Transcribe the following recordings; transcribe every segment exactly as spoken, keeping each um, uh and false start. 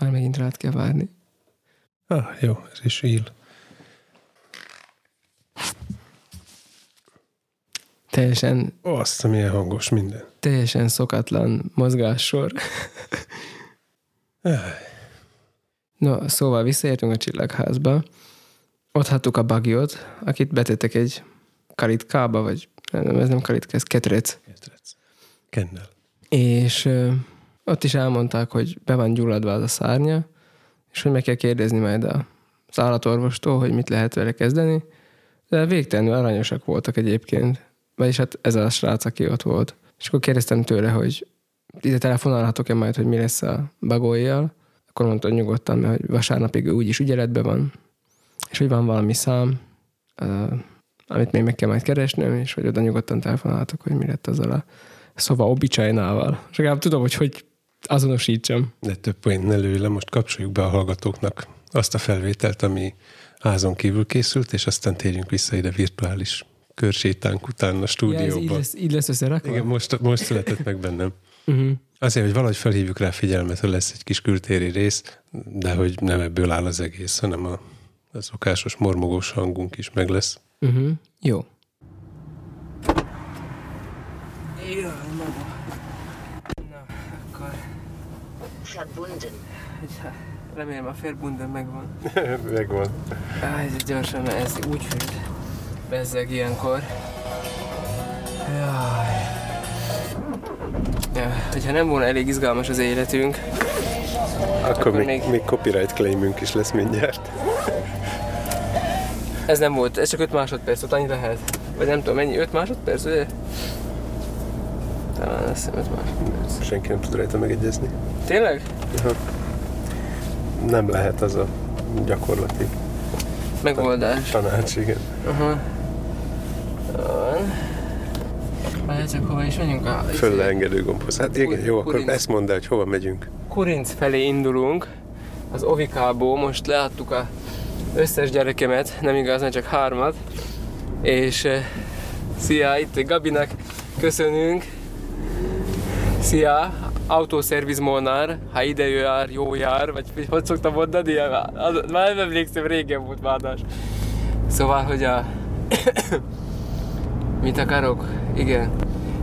Már megint rád kell várni. Ah, jó, ez is ill. Teljesen... Azt, milyen hangos minden. Teljesen szokatlan mozgássor. No, szóval visszaértünk a csillagházba. Ott hattuk a bagiot, akit betettek egy kalitkába, vagy nem, ez nem kalitka, ez ketrec. Ketrec. Kennel. És ö, ott is elmondták, hogy be van gyulladva az a szárnya, és hogy meg kell kérdezni majd az állatorvostól, hogy mit lehet vele kezdeni. De végtelenül aranyosak voltak egyébként. Vagyis hát ez a srác, aki ott volt. És akkor kérdeztem tőle, hogy ide telefonálhatok-e majd, hogy mi lesz a bagójjal. Akkor mondta, hogy nyugodtan, mert hogy vasárnapig ő úgyis ügyeletben van, és hogy van valami szám, amit még meg kell majd keresnem, és hogy oda nyugodtan telefonálhatok, hogy mi lett azzal a szóval obicsajnával. És legalább tudom, hogy hogy azonosítsam. De több point ne lőj le, most kapcsoljuk be a hallgatóknak azt a felvételt, ami házon kívül készült, és aztán térjünk vissza ide virtuális körsétánk után a stúdióba. Ja, így lesz, így lesz összerakva? Igen, most, most született meg bennem. Uh-huh. Azért, hogy valahogy felhívjuk rá figyelmet, hogy lesz egy kis kültéri rész, de hogy nem ebből áll az egész, hanem a, a szokásos mormogós hangunk is meg lesz. Uh-huh. Jó. Jaj, maga. Na, akkor... Flatbunden. Remélem, a Flatbunden megvan. Megvan. Á, ez gyorsan, ez úgy fűt. Bezzeg ilyenkor. Jaj... Ja, hogyha nem volna elég izgalmas az életünk, akkor, akkor még, még... még copyright claimünk is lesz mindjárt. Ez nem volt, ez csak öt másodperc, ott annyi lehet. Vagy nem tudom, mennyi, öt másodperc, ugye? Talán azt hiszem öt másodperc. Senki nem tud rajta megegyezni. Tényleg? Aha. Nem lehet az a gyakorlati megoldás. Tanács, igen. Aha. Csak hova is menjünk? A... Fölleengedő gombhoz. Hát igen, Kur- jó, akkor Kurinc. Ezt mondd el, hogy hova megyünk. Kurinc felé indulunk, az Ovikából, most leadtuk az összes gyerekemet, nem igaz, nem csak hármat, és uh, szia, itt Gabinak köszönünk, szia, autószervizmónár, ha ide jár, jó jár, vagy hogy szoktam mondani, már nem emlékszem, régen volt váldás. Szóval, hogy a... Mit akarok? Igen.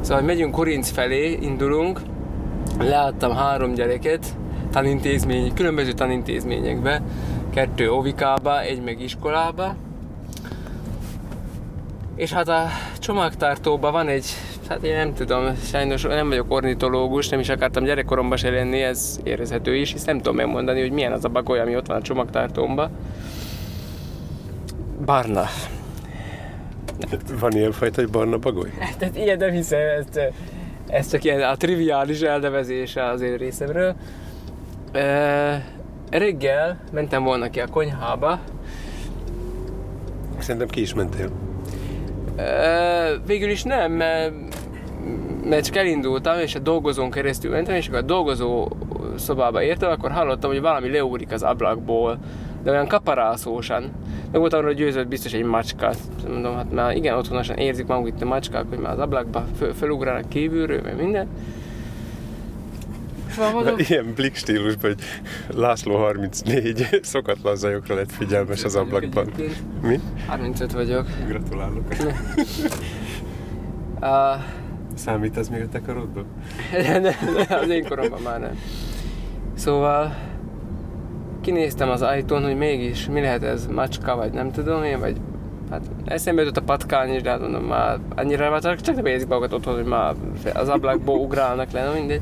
Szóval megyünk Kurinc felé, indulunk, leadtam három gyereket tanintézmény, különböző tanintézményekbe, kettő óvikába, egy meg iskolába. És hát a csomagtartóban van egy, hát én nem tudom, sajnos nem vagyok ornitológus, nem is akartam gyerekkoromban se lenni, ez érezhető is, hisz nem tudom megmondani, hogy milyen az a bagoly, ami ott van a csomagtartómban. Barna. Van ilyen fajta, hogy barna bagoly? Tehát ilyen nem hiszem, ez, ez csak ilyen a triviális elnevezése az én részemről. E, reggel mentem volna ki a konyhába. Szerintem ki is mentél? E, végül is nem, mert, mert csak elindultam, és a dolgozón keresztül mentem, és akkor a dolgozó szobába értem, akkor hallottam, hogy valami leúrik az ablakból, de olyan kaparászósan. Meg volt arról győzött biztos egy macska. Mondom, hát már igen, otthonosan érzik maguk itt a macskák, hogy már az ablakba föl, fölugranak kívülről, meg minden. Mondom, ilyen blik stílusban, hogy László harmincnégy szokatlan zajokra lett figyelmes az ablakban. Mi? harmincöt vagyok. Gratulálok. uh, Számít az még a te korodban? Nem, nem, az én koromban már nem. Szóval... Kinéztem az ajtón, hogy mégis mi lehet ez, macska, vagy nem tudom én, vagy... Hát eszembe jutott a patkány is, de hát mondom, már annyira már csak nem érzik magukat otthon, hogy már az ablakból ugrálnak le, no mindegy.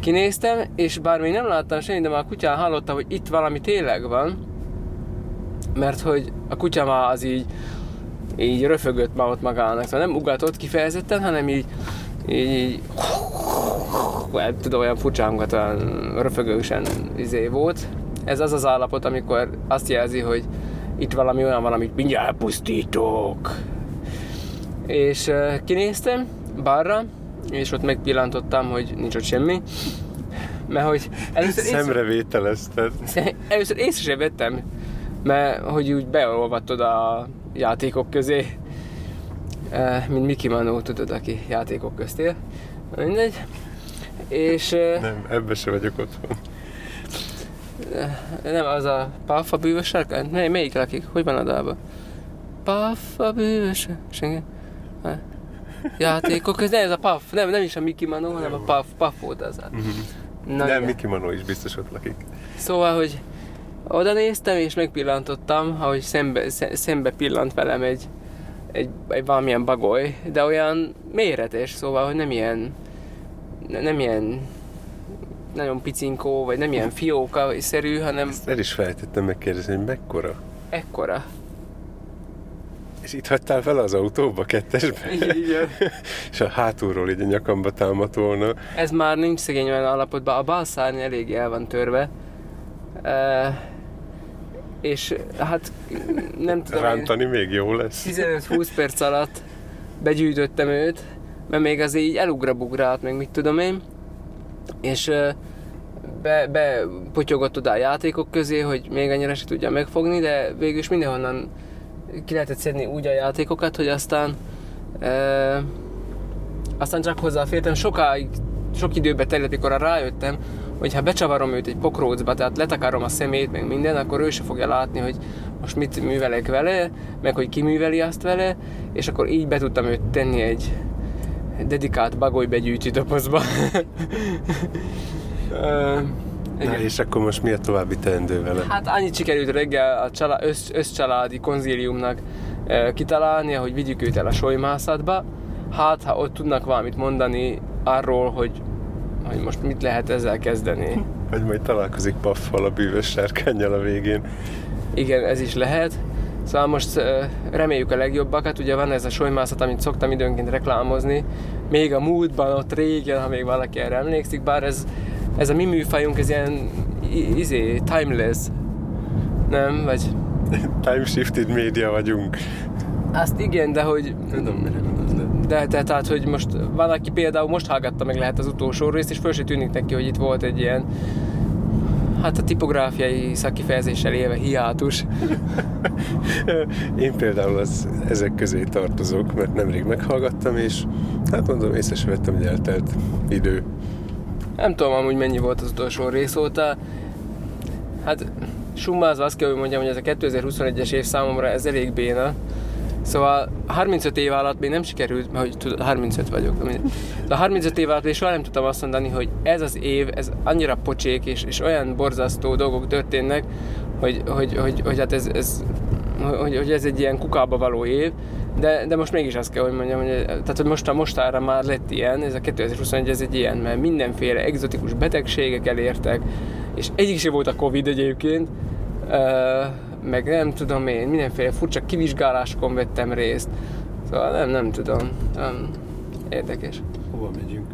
Kinéztem, és bár még nem láttam semmi, de már a kutyán hallottam, hogy itt valami tényleg van, mert hogy a kutya már az így, így röfögött már ott magának, szóval nem ugatott kifejezetten, hanem így... így, így tudom, olyan furcsánkat, olyan röfögősen izé volt. Ez az az állapot, amikor azt jelzi, hogy itt valami olyan van, amit mindjárt elpusztítok. És uh, kinéztem balra, és ott megpillantottam, hogy nincs ott semmi. Mert hogy először szemrevételezted. Először észre sem vettem, mert hogy úgy beolvadt oda a játékok közé. Uh, mint Miki Manó, tudod, aki játékok közt él. Mindegy. És... Nem, ebben sem vagyok otthon. Nem, az a Paff a bűvös sárkány? Mely, melyik lakik? Hogy van a dalban? Paff a bűvös sárkány? Játékok, ez nem ez a Paff, nem, nem is a Miki Manó, hanem a Paff, Paff volt az át. Na, nem, Miki Manó is biztos ott lakik. Szóval, hogy oda néztem és megpillantottam, ahogy szembe, szembe pillant velem egy, egy, egy valamilyen bagoly, de olyan méretes, szóval, hogy nem ilyen, nem ilyen nagyon picinkó, vagy nem ilyen fióka-szerű, hanem... Ezt el is felejtettem megkérdezni, hogy mekkora? Ekkora. És itt hagytál vele az autóba, kettesbe? Igen. És a hátulról így a nyakamba támadt volna. Ez már nincs szegény olyan állapotban, a bal szárny eléggé el van törve. Uh, és hát nem tudom... Rántani én, még jó lesz. tizenöt-húsz perc alatt begyűjtöttem őt, mert még azért így elugrabugrált, meg mit tudom én. És be, be potyogott oda a játékok közé, hogy még annyira se tudja megfogni, de végülis mindenhonnan ki lehetett szedni úgy a játékokat, hogy aztán e, aztán csak hozzáfértem. Sokáig, sok időbe tellett, mikor rájöttem, hogy ha becsavarom őt egy pokrócba, tehát letakarom a szemét, meg minden, akkor ő se fogja látni, hogy most mit művelek vele, meg hogy ki műveli azt vele, és akkor így be tudtam őt tenni egy dedikált bagoly begyűjtő dobozba. Na, és akkor most mi a további teendő vele? Hát annyit sikerült reggel a család, össz, összcsaládi konzíliumnak e, kitalálnia, hogy vigyük őt el a solymászatba. Hát, ha ott tudnak valamit mondani arról, hogy, hogy most mit lehet ezzel kezdeni. Hogy majd találkozik Paffal a bűvös sárkánnyal a végén. Igen, ez is lehet. Szóval most e, reméljük a legjobbakat. Ugye van ez a solymászat, amit szoktam időnként reklámozni. Még a múltban, ott régen, ha még valaki erre emlékszik, bár ez Ez a mi műfajunk, ez ilyen izé, timeless, nem? Vagy... Time-shifted média vagyunk. Azt igen, de hogy... Tudom, mire gondolsz. De, de tehát, hogy most valaki például most hallgatta meg lehet az utolsó részt, és föl se tűnik neki, hogy itt volt egy ilyen, hát a tipográfiai szakkifejezéssel élve hiátus. Én például az, ezek közé tartozok, mert nemrég meghallgattam, és hát mondom, észre sem vettem, hogy eltelt idő. Nem tudom amúgy mennyi volt az utolsó rész óta. Hát summázva azt kell, hogy mondjam, hogy ez a kétezer-huszonegyes év számomra ez elég béna. Szóval harmincöt év alatt még nem sikerült, mert hogy harmincöt vagyok. De harmincöt év alatt még soha nem tudtam azt mondani, hogy ez az év, ez annyira pocsék és, és olyan borzasztó dolgok történnek, hogy, hogy, hogy, hogy, hát ez, ez, hogy, hogy ez egy ilyen kukába való év. De, de most mégis azt kell, hogy mondjam, hogy, tehát, hogy most a mostára már lett ilyen, ez a kétezer-huszonegy ez egy ilyen, mert mindenféle egzotikus betegségek elértek, és egyik sem volt a Covid egyébként, ö, meg nem tudom én, mindenféle furcsa kivizsgálásokon vettem részt, szóval nem, nem tudom, nem, érdekes. Hova megyünk?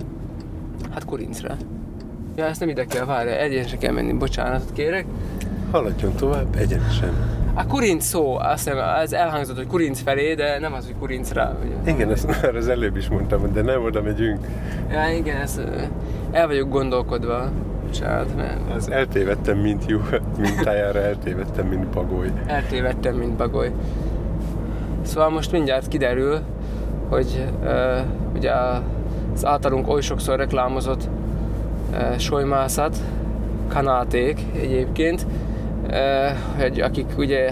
Hát Korincra. Ja, ezt nem ide kell, várj, egyenesen kell menni, bocsánatot kérek. Haladjon tovább, egyenesen. A Kurinc szó, azt hiszem, az elhangzott, hogy Kurinc felé, de nem az, hogy Kurincra. Ugye? Igen, ezt már az előbb is mondtam, de nem oda megyünk. Ja, igen, ez, el vagyok gondolkodva. Bocsánat, mert... Az eltévedtem, mint lyukat, mintájára eltévedtem, mint bagoly. Eltévedtem, mint bagoly. Szóval most mindjárt kiderül, hogy uh, ugye az általunk oly sokszor reklámozott uh, solymászat, kanáték egyébként, hogy akik ugye,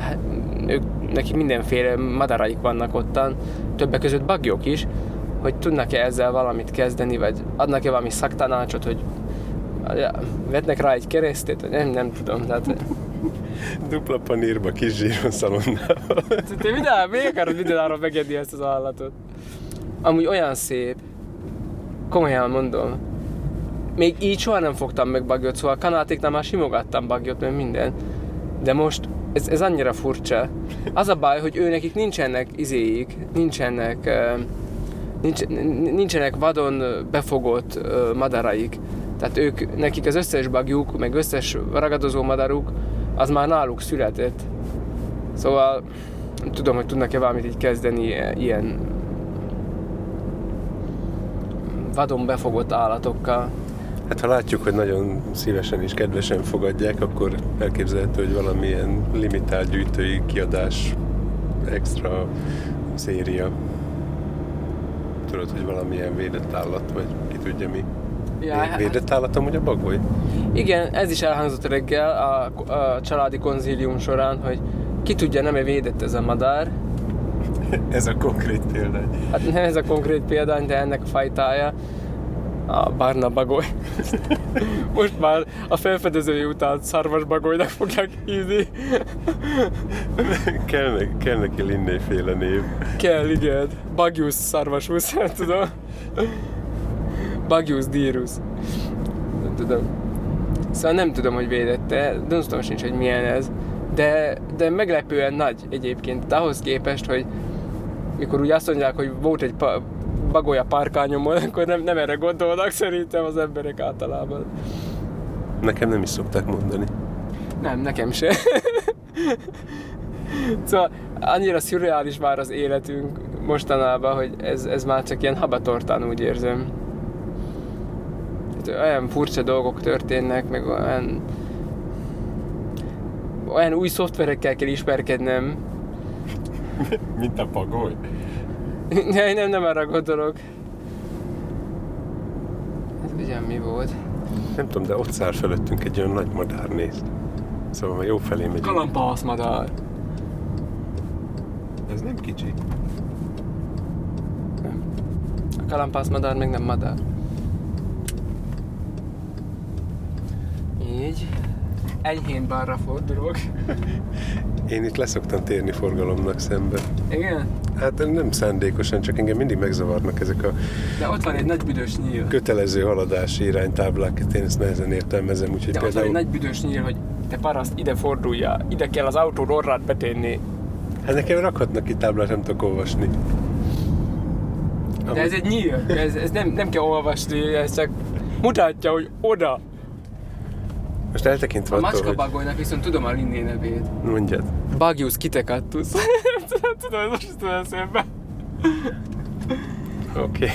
ők, nekik mindenféle madaraik vannak ottan, többek között bagyok is, hogy tudnak-e ezzel valamit kezdeni, vagy adnak-e valami szaktanácsot, hogy vetnek rá egy keresztet, nem, nem tudom, tehát... Dupla panírba, kis zsíron szalonnával. Te minden, még akarod mindenáról megedni ezt az állatot? Amúgy olyan szép, komolyan mondom. Még így soha nem fogtam meg bagyot, szóval a kanátéknál már simogattam bagyot, meg minden. De most ez, ez annyira furcsa. Az a baj, hogy őnekik nincsenek izéik, nincsenek, nincs, nincsenek vadon befogott madaraik. Tehát ők, nekik az összes bagyuk, meg összes ragadozó madaruk, az már náluk született. Szóval nem tudom, hogy tudnak-e valamit így kezdeni ilyen vadon befogott állatokkal. Hát ha látjuk, hogy nagyon szívesen és kedvesen fogadják, akkor elképzelhető, hogy valamilyen limitált gyűjtői kiadás, extra széria. Tudod, hogy valamilyen védett állat, vagy ki tudja mi. Ja, védett állat amúgy a bagoly? Igen, ez is elhangzott reggel a, a családi konzílium során, hogy ki tudja, nem-e védett ez a madár. Ez a konkrét példány. Hát nem ez a konkrét példány, de ennek a fajtája. A barna bagoly. Most már a felfedezői után szarvas bagolynak fogják hívni. kell, ne, kell neki linnéféle név. Kell, igen. Bagius szarvasusz, nem tudom. Bagius dírus. Nem tudom. Szóval nem tudom, hogy védette, de tudom sincs, hogy milyen ez. De, de meglepően nagy egyébként, ahhoz képest, hogy mikor úgy azt mondják, hogy volt egy pa- bagoly a párkányomon, akkor nem, nem erre gondolnak szerintem az emberek általában. Nekem nem is szokták mondani. Nem, nekem se. Szóval annyira szürreális már az életünk mostanában, hogy ez, ez már csak ilyen habatortán, úgy érzem. Hát olyan furcsa dolgok történnek, meg olyan... olyan új szoftverekkel kell ismerkednem. Mint a bagoly? Nem, nem, nem arra gondolok. Hát ugyan mi volt? Nem tudom, de ott szár fölöttünk egy olyan nagy madár, nézd. Szóval már jó felé megyünk. Kalampász madár. Ez nem kicsi. Nem. A kalampász madár még nem madár. Így. Enyhén balra fordulok. Én itt leszoktam térni forgalomnak szembe. Igen? Hát nem szándékosan, csak engem mindig megzavarnak ezek a... De ott van egy nagy büdös nyíl. Kötelező haladási iránytáblák, én ezt nehezen értelmezem, úgyhogy de például... De ott van egy nagy büdös nyíl, hogy te paraszt, ide forduljál, ide kell az autó orrát betenni. Hát nekem rakhatnak ki táblát, nem tudok olvasni. De Am- ez egy nyíl, ez, ez nem, nem kell olvasni, ez csak mutatja, hogy oda. Most eltekintve a attól, macska bagolynak hogy... viszont tudom a linné nevét. Mondjad. Bagius kitekattus. Tudom, ez most tudom eszembe. Oké.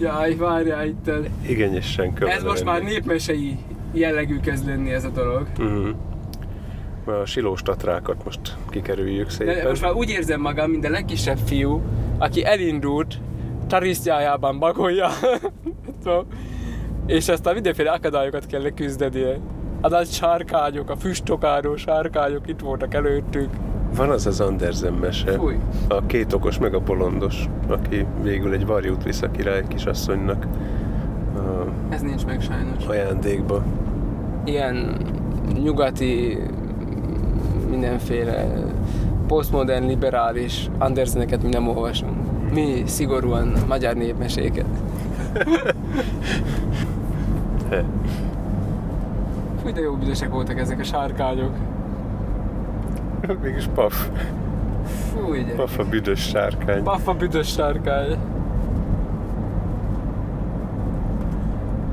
Jaj, várjál itt. Igenyessen követ. Ez most már népmesei jellegű kezd lenni ez a dolog. Uh-huh. Már a silós tatrákat most kikerüljük szépen. De most már úgy érzem magam, mint a legkisebb fiú, aki elindult tarisztjájában bagolja. És aztán mindenféle akadályokat kell leküzdenie. Hát az sárkányok, a füstokáró sárkányok itt voltak előttük. Van az az Andersen mese, Fúj. A két okos meg a bolondos, aki végül egy varjút visz a király kisasszonynak. Ez nincs meg sajnos. Ajándékba. Ilyen nyugati, mindenféle posztmodern, liberális Anderseneket mi nem olvasunk. Mi szigorúan magyar népmeséket. Fúj, de jó büdösek voltak ezek a sárkányok. Mégis Paff. Fúj, gyerek. Paff a büdös sárkány. Paff a büdös sárkány.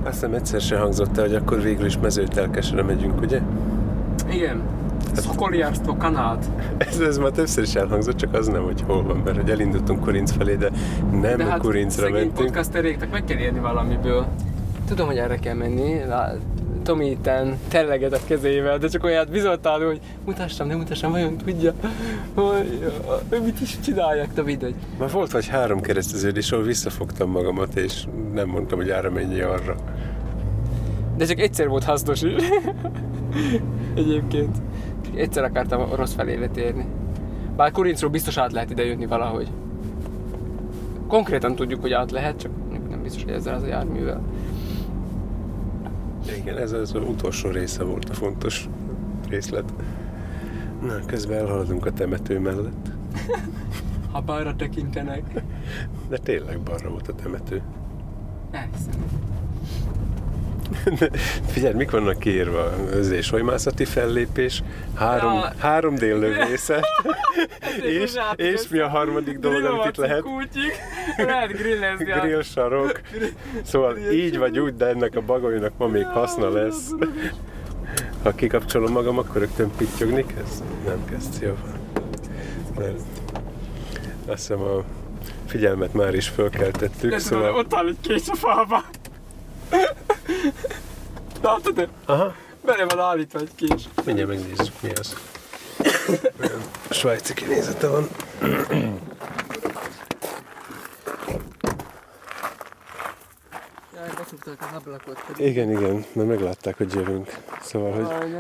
Azt hiszem egyszer sem hangzott el, hogy akkor végül is mezőtelkesre megyünk, ugye? Igen. Szokoliársztó kanát. Ez, ez már többször is elhangzott, csak az nem, hogy hol van, mert hogy elindultunk Kurinc felé, de nem de hát Kurincra mentünk. De hát szegény podcasteréknek meg kell érni valamiből. Tudom, hogy erre kell menni, Tomi itten terleget a kezével, de csak olyat bizonytáló, hogy mutassam, nem mutassam, vajon tudja, hogy mit is csinálják, Tomi, hogy... Már volt vagy három kereszteződés, ahol visszafogtam magamat, és nem mondtam, hogy ára menjél arra. De csak egyszer volt hasznos is. Egyébként. Egyszer akartam rossz felére térni. Bár Kurincról biztos át lehet idejönni valahogy. Konkrétan tudjuk, hogy át lehet, csak nem biztos, hogy ezzel az a járművel. Igen, ez az utolsó része volt a fontos részlet. Na, közben elhaladunk a temető mellett. Ha balra tekintenek. De tényleg balra volt a temető. Elhiszem. Figyelj, mik vannak kiírva? Özésholymászati fellépés, három, ja. három déllövészet, és, és mi a harmadik dolog, amit itt lehet? Kútyik, lehet grillezni. Grill sarok. Szóval így vagy úgy, de ennek a bagolynak ma még haszna lesz. Ha kikapcsolom magam, akkor rögtön pittyogni kezd? Nem kezd, jó. Nem. Azt hiszem a figyelmet már is fölkeltettük. Szóval... Tudom, ott áll egy kés a fába. Látod-e? Aha. Bele van állítva egy kés. Mindjárt megnézzük, mi az. Svájci kinézete van. Jaj, beszúgtam kitörték az ablakot. Pedig. Igen, igen, mert meglátták, hogy jövünk. Szóval, hogy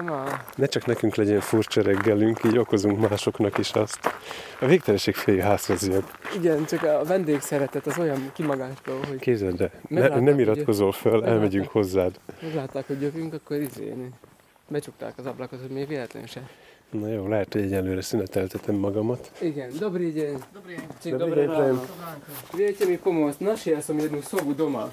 ne csak nekünk legyen furcsa reggelünk, így okozunk másoknak is azt. A végtelenség fél házhoz jön. Igen, csak a vendégszeretet az olyan kimagától, hogy... Képzeld el, ne, nem iratkozol föl, meglátták, elmegyünk hozzád. Meglátták, hogy jövünk, akkor izéni. Becsukták az ablakot, hogy még véletlen sem. Na jó, lehet, hogy egyelőre szüneteltetem magamat. Igen, dobri deň. Dobrý deň. Dobrý deň. Viete mi pomôcť? Našiel som jednu sovu doma.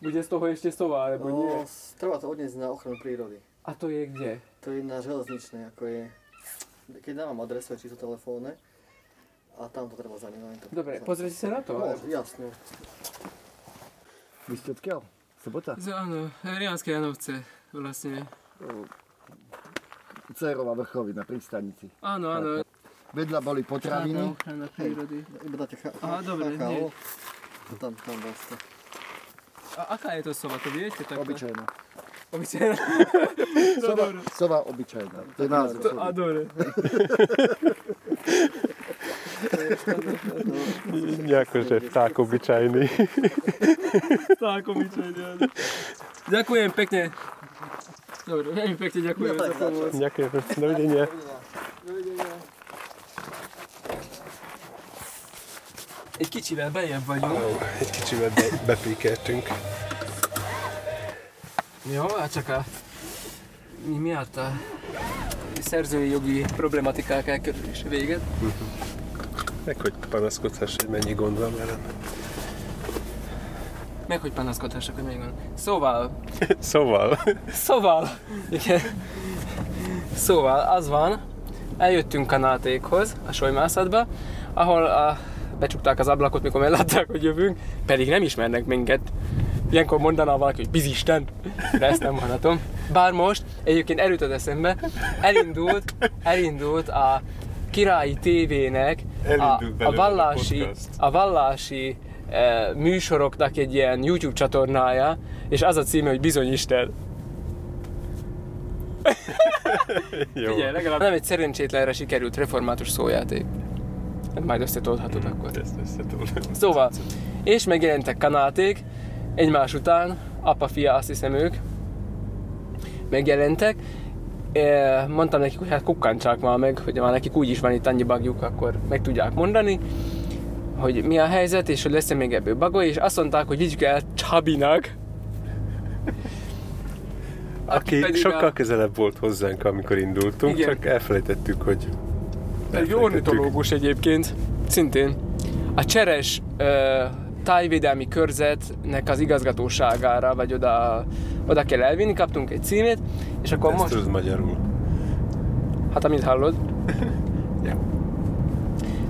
Bude z toho ešte sova, alebo nie? No, treba to odniesť na ochranu prírody. A to je kde? To je na železničnej, ako je... Keď dávam adresu, či to telefónne, a tam to treba zanimať. Dobre, pozrite sa na to? No, jasne. Vy ste odkiaľ? Sobota? Áno, Rianské Janovce, vlastne. Cerová vrchovina pri stanici. Áno, áno. Vedľa boli potraviny. Áno, prírody. Aha, dobre, nie. Tam, tam vlastne. A aká je to sova, to viete? Obyčajná. Obyčajná? Sova, sova obyčajná. To je názor. A dobre. Ďakujem, tak obyčajný. Tak obyčajný, áno. Ďakujem pekne. Dobre, veľmi pekne ďakujem za pomoc. Ďakujem, dovidenia. Dovidenia. Egy kicsivel bejjebb vagyunk. Ó, egy kicsivel be- bepíkeltünk. Jó, hát csak a mi miatt a szerzői jogi problematikák elkerülése véget. Meg hogy panaszkodhass, hogy mennyi gond van velem. Meg hogy panaszkodhassak, hogy mennyi gond. Szóval... szóval... szóval... Igen. Szóval az van, eljöttünk a nátékhoz, a solymászatba, ahol a becsukták az ablakot, mikor meglátták, hogy jövünk, pedig nem ismernek minket. Ilyenkor mondaná valaki, hogy bizisten, de ezt nem mondhatom. Bár most, egyébként elütött eszembe, elindult, elindult a Királyi té vének a, a vallási, a, a vallási e, műsoroknak egy ilyen YouTube csatornája, és az a címe, hogy Bizony Isten. Ugye, legalább nem egy szerencsétlenre sikerült református szójáték. Majd összetolhatod akkor. Ezt összetolhatod. Szóval, és megjelentek kanáték, egymás után, apa, fia, azt hiszem ők, megjelentek. Mondtam nekik, hogy hát kukkantsák már meg, hogy már nekik úgy is van itt annyi bagjuk, akkor meg tudják mondani, hogy mi a helyzet, és hogy lesz-e még ebből bagoly, és azt mondták, hogy vigyük el Csabinak. Aki, aki sokkal a... közelebb volt hozzánk, amikor indultunk, igen. Csak elfelejtettük, hogy... Egy ornitológus egyébként, szintén. A Cseres uh, tájvédelmi körzetnek az igazgatóságára, vagy oda, oda kell elvinni, kaptunk egy címét, és akkor ezt most... Ezt tudsz magyarul. Hát, amit hallod. Ja.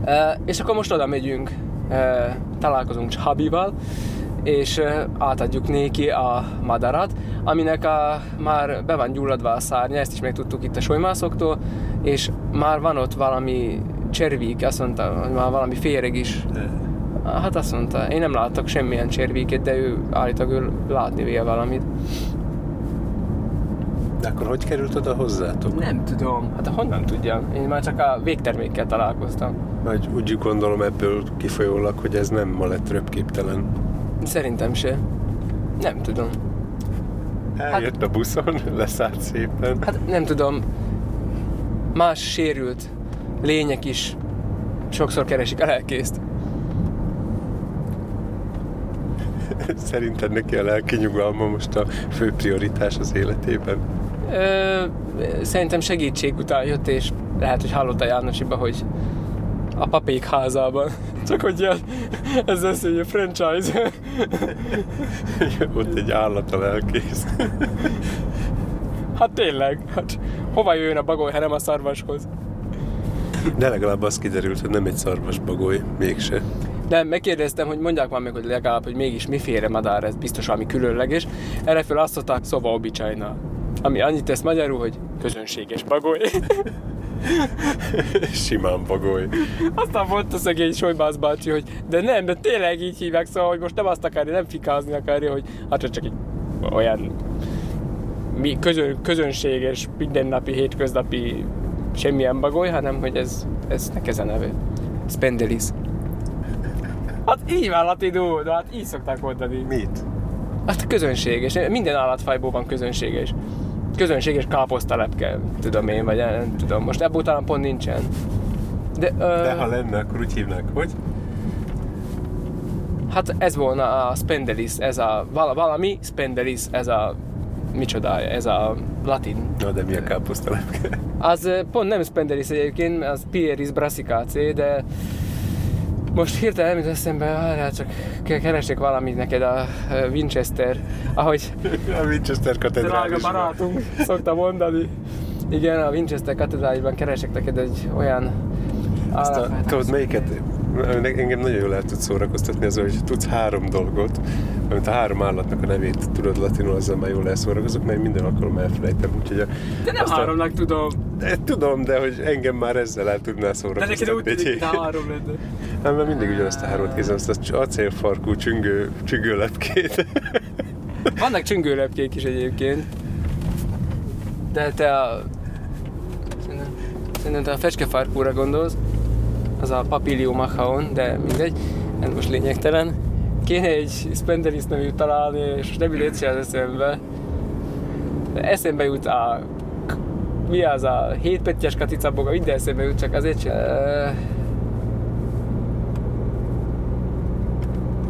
uh, és akkor most oda megyünk, uh, találkozunk Csabival, és uh, átadjuk néki a madarat, aminek a, már be van gyulladva a szárnya, ezt is megtudtuk itt a solymászoktól, és már van ott valami cservík, azt mondta, hogy már valami féreg is. Hát azt mondta, én nem láttak semmilyen cservíket, de ő állítólag ő látni vél valamit. De akkor hogy került oda hozzátok? Nem tudom. Hát honnan tudjam? Én már csak a végtermékkel találkoztam. Vagy úgy gondolom ebből kifolyólag, hogy ez nem ma lett röpképtelen. Szerintem se. Nem tudom. Eljött hát, a buszon, leszállt szépen. Hát nem tudom. Más sérült lények is sokszor keresik a lelkészt. Szerinted neki a lelki nyugalma most a fő prioritás az életében? Ö, szerintem segítség után jött, és lehet, hogy hallotta Jánosba, hogy a papék házában. Csak hogy ilyen, ez lesz, hogy a franchise. Ott egy állat a lelkész. Hát tényleg, hát hova jön a bagoly, ha nem a szarvashoz? De legalább az kiderült, hogy nem egy szarvasbagoly, mégse. Nem, megkérdeztem, hogy mondják már meg, hogy legalább, hogy mégis miféle madár, ez biztos valami különleges. Erre föl azt adták, szóval obicsajna. Ami annyit tesz magyarul, hogy közönséges bagoly. Simán bagoly. Aztán volt a szegény Solymász bácsi, hogy de nem, de tényleg így hívják, szóval, hogy most nem azt akarja, nem fikázni akarja, hogy hát csak egy olyan... mi közön, közönséges, mindennapi, hétköznapi semmilyen bagoly, hanem hogy ez, ez nek ez a neve. Spendelis. Hát így vállat idő, de hát így szokták mondani. Mit? Hát közönséges, minden állatfajból van közönséges. Közönséges káposztalepke, tudom én, vagy nem tudom. Most ebből talán pont nincsen. De, ö... De ha lenne, akkor úgy hívnák, hogy? Hát ez volna a spendelis, ez a valami spendelis, ez a micsodája, ez a latin. Na de mi a káposztalepke? Az pont nem spendelis egyébként, az Pieris Brassicae, de most hirtelen nem jut eszembe, arra csak keresek valamit neked a Winchester, ahogy a Winchester katedrálisban. Drága barátunk szokta mondani. Igen, a Winchester katedrálisban keresek neked egy olyan állapát. Tudod melyiket? Engem nagyon jól el tudsz szórakoztatni azzal, hogy tudsz három dolgot, amit a három állatnak a nevét tudod latinul, azzal már jól elszórakozok, mert minden alkalommal elfelejtem, úgyhogy a... De nem háromnak a... tudom. De, tudom, de hogy engem már ezzel el tudnál szórakoztatni. De neked úgy tűnik, hogy három lenne. Hát már mindig ugyanazt a hármat kézem, azt az acélfarkú csüngő, csüngőlepkét. Vannak csüngőlepkék is egyébként. De te a... Szerintem te a fecskefarkúra gondolsz. Az a Papilio machaon, de mindegy, ez most lényegtelen. Kéne egy spendelis nevűt találni, és most nem ülét sem az eszembe. De eszembe jut a... Mi az a hétpettyes katicaboga, minden eszembe jut, csak azért sem...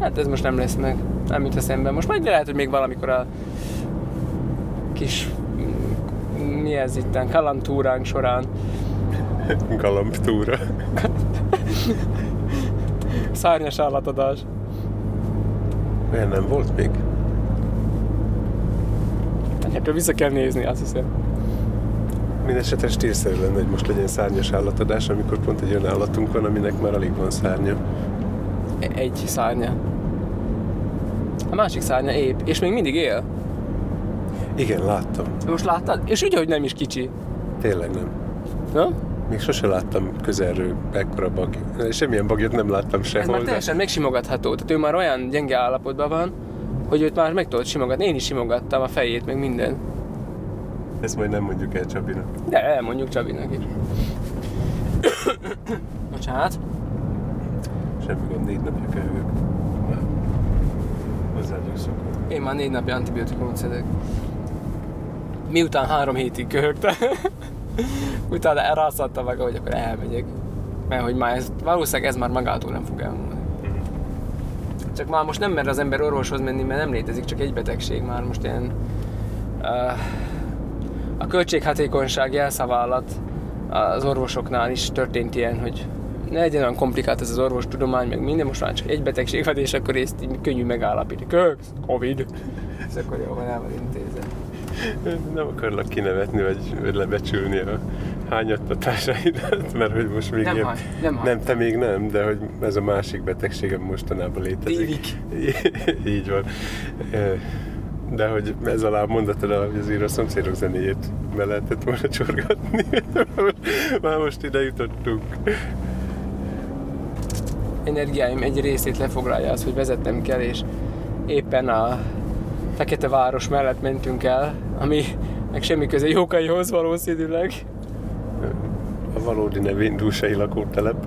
Hát ez most nem lesz meg, nem jut eszembe. Most majd lehet, hogy még valamikor a kis... Mi ez itten? Kalantúránk során. Galambtúra. Szárnyas állatadás. Olyan nem volt még? Egyébként vissza kell nézni, azt hiszem. Mindenesetre stílszerű lenne, hogy most legyen szárnyas állatadás, amikor pont egy olyan állatunk van, aminek már alig van szárnya. Egy szárnya. A másik szárnya épp, és még mindig él. Igen, láttam. Most láttad? És úgy, hogy nem is kicsi. Tényleg nem. Na? Még sose láttam közelről ekkora bagyot. Semmilyen bagyot nem láttam sehol. Ez már teljesen de... megsimogatható. Tehát ő már olyan gyenge állapotban van, hogy őt már meg tudod simogatni. Én is simogattam a fejét, meg minden. Ezt majd nem mondjuk el Csabinak. De elmondjuk Csabinak is. Bocsánat. Semmi gond, négy napja köhögök. Már hozzáadjuk szokott. Én már négy napja antibiotikumot szedek. Miután három hétig köhögtem. Utána rászadtam meg, hogy akkor elmegyek. Mert hogy már ez, valószínűleg ez már magától nem fog elmúlni. Csak már most nem mer az ember orvoshoz menni, mert nem létezik, csak egy betegség már most ilyen... Uh, a költséghatékonyság jelszava alatt az orvosoknál is történt ilyen, hogy ne legyen olyan komplikált ez az orvostudomány, meg minden, most már csak egy betegség van, és akkor ezt így könnyű megállapítani. Köksz, Covid! Ez akkor jól van, el van intézet. Nem akarlak kinevetni, vagy lebecsülni a hányadtatásáidat, mert hogy most még nem ilyen... Haj, nem, nem te még nem, de hogy ez a másik betegségem mostanában létezik. Dívik. Így van. De hogy ez alá a mondatod, hogy azért a szomszédok zenéjét be lehetett volna csorgatni. Már most ide jutottunk. Energiáim egy részét lefoglalja az, hogy vezetnem kell, és éppen a Fekete város mellett mentünk el, ami meg semmi köze Jókaihoz valószínűleg. A valódi nevén dúsai lakótelep.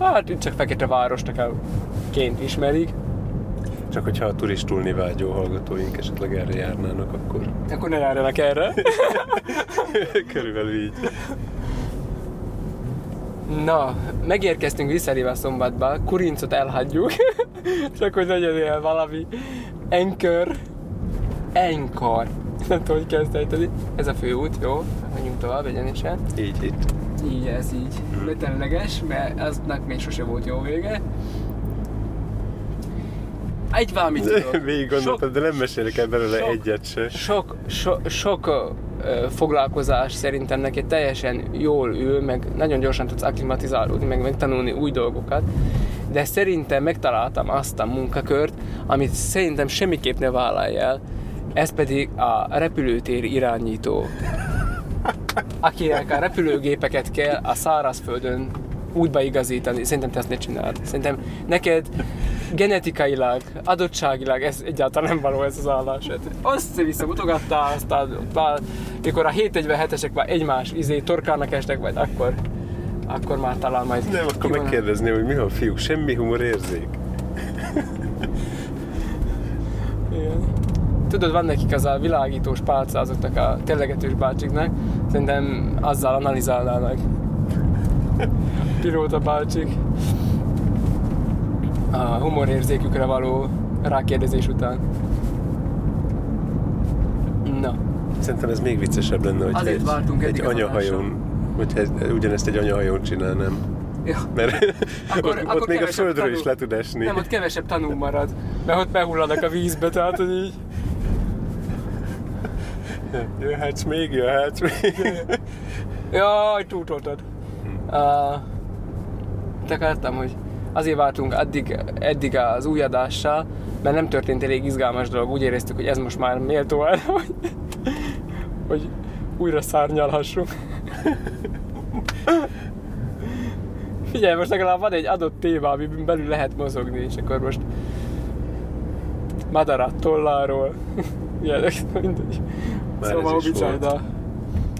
Hát itt csak Fekete városnak-ként ismerik. Csak hogyha a turistulni vágyó hallgatóink esetleg erre járnának, akkor... Akkor ne járjanak erre. Körülbelül így. Na, megérkeztünk visszaréve a szombatba, Kurincot elhagyjuk, és akkor legyen ilyen valami enkör, enkor, nem tudom, hogy kezd ejteni. Ez a főút, jó? Menjünk tovább egyenesen. Így itt. Így ez így, letelleges, mert aznak még sose volt jó vége. Egy valamit tudok. Végig gondoltam, de nem mesélek el belőle sok, egyet se. Sok, so, sok ö, foglalkozás szerintem neked teljesen jól ül, meg nagyon gyorsan tudsz akklimatizálódni, meg megtanulni új dolgokat. De szerintem megtaláltam azt a munkakört, amit szerintem semmiképp ne vállalj el. Ez pedig a repülőtér irányító. Akinek a repülőgépeket kell a szárazföldön útba igazítani. Szerintem te ezt ne csináld. Szerintem neked genetikailag, adottságilag ez egyáltalán nem való ez az állás. Azt vissza mutogattál, aztán már, mikor a hét egyvenhetesek már egymás izé torkának estek, majd akkor akkor már talán majd... Nem, akkor megkérdezném, hogy mi van, fiúk, semmi humorérzék. igen. Tudod, van nekik az a világítós pálcázoknak, a térlegetős bácsiknak, szerintem azzal analizálnának. Pilóta bácsik. A humorérzékükre való rákérdezés után. Na. Szerintem ez még viccesebb lenne, hogyha egy, egy anyahajón, hogyha ugyanezt egy anyahajón csinálnám. Ja. Mert akkor, ott, akkor ott még a földről tanul. Is le tud esni. Nem, ott kevesebb tanú marad, mert ott behullanak a vízbe, tehát hogy így... Jöhetsz még, jöhetsz még. Jaj, túltoltad. Hm. Uh, te akartam, hogy azért váltunk eddig, eddig az új adással, mert nem történt elég izgalmas dolog. Úgy éreztük, hogy ez most már méltó el, hogy, hogy újra szárnyalhassunk. Figyelj, most legalább van egy adott téma, amiben belül lehet mozogni, és akkor most madarat tolláról, ilyenek, mindegy. Már szóval ez is volt. A,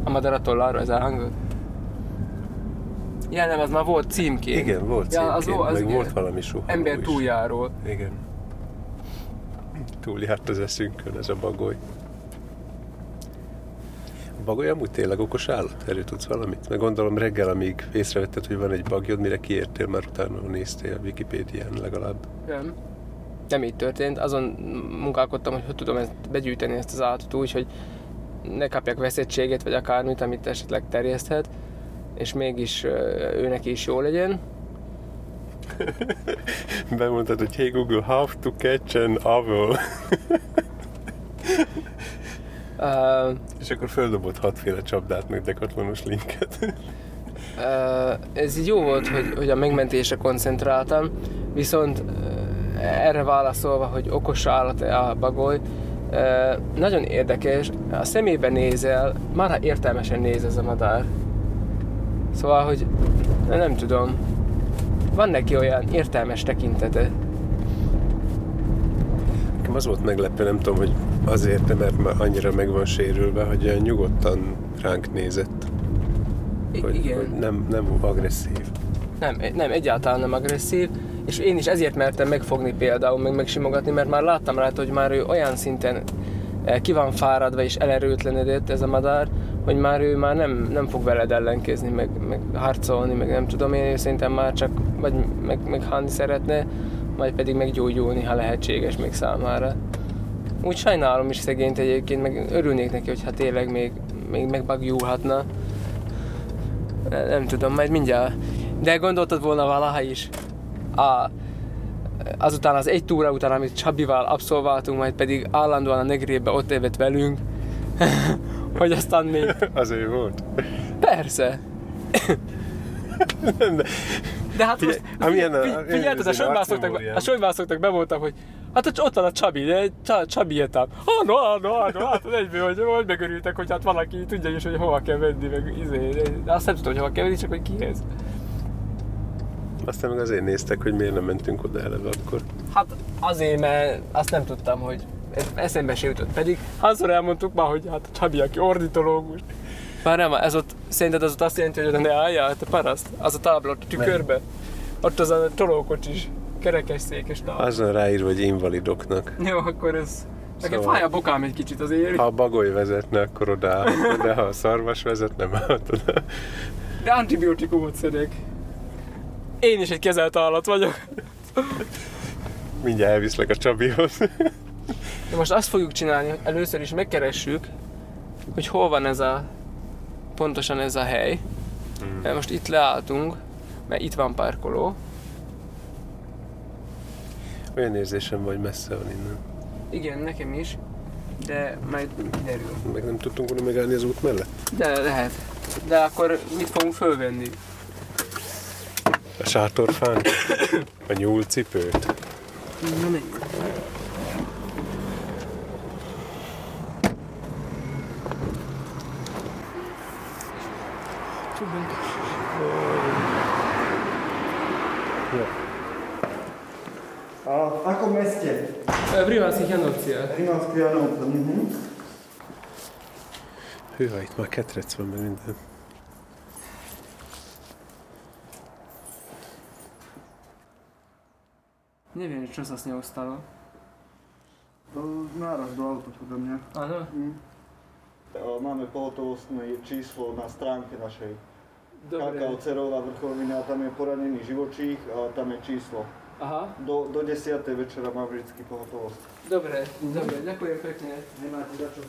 a madarat tolláról, ez elhangzott? Ja, nem, az már volt címként. Igen, volt címként, ja, az, az, az, meg volt valami suhanó is. Ember túljáról. Igen. Túljárt az eszünkön ez a bagoly. Bagoly amúgy tényleg okos állat? Erről tudsz valamit? Meg gondolom reggel, amíg észrevetted, hogy van egy bagyod, mire kiértél, már utána néztél a Wikipédián legalább. Nem. Nem így történt. Azon munkálkodtam, hogy hogy tudom ezt, begyűjteni ezt az állatot úgy, hogy ne kapjak veszettségét, vagy akármit, amit esetleg terjeszthet, és mégis őnek is jó legyen. Bemondtad, hogy hey Google, how to catch an owl. Uh, és akkor földobott hatféle csapdát, meg dekatlonos linket. uh, ez így jó volt, hogy, hogy a megmentésre koncentráltam, viszont uh, erre válaszolva, hogy okos állat a bagoly, uh, nagyon érdekes, a szemébe nézel, már hát értelmesen néz ez a madár. Szóval, hogy nem tudom, van neki olyan értelmes tekintete. Nekem az volt meglepő, nem tudom, hogy azért, mert már annyira meg van sérülve, hogy nyugodtan ránk nézett. Hogy, igen. Hogy nem, nem agresszív. Nem, nem, egyáltalán nem agresszív. És én is ezért mertem megfogni például, meg megsimogatni, mert már láttam rá, hogy már ő olyan szinten ki van fáradva és elerőtlenedett ez a madár, hogy már ő már nem, nem fog veled ellenkezni, meg, meg harcolni, meg nem tudom én, szerintem már csak vagy meghánni szeretne, majd pedig meggyógyulni, ha lehetséges még számára. Úgy sajnálom is szegényt egyébként, meg örülnék neki, hogyha tényleg még, még megbagyulhatna. Nem tudom, majd mindjárt. De gondoltad volna valaha is. A, azután az egy túra után, amit Csabival abszolváltunk, majd pedig állandóan a Negrébe ott évet velünk, hogy aztán még... Az ő volt. Persze. De, de hát most figyelted, a sonyvászoknak bevoltam, hogy hát ott van a Csabi, de Csabi etap. Ah, no, no, no, hát egyből, hogy, hogy megörültek, hogy hát valaki tudja is, hogy hova kell venni, meg izé, de azt nem tudom, hogy hova kell venni, csak hogy kihez. Aztán meg azért néztek, hogy miért nem mentünk oda eleve akkor. Hát azért, mert azt nem tudtam, hogy ez eszembe se jutott. Pedig hányszor elmondtuk már, hogy hát a Csabi, aki ornitológus. Már nem, ez ott, szerinted az ott azt jelenti, hogy ne álljál, te paraszt, az a tábla ott a tükörbe. Nem. Ott az a tolókocsis, kerekesszékes tábla. Azon ráír, hogy invalidoknak. Jó, akkor ez... Nekem szóval... fáj a bokám egy kicsit azért. Ha a bagoly vezetne, akkor odaállhatod, de ha a szarvas vezetne, nem állt oda. De antibiotikumot szedek. Én is egy kezelt állat vagyok. Mindjárt elviszlek a Csabihoz. De most azt fogjuk csinálni, hogy először is megkeressük, hogy hol van ez a... pontosan ez a hely. Hmm. Most itt leálltunk, mert itt van parkoló. Olyan érzésem van, hogy messze van innen. Igen, nekem is, de majd kiderül. Meg nem tudtunk volna megállni az út mellett? De lehet. De akkor mit fogunk fölvenni? A sátorfán? A nyúlcipőt? Na, menj. A akom meste? V Rimánských Janovciach. Rimánských Janovciach, mhm. Hűha, itt már ketrec van meg minden. Neviem, čo sa s ňou stalo. naravno autopodom je. Aha. Mm. Máme pohotovostné číslo na stránke našej. Dobre. Kakao Cerová vrchovina, tam je poranený živočích a tam je číslo. Aha. Do, do desiatej večera mám vždycky pohotovosť. Dobre, mm-hmm. dobre, ďakujem pekne. Nemáte za čo.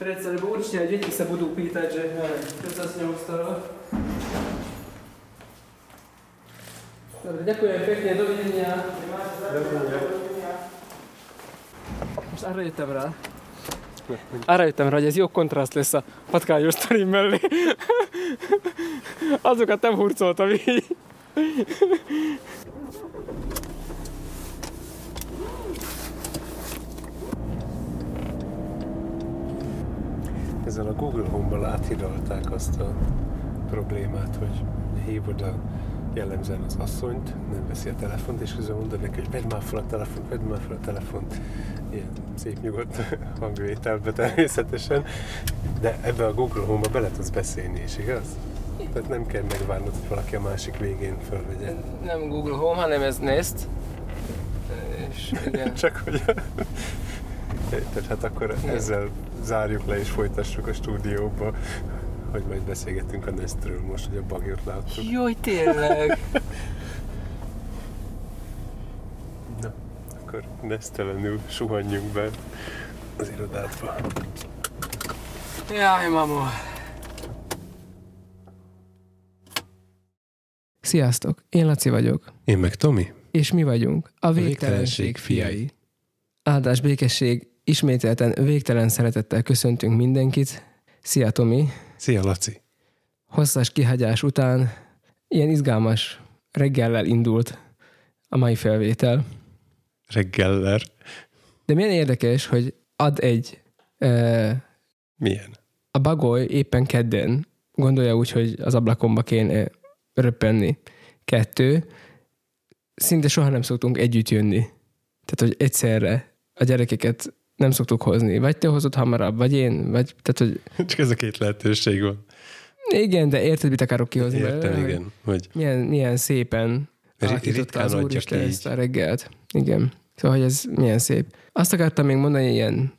Predsa, lebo určite aj deti sa budú pýtať, že čo sa s ňou stalo. Dobre, ďakujem pekne, dovidenia. Nemáte za čo. Dovidenia. Most arra jöttem rá. Arra jöttem rá, hogy ez jó kontraszt lesz a patkányos sztori mellé. Azokat nem hurcoltam így. Ezzel a Google Home-ban áthidalták azt a problémát, hogy hívod a jellemzően az asszonyt, nem veszi a telefont, és közben mondod neki, hogy vedd már fel a telefont, vedd már fel a telefont. Ilyen szép nyugodt hangvételbe természetesen. De ebbe a Google Home-ba bele tudsz beszélni is, igaz? Tehát nem kell megvárnod, hogy valaki a másik végén fölvegye. Nem Google Home, hanem ez Nest. És igen. Csak hogy... Tehát hát akkor nem. Ezzel zárjuk le és folytassuk a stúdióba, hogy majd beszélgetünk a Nestről most, hogy a bagyot láttuk. Jaj, tényleg! Na, akkor nesztelenül suhanjunk be az irodádba. Jaj, mamu! Sziasztok! Én Laci vagyok. Én meg Tomi. És mi vagyunk a Végtelenség, végtelenség fiai. Áldás, békesség, ismételten végtelen szeretettel köszöntünk mindenkit. Szia Tomi! Szia Laci! Hosszas kihagyás után ilyen izgalmas reggellel indult a mai felvétel. Reggellel? De milyen érdekes, hogy ad egy... E, milyen? A bagoly éppen kedden gondolja úgy, hogy az ablakomba kéne röppenni. Kettő, szinte soha nem szoktunk együtt jönni. Tehát, hogy egyszerre a gyerekeket nem szoktuk hozni. Vagy te hozod hamarabb, vagy én, vagy... Tehát, hogy... Csak ez a két lehetőség van. Igen, de érted, mit akarok kihozni. Értem, belőle, igen. Hogy... Milyen, milyen szépen alakította az Úristen ezt a reggelt. Igen. Szóval, hogy ez milyen szép. Azt akartam még mondani ilyen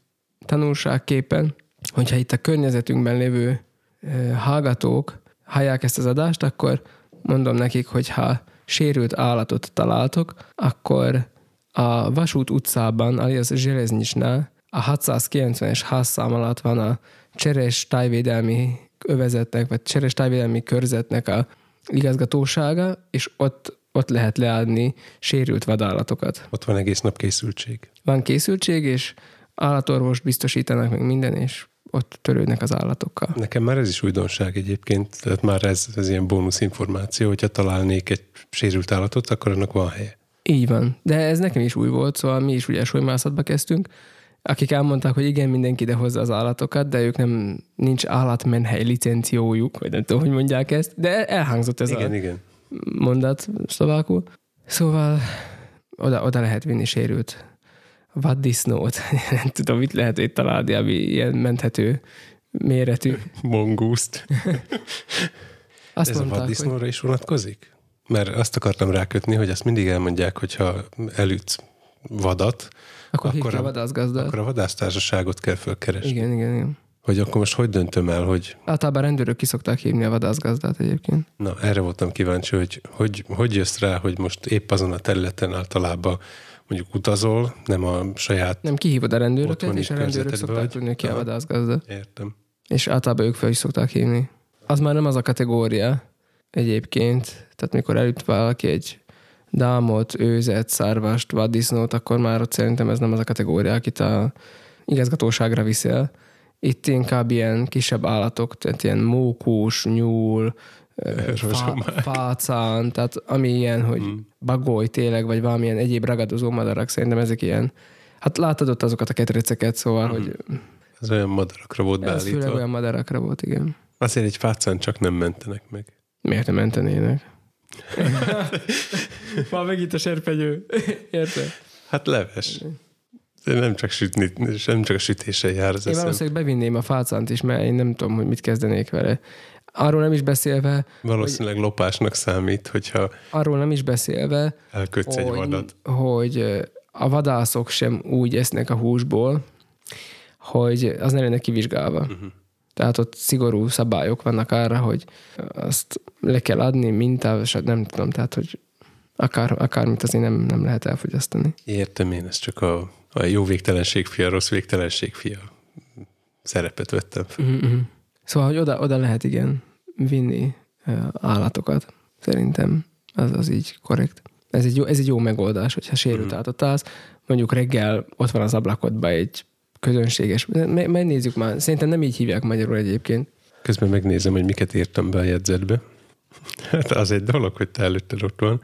tanulságképpen, hogyha itt a környezetünkben lévő e, hallgatók hallják ezt az adást, akkor mondom nekik, hogy ha sérült állatot találtok, akkor a Vasút utcában, alias Zseleznyisnál, a hatszázkilencvenes házszám alatt van a Cseres tájvédelmi övezetnek, vagy Cseres tájvédelmi körzetnek a igazgatósága, és ott, ott lehet leadni sérült vadállatokat. Ott van egész nap készültség. Van készültség, és állatorvost biztosítanak meg minden, és ott törődnek az állatokkal. Nekem már ez is újdonság egyébként, tehát már ez, ez ilyen bónusz információ, hogyha találnék egy sérült állatot, akkor annak van helye. Így van. De ez nekem is új volt, szóval mi is ugye solymászatba kezdtünk, akik elmondták, hogy igen, mindenki ide hozza az állatokat, de ők nem, nincs állatmenhely licenciójuk, vagy nem tudom, hogy mondják ezt, de elhangzott ez igen, a igen. mondat szlovákul. Szóval oda, oda lehet vinni sérült vaddisznót, nem tudom, mit lehet itt találni, ami ilyen menthető méretű. Mongúszt. Azt ez mondták, a vaddisznóra hogy... is vonatkozik? Mert azt akartam rákötni, hogy azt mindig elmondják, hogyha elütsz vadat, akkor, akkor, a, akkor a vadásztársaságot kell fölkeresni. Igen, igen, igen. Hogy akkor most hogy döntöm el, hogy... Általában rendőrök ki szokták hívni a vadászgazdát egyébként. Na, erre voltam kíváncsi, hogy hogy, hogy jössz rá, hogy most épp azon a területen általában mondjuk utazol, nem a saját... Nem, kihívod a rendőröket, és a rendőrök szokták tudni ki a vadászgazdát. Értem. És általában ők fel is szokták hívni. Az már nem az a kategória... Egyébként, tehát mikor elüt valaki egy dámot, őzet, szárvast, vaddisznót, akkor már ott szerintem ez nem az a kategória, akit a igazgatóságra viszel. Itt inkább ilyen kisebb állatok, tehát ilyen mókus, nyúl, fá, fácán, tehát ami ilyen, hogy hmm. bagoly tényleg, vagy valamilyen egyéb ragadozó madarak, szerintem ezek ilyen. Hát látod ott azokat a ketreceket, szóval, hmm. hogy... Ez olyan madarakra volt beállítva. Ez főleg olyan madarakra volt, igen. Azért egy fácán csak nem mentenek meg. Miért nem mentenének? Már megint a serpenyő. Érted? Hát leves. Nem csak, sütni, nem csak a sütéssel jár. Én valószínűleg bevinném a fácánt is, mert én nem tudom, hogy mit kezdenék vele. Arról nem is beszélve... Valószínűleg hogy, lopásnak számít, hogyha... Arról nem is beszélve, elkötsz egy vadat. Hogy a vadászok sem úgy esznek a húsból, hogy az ne lenne kivizsgálva. Uh-huh. Tehát ott szigorú szabályok vannak arra, hogy azt le kell adni, mintáv, és nem tudom, tehát, hogy akár, akármit azért nem, nem lehet elfogyasztani. Értem én, ez csak a, a jó végtelenség fia, a rossz végtelenség fia szerepet vettem fel. Uh-huh. Szóval, hogy oda, oda lehet, igen, vinni állatokat. Szerintem az, az így korrekt. Ez egy jó, ez egy jó megoldás, hogyha sérült átot állsz. Mondjuk reggel ott van az ablakodban egy közönséges. Megnézzük már. Szerintem nem így hívják magyarul egyébként. Közben megnézem, hogy miket írtam be a jegyzetbe. Hát az egy dolog, hogy te előtted ott van.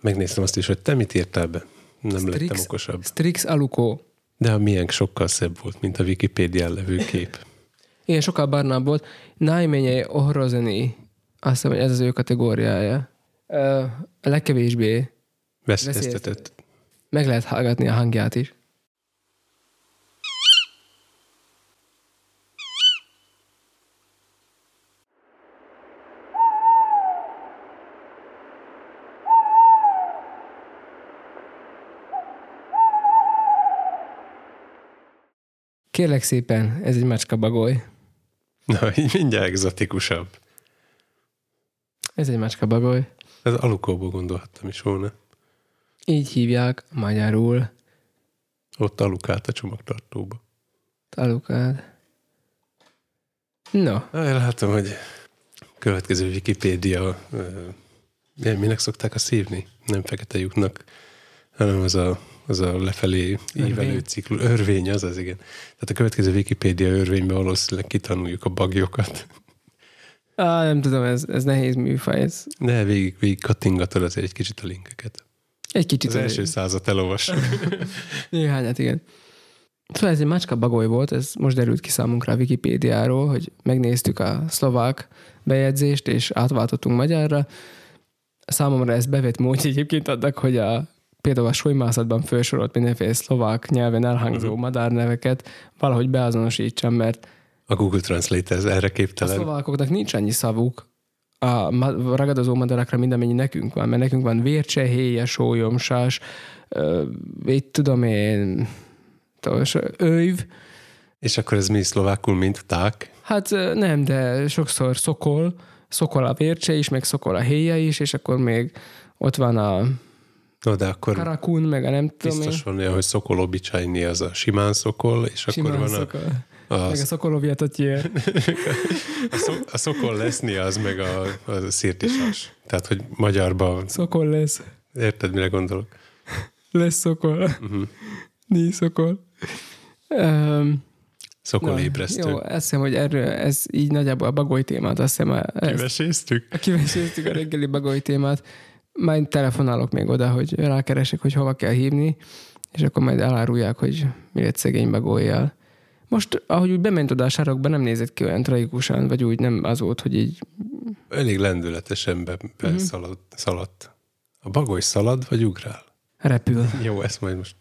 Megnéztem azt is, hogy te mit írtál be. Nem Strix, lettem okosabb. Strix aluco. De a miénk sokkal szebb volt, mint a Wikipédián levő kép. Igen, sokkal barnább volt. Najmenej ohrozeni. Azt hiszem, hogy ez az ő kategóriája. A legkevésbé veszélyeztetett. Meg lehet hallgatni a hangját is. Kérlek szépen, ez egy macskabagoly. Na, így mindjárt egzotikusabb. Ez egy macskabagoly. Ez alukóból gondolhattam is volna. Így hívják magyarul. Ott alukát a csomagtartóba. Alukád. No. Látom, hogy következő Wikipédia, eh, minek szokták azt hívni? Nem fekete lyuknak, hanem az a, az a lefelé ívelő ciklus. Örvény az az, igen. Tehát a következő Wikipédia örvényben valószínűleg kitanuljuk a bagyokat. Ah, nem tudom, ez, ez nehéz műfaj. Ez... De végig, végig kattingatod azért egy kicsit a linkeket. Egy kicsit. Az első százat elolvassuk. Néhányat, igen. Szóval ez egy macskabagoly volt, ez most derült ki számunkra a Wikipédiáról, hogy megnéztük a szlovák bejegyzést, és átváltottunk magyarra. Számomra ez bevett módja egyébként annak, hogy a, például a súlymászatban felsorolt mindenféle szlovák nyelven elhangzó uh-huh. madárneveket valahogy beazonosítsam, mert a Google Translate ez erre képtelen. A szlovákoknak nincs annyi szavuk a ragadozó madarakra, mint amennyi nekünk van, mert nekünk van vércsehéje, sólyomsás, itt tudom én, őv. És akkor ez mi szlovákul, mint ták? Hát nem, de sokszor szokol, szokol a vércse is, meg szokol a héje is, és akkor még ott van a no, de akkor karakun, meg a nem tudom én. Biztos van olyan, hogy szokolobicsajni az a simán szokol, és simán akkor van szokol. a... A meg a szokoloviát ott jön. A, szok, a szokol lesznia, az meg a, a szirtisas. Tehát, hogy magyarban... Szokol lesz. Érted, mire gondolok? Lesz szokol. Uh-huh. Ni szokol. Um, szokol ébresztő. Jó, azt hiszem, hogy erről, ez így nagyjából a bagoly témát, azt hiszem... A, kiveséztük? Ezt, a kiveséztük a reggeli bagoly témát. Majd telefonálok még oda, hogy rákeresek, hogy hova kell hívni, és akkor majd elárulják, hogy mi lett szegény bagolyjal. Most, ahogy úgy bement oda a sarokba, nem nézett ki olyan tragikusan, vagy úgy nem az volt, hogy így... Elég lendületesen be, be mm-hmm. szalad, szaladt. A bagoly szalad, vagy ugrál? Repül. Jó, ezt majd most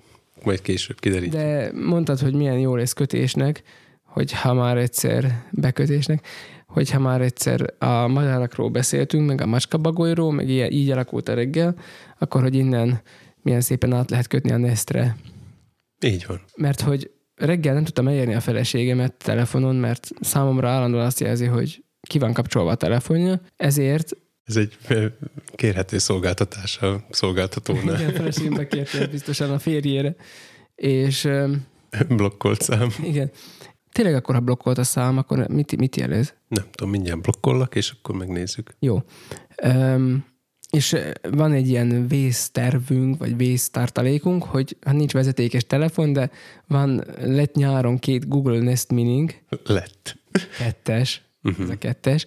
majd később kiderítjük. De mondtad, hogy milyen jó lesz kötésnek, hogyha már egyszer bekötésnek, hogyha már egyszer a madarakról beszéltünk, meg a macskabagolyról, meg ilyen, így alakult a reggel, akkor, hogy innen milyen szépen át lehet kötni a Nestre. Így van. Mert hogy reggel nem tudtam elérni a feleségemet telefonon, mert számomra állandóan azt jelzi, hogy ki van kapcsolva a telefonja, ezért... Ez egy kérhető szolgáltatás a szolgáltatónál. Igen, a feleségembe kérte biztosan a férjére, és... Blokkolt szám. Igen. Tényleg akkor, ha blokkolt a szám, akkor mit, mit jelez? Nem tudom, mindjárt blokkollak, és akkor megnézzük. Jó. Um, és van egy ilyen vésztervünk, vagy vésztartalékunk, hogy hát nincs vezetékes telefon, de van lett nyáron két Google Nest Mini-nk. Lett. Kettes. Uh-huh. Ez a kettes.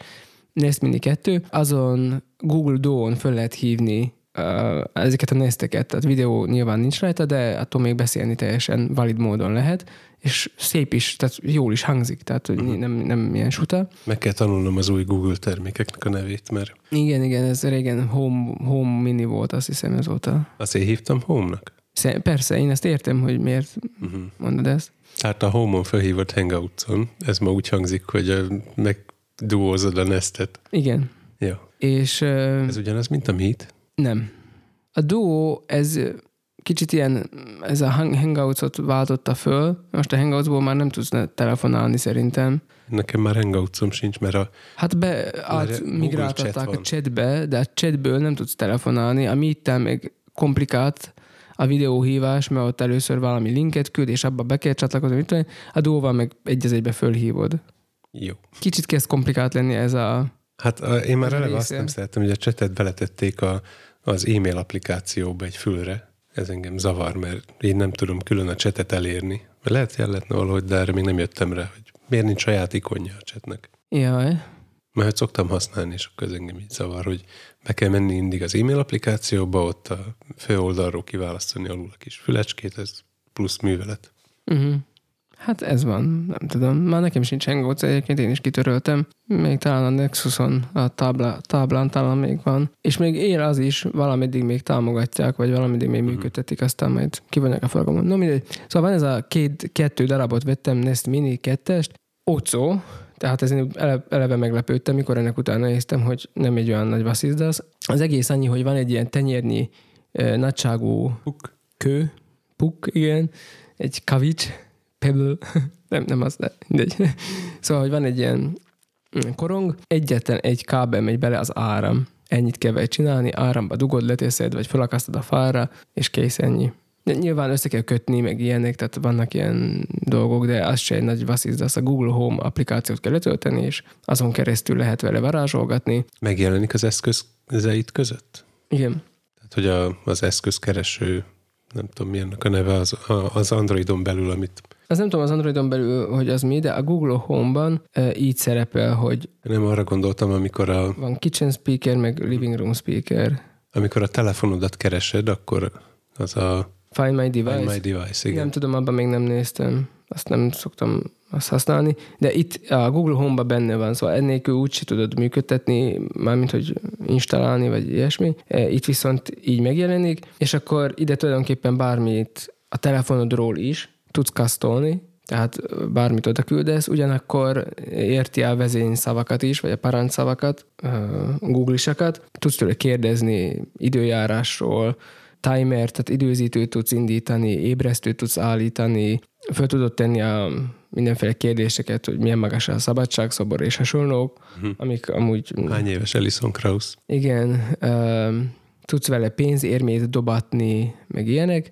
Nest Mini kettő. Azon Google Duo-n föl lehet hívni uh, ezeket a Nesteket. Tehát videó nyilván nincs rajta, de attól még beszélni teljesen valid módon lehet. És szép is, tehát jól is hangzik, tehát hogy uh-huh. nem, nem ilyen suta. Meg kell tanulnom az új Google termékeknek a nevét, mert... Igen, igen, ez régen Home, home Mini volt, azt hiszem ezóta. Azért hívtam Home-nak? Szer- persze, én ezt értem, hogy miért uh-huh. mondod ezt. Hát a Home-on felhívott Hangouts-on, ez ma úgy hangzik, hogy megduózod a Nestet. Igen. Ja. És... Uh... Ez ugyanaz, mint a Meet? Nem. A Duo, ez... kicsit ilyen, ez a Hangouts-ot váltotta föl, most a Hangouts-ból már nem tudsz telefonálni szerintem. Nekem már Hangouts-om sincs, mert a... Hát be átmigráltatták a chatbe, de a chatből nem tudsz telefonálni, ami itt még komplikált a videóhívás, mert ott először valami linket küld, és abba be kell csatlakozni, mit tudom, a Duóval meg egy az egybe fölhívod. Jó. Kicsit kezd komplikált lenni ez a... Hát a, én már eleve azt nem szerettem, hogy a chatet beletették a, az e-mail applikációba egy fülre. Ez engem zavar, mert én nem tudom külön a chatet elérni. Lehet, hogy el lehetne valahogy, de erre még nem jöttem rá, hogy miért nincs saját ikonja a chatnek. Jaj. Mert hogy szoktam használni, és akkor ez engem így zavar, hogy be kell menni mindig az e-mail applikációba, ott a fő oldalról kiválasztani alul a kis fülecskét, ez plusz művelet. Uh-huh. Hát ez van, nem tudom. Már nekem sincs Hangouts, egyébként én is kitöröltem. Még talán a Nexuson, a táblá, táblán talán még van. És még él az is, valameddig még támogatják, vagy valameddig még működtetik, aztán majd kivonják a fargomon. No, mindegy. Szóval van ez a két, kettő darabot vettem, Nest Mini kettest, Oco, tehát ez én eleve meglepődtem, mikor ennek utána néztem, hogy nem egy olyan nagy vasszis, de az, az egész annyi, hogy van egy ilyen tenyérnyi eh, nagyságú puk. kő, puk, igen, egy kavics, pebble, nem, nem az, de mindegy. Szóval, hogy van egy ilyen korong, egyetlen egy kábel megy bele az áram. Ennyit kell vele csinálni, áramba dugod, letészed, vagy felakasztod a fára, és kész, ennyi. De nyilván össze kell kötni, meg ilyenek, tehát vannak ilyen dolgok, de az se egy nagy vasszizda, az a Google Home applikációt kell letölteni, és azon keresztül lehet vele varázsolgatni. Megjelenik az eszközeit között? Igen. Tehát, hogy a, az eszközkereső, nem tudom, milyennek a neve az, az Androidon belül, amit... Az nem tudom az Androidon belül, hogy az mi, de a Google Home-ban e, így szerepel, hogy... Nem arra gondoltam, amikor a... Van kitchen speaker, meg living room speaker. Amikor a telefonodat keresed, akkor az a... Find my device. Find my device, igen. Nem tudom, abban még nem néztem. Azt nem szoktam azt használni. De itt a Google Home-ba benne van, szóval ennélkül úgy se tudod működtetni, mármint, hogy installálni, vagy ilyesmi. Itt viszont így megjelenik, és akkor ide tulajdonképpen bármit a telefonodról is tudsz kasztolni, tehát bármit oda küldesz, ugyanakkor érti a vezényszavakat is, vagy a parancsszavakat, googlisakat. Tudsz tőle kérdezni időjárásról, timer, tehát időzítőt tudsz indítani, ébresztőt tudsz állítani, föl tudod tenni a mindenféle kérdéseket, hogy milyen magas a szabadságszobor és hasonlók, hm. amik amúgy... Hány éves Alison Krauss? Igen, um, tudsz vele pénzérmét dobatni, meg ilyenek.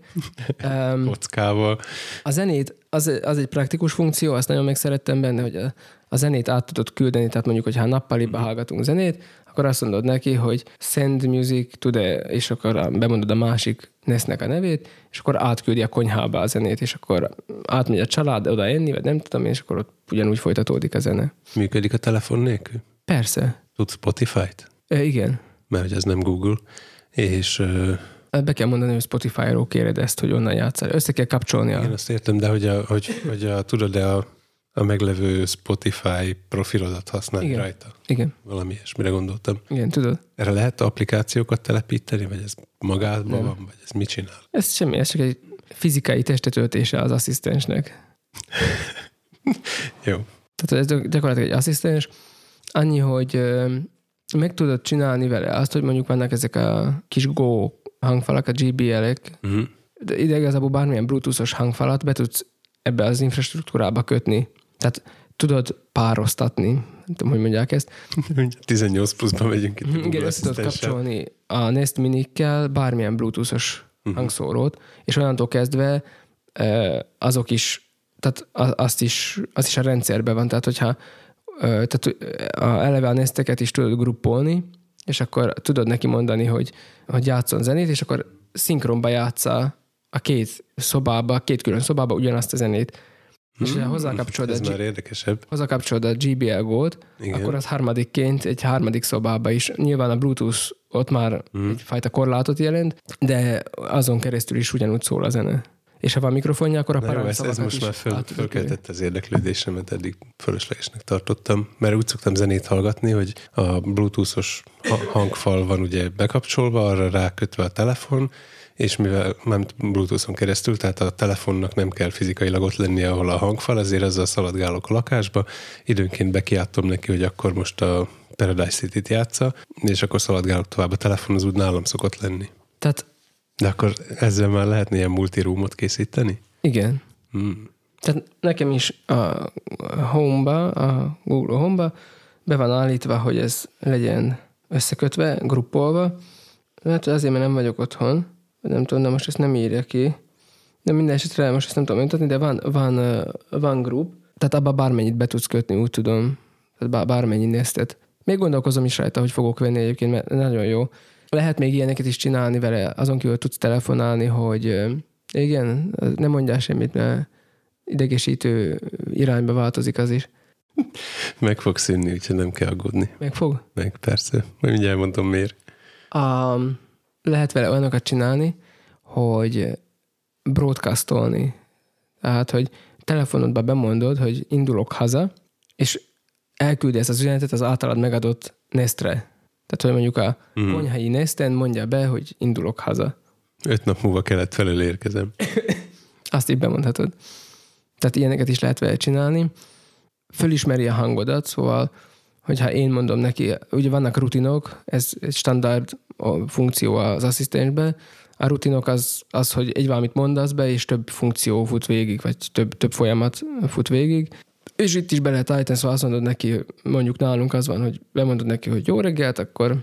Um, Kockával. A zenét, az, az egy praktikus funkció, azt nagyon megszerettem benne, hogy a, a zenét át tudod küldeni, tehát mondjuk, hogyha nappaliba hm. hallgatunk zenét, akkor azt mondod neki, hogy send music to the, és akkor bemondod a másik Nestnek a nevét, és akkor átküldi a konyhába a zenét, és akkor átmegy a család oda enni, vagy nem tudom, és akkor ott ugyanúgy folytatódik a zene. Működik a telefon nélkül? Persze. Tudsz Spotify-t? E, igen. Mert hogy ez nem Google, és... Be kell mondani, hogy Spotify-ról kéred ezt, hogy onnan játszál. Össze kell kapcsolni a... Én azt értem, de hogy, a, hogy, hogy a, tudod-e a... a meglevő Spotify profilodat használni igen, rajta. Igen. Valami ilyesmire gondoltam. Igen, tudod. Erre lehet applikációkat telepíteni, vagy ez magában nem. van, vagy ez mit csinál? Ez semmi, ez csak egy fizikai testetöltése az asszisztensnek. Jó. Tehát ez gyakorlatilag egy asszisztens. Annyi, hogy meg tudod csinálni vele azt, hogy mondjuk vannak ezek a kis Go hangfalak, a gé bé el-ek, uh-huh. de ide igazából bármilyen bluetoothos hangfalat be tudsz ebbe az infrastruktúrába kötni. Tehát tudod párosztatni, nem tudom, hogy mondják ezt. tizennyolc pluszban megyünk itt. Igen, ezt tudod kapcsolni a Nest Minikkel bármilyen bluetoothos uh-huh. hangszórót, és onnantól kezdve azok is, tehát azt is, az is a rendszerben van, tehát hogyha tehát eleve a Nesteket is tudod gruppolni, és akkor tudod neki mondani, hogy, hogy játszon zenét, és akkor szinkronba játsszál a két szobába, két külön szobába ugyanazt a zenét. Hmm, és ha hozzákapcsolod a, G- a gé bé el Go-t, akkor az harmadikként egy harmadik szobába is. Nyilván a Bluetooth ott már hmm. egyfajta korlátot jelent, de azon keresztül is ugyanúgy szól a zene. És ha van mikrofonja, akkor a parancsszavakat is. Ez most már föl, fölkeltett az érdeklődésemet, eddig fölöslegesnek tartottam, mert úgy szoktam zenét hallgatni, hogy a Bluetooth-os hangfal van ugye bekapcsolva, arra rákötve a telefon, és mivel nem Bluetooth-on keresztül, tehát a telefonnak nem kell fizikailag ott lennie, ahol a hangfal, ezért azzal szaladgálok a lakásba, időnként bekiáltom neki, hogy akkor most a Paradise City-t játsza, és akkor szaladgálok tovább, a telefon az úgy nálam szokott lenni. Tehát De akkor ezzel már lehetne ilyen multiroomot készíteni? Igen. Hmm. Tehát nekem is a Home-ba, a Google Home-ba be van állítva, hogy ez legyen összekötve, gruppolva. Hát azért, mert nem vagyok otthon, nem tudom, de most ezt nem írja ki. De minden esetre most ezt nem tudom mutatni, de van, van, van group, tehát abba bármennyit be tudsz kötni, úgy tudom. Tehát bármennyi néztet. Még gondolkozom is rajta, hogy fogok venni egyébként, mert nagyon jó. Lehet még ilyeneket is csinálni vele, azon kívül tudsz telefonálni, hogy igen, nem mondjál semmit, mert idegesítő irányba változik az is. Meg fog szűnni, úgyhogy nem kell aggódni. Meg fog? Meg, persze. Majd mindjárt mondom miért. Um, lehet vele olyanokat csinálni, hogy broadcastolni. Tehát, hogy telefonodba bemondod, hogy indulok haza, és elküldi ezt az üzenetet az általad megadott Nestre. Tehát, hogy mondjuk a mm. konyhai Nesten mondja be, hogy indulok haza. Öt nap múlva kelet felől érkezem. Azt így bemondhatod. Tehát ilyeneket is lehet vele csinálni. Fölismeri a hangodat, szóval, hogyha én mondom neki, ugye vannak rutinok, ez egy standard funkció az asszisztensben, a rutinok az, az, hogy egy valamit mondasz be, és több funkció fut végig, vagy több, több folyamat fut végig. És itt is be lehet állítani, szóval azt mondod neki, mondjuk nálunk az van, hogy bemondod neki, hogy jó reggelt, akkor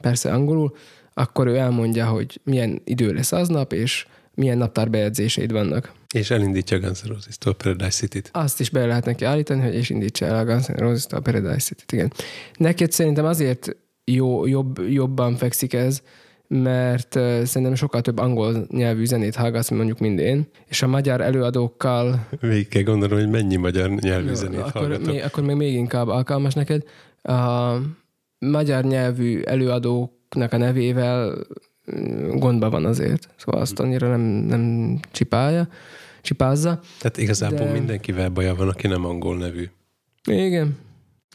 persze angolul, akkor ő elmondja, hogy milyen idő lesz aznap, és milyen naptárbejegyzéseid vannak. És elindítja a Guns N' Roses-tól a Paradise City-t. Azt is be lehet neki állítani, hogy és indítsa el a Guns N' Roses-tól a Paradise City-t, igen. Neked szerintem azért jó, jobb, jobban fekszik ez, mert szerintem sokkal több angol nyelvű zenét hallgatsz, mondjuk mindén, és a magyar előadókkal... Végig kell gondolom, hogy mennyi magyar nyelvű jó, zenét akkor hallgatok. Még, akkor még, még inkább alkalmas neked. A magyar nyelvű előadóknak a nevével gondban van azért. Szóval azt annyira nem, nem csipálja, csipázza. Tehát igazából de... mindenkivel baja van, aki nem angol nevű. Igen.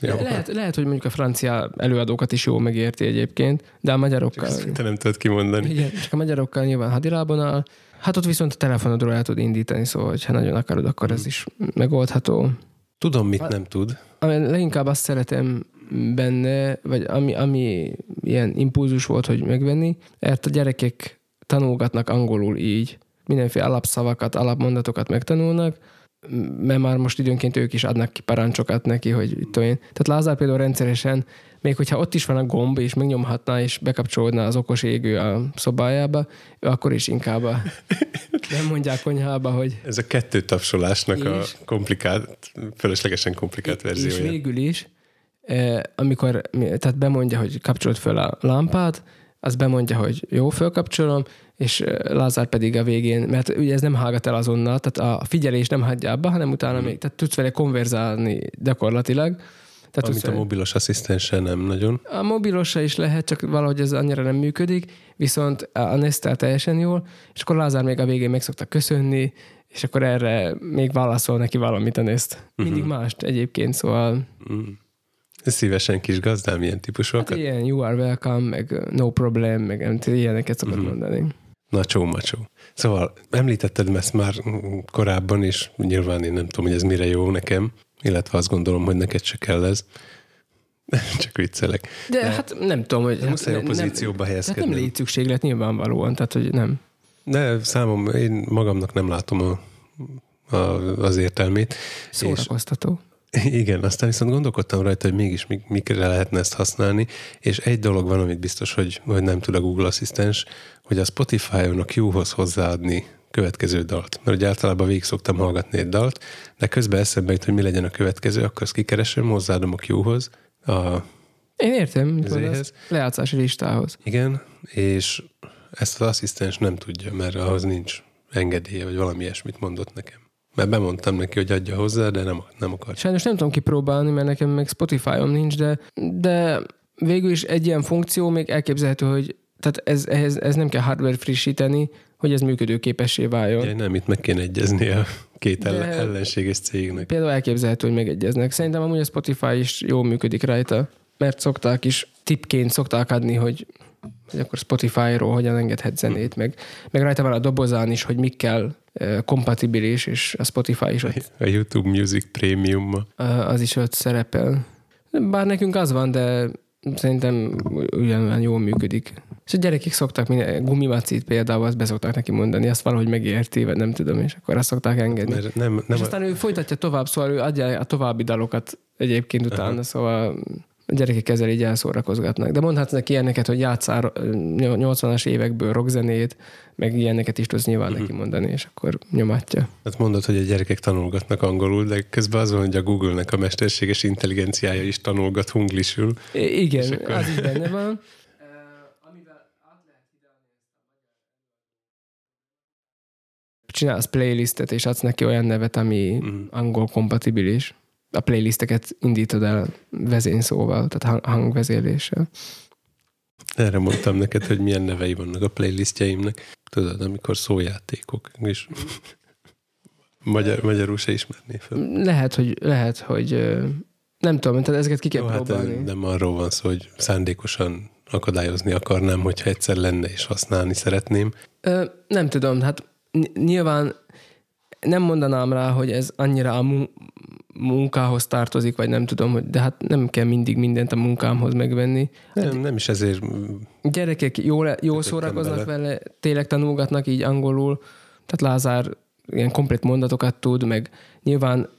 Ja, lehet, lehet, hogy mondjuk a francia előadókat is jó megérti egyébként, de a magyarokkal... Csak te nem tudod kimondani. Igen, csak a magyarokkal nyilván hadilábon áll. Hát ott viszont a telefonodról el tud indítani, szóval ha nagyon akarod, akkor ez is megoldható. Tudom, mit hát, nem tud. Leginkább azt szeretem benne, vagy ami, ami ilyen impulzus volt, hogy megvenni, mert a gyerekek tanulgatnak angolul így. Mindenféle alapszavakat, alapmondatokat megtanulnak, mert már most időnként ők is adnak ki parancsokat neki, hogy itt tudom én. Tehát Lázár például rendszeresen, még hogyha ott is van a gomb, és megnyomhatná, és bekapcsolódna az okos égő a szobájába, akkor is inkább a, nem mondják konyhába, hogy... Ez a kettő tapsolásnak a komplikált, fölöslegesen komplikált verziója. És végül is, amikor tehát bemondja, hogy kapcsolt föl a lámpát, az bemondja, hogy jó, fölkapcsolom, és Lázár pedig a végén, mert ugye ez nem hallgat el azonnal, tehát a figyelés nem hagyja abba, hanem utána még, tehát tudsz vele konverzálni gyakorlatilag. Tehát amit a mobilos asszisztenssel nem nagyon. A mobilossal is lehet, csak valahogy ez annyira nem működik, viszont a Nest-tel teljesen jól, és akkor Lázár még a végén meg szokta köszönni, és akkor erre még válaszol neki valamit a Nest. Mindig uh-huh. mást egyébként, szóval... Uh-huh. Szívesen kis gazdám, ilyen típusokat? Hát ilyen you are welcome, meg no problem, meg ilyeneket szabad mm-hmm. mondani. Nacsó, macsó. Szóval említetted ezt már korábban, és nyilván én nem tudom, hogy ez mire jó nekem, illetve azt gondolom, hogy neked se kell ez. Csak viccelek. De, de hát nem tudom, hogy... Hát muszáj opozícióba helyezkednem. Hát nem létszükség lett nyilvánvalóan, tehát hogy nem. De számom, én magamnak nem látom a, a, az értelmét. Szórakoztató. És igen, aztán viszont gondolkodtam rajta, hogy mégis mikre lehetne ezt használni, és egy dolog van, amit biztos, hogy, hogy nem tud a Google asszisztens, hogy a Spotify-on a Q-hoz hozzáadni következő dalt. Mert ugye általában végig szoktam hallgatni egy dalt, de közben eszembe jut, hogy mi legyen a következő, akkor azt kikeresem, hozzáadom a Q-hoz. A én értem, mit mondasz, lejátszási listához. Igen, és ezt az asszisztens nem tudja, mert ahhoz nincs engedélye, vagy valami ilyesmit mondott nekem. Mert bemondtam neki, hogy adja hozzá, de nem, nem akart. Sajnos nem tudom kipróbálni, mert nekem meg Spotify-om nincs, de, de végül is egy ilyen funkció még elképzelhető, hogy tehát ez, ez, ez nem kell hardware frissíteni, hogy ez működőképessé váljon. Ugye, nem, itt meg kéne egyezni a két de ellenséges cégnek. Például elképzelhető, hogy megegyeznek. Szerintem amúgy a Spotify is jól működik rajta, mert szokták is, tipként szokták adni, hogy hogy akkor Spotify-ról hogyan engedhet zenét, meg, meg rajta van a dobozán is, hogy mikkel eh, kompatibilis, és a Spotify is ott. A YouTube Music Premium-ma. Az is ott szerepel. Bár nekünk az van, de szerintem ugyanúgy jól működik. És a gyerekek szoktak minden, gumimacit például, azt beszokták neki mondani, azt valahogy megérti, vagy nem tudom, és akkor azt szokták engedni. Nem, nem, és aztán ő folytatja tovább, szóval ő adja a további dalokat egyébként utána, aha. Szóval a gyerekek ezzel így elszórakozgatnak. De mondhatnak ilyeneket, hogy játszál nyolcvanas évekből rockzenét, meg ilyeneket is tudsz nyilván uh-huh. neki mondani, és akkor nyomatja. Hát mondod, hogy a gyerekek tanulgatnak angolul, de közben az van, hogy a Google-nek a mesterséges intelligenciája is tanulgat hunglisül. Igen, akkor... az is benne van. Csinálsz playlistet, és adsz neki olyan nevet, ami uh-huh. angol kompatibilis. A playlisteket indítod el vezényszóval, tehát hangvezérléssel. Erre mondtam neked, hogy milyen nevei vannak a playlistjeimnek. Tudod, amikor szójátékok, és magyar, magyarul se ismerné fel. Lehet, hogy, lehet, hogy nem tudom, tehát ezeket ki kell Jó, próbálni. Hát nem arról van szó, hogy szándékosan akadályozni akarnám, hogyha egyszer lenne, és használni szeretném. Ö, nem tudom, hát nyilván nem mondanám rá, hogy ez annyira a mu- munkához tartozik, vagy nem tudom, de hát nem kell mindig mindent a munkámhoz megvenni. Nem, hát nem is ezért. Gyerekek jól, jól szórakoznak bele. vele, tényleg tanulgatnak így angolul, tehát Lázár ilyen komplet mondatokat tud, meg nyilván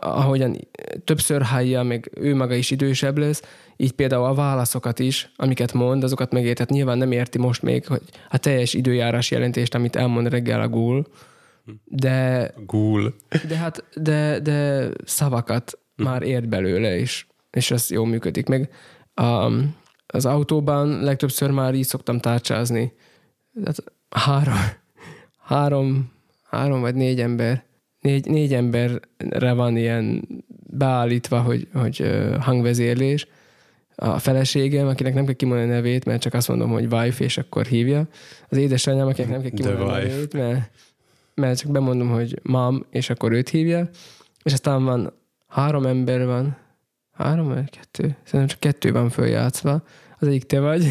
ahogyan többször hallja, meg ő maga is idősebb lesz, így például a válaszokat is, amiket mond, azokat megértett. Nyilván nem érti most még, hogy a teljes időjárás jelentést, amit elmond reggel a Google, de Google. De hát de, de szavakat hm. már ért belőle is, és ez jól működik. Meg a, az autóban legtöbbször már így szoktam tárcsázni. Tehát három, három, három vagy négy ember, négy, négy emberre van ilyen beállítva, hogy, hogy hangvezérlés. A feleségem, akinek nem kell kimondani a nevét, mert csak azt mondom, hogy wife, és akkor hívja. Az édesanyám, akinek nem kell kimondani a nevét, mert mert csak bemondom, hogy mom, és akkor őt hívja, és aztán van három ember van, három vagy kettő? Szerintem csak kettő van följátszva, az egyik te vagy.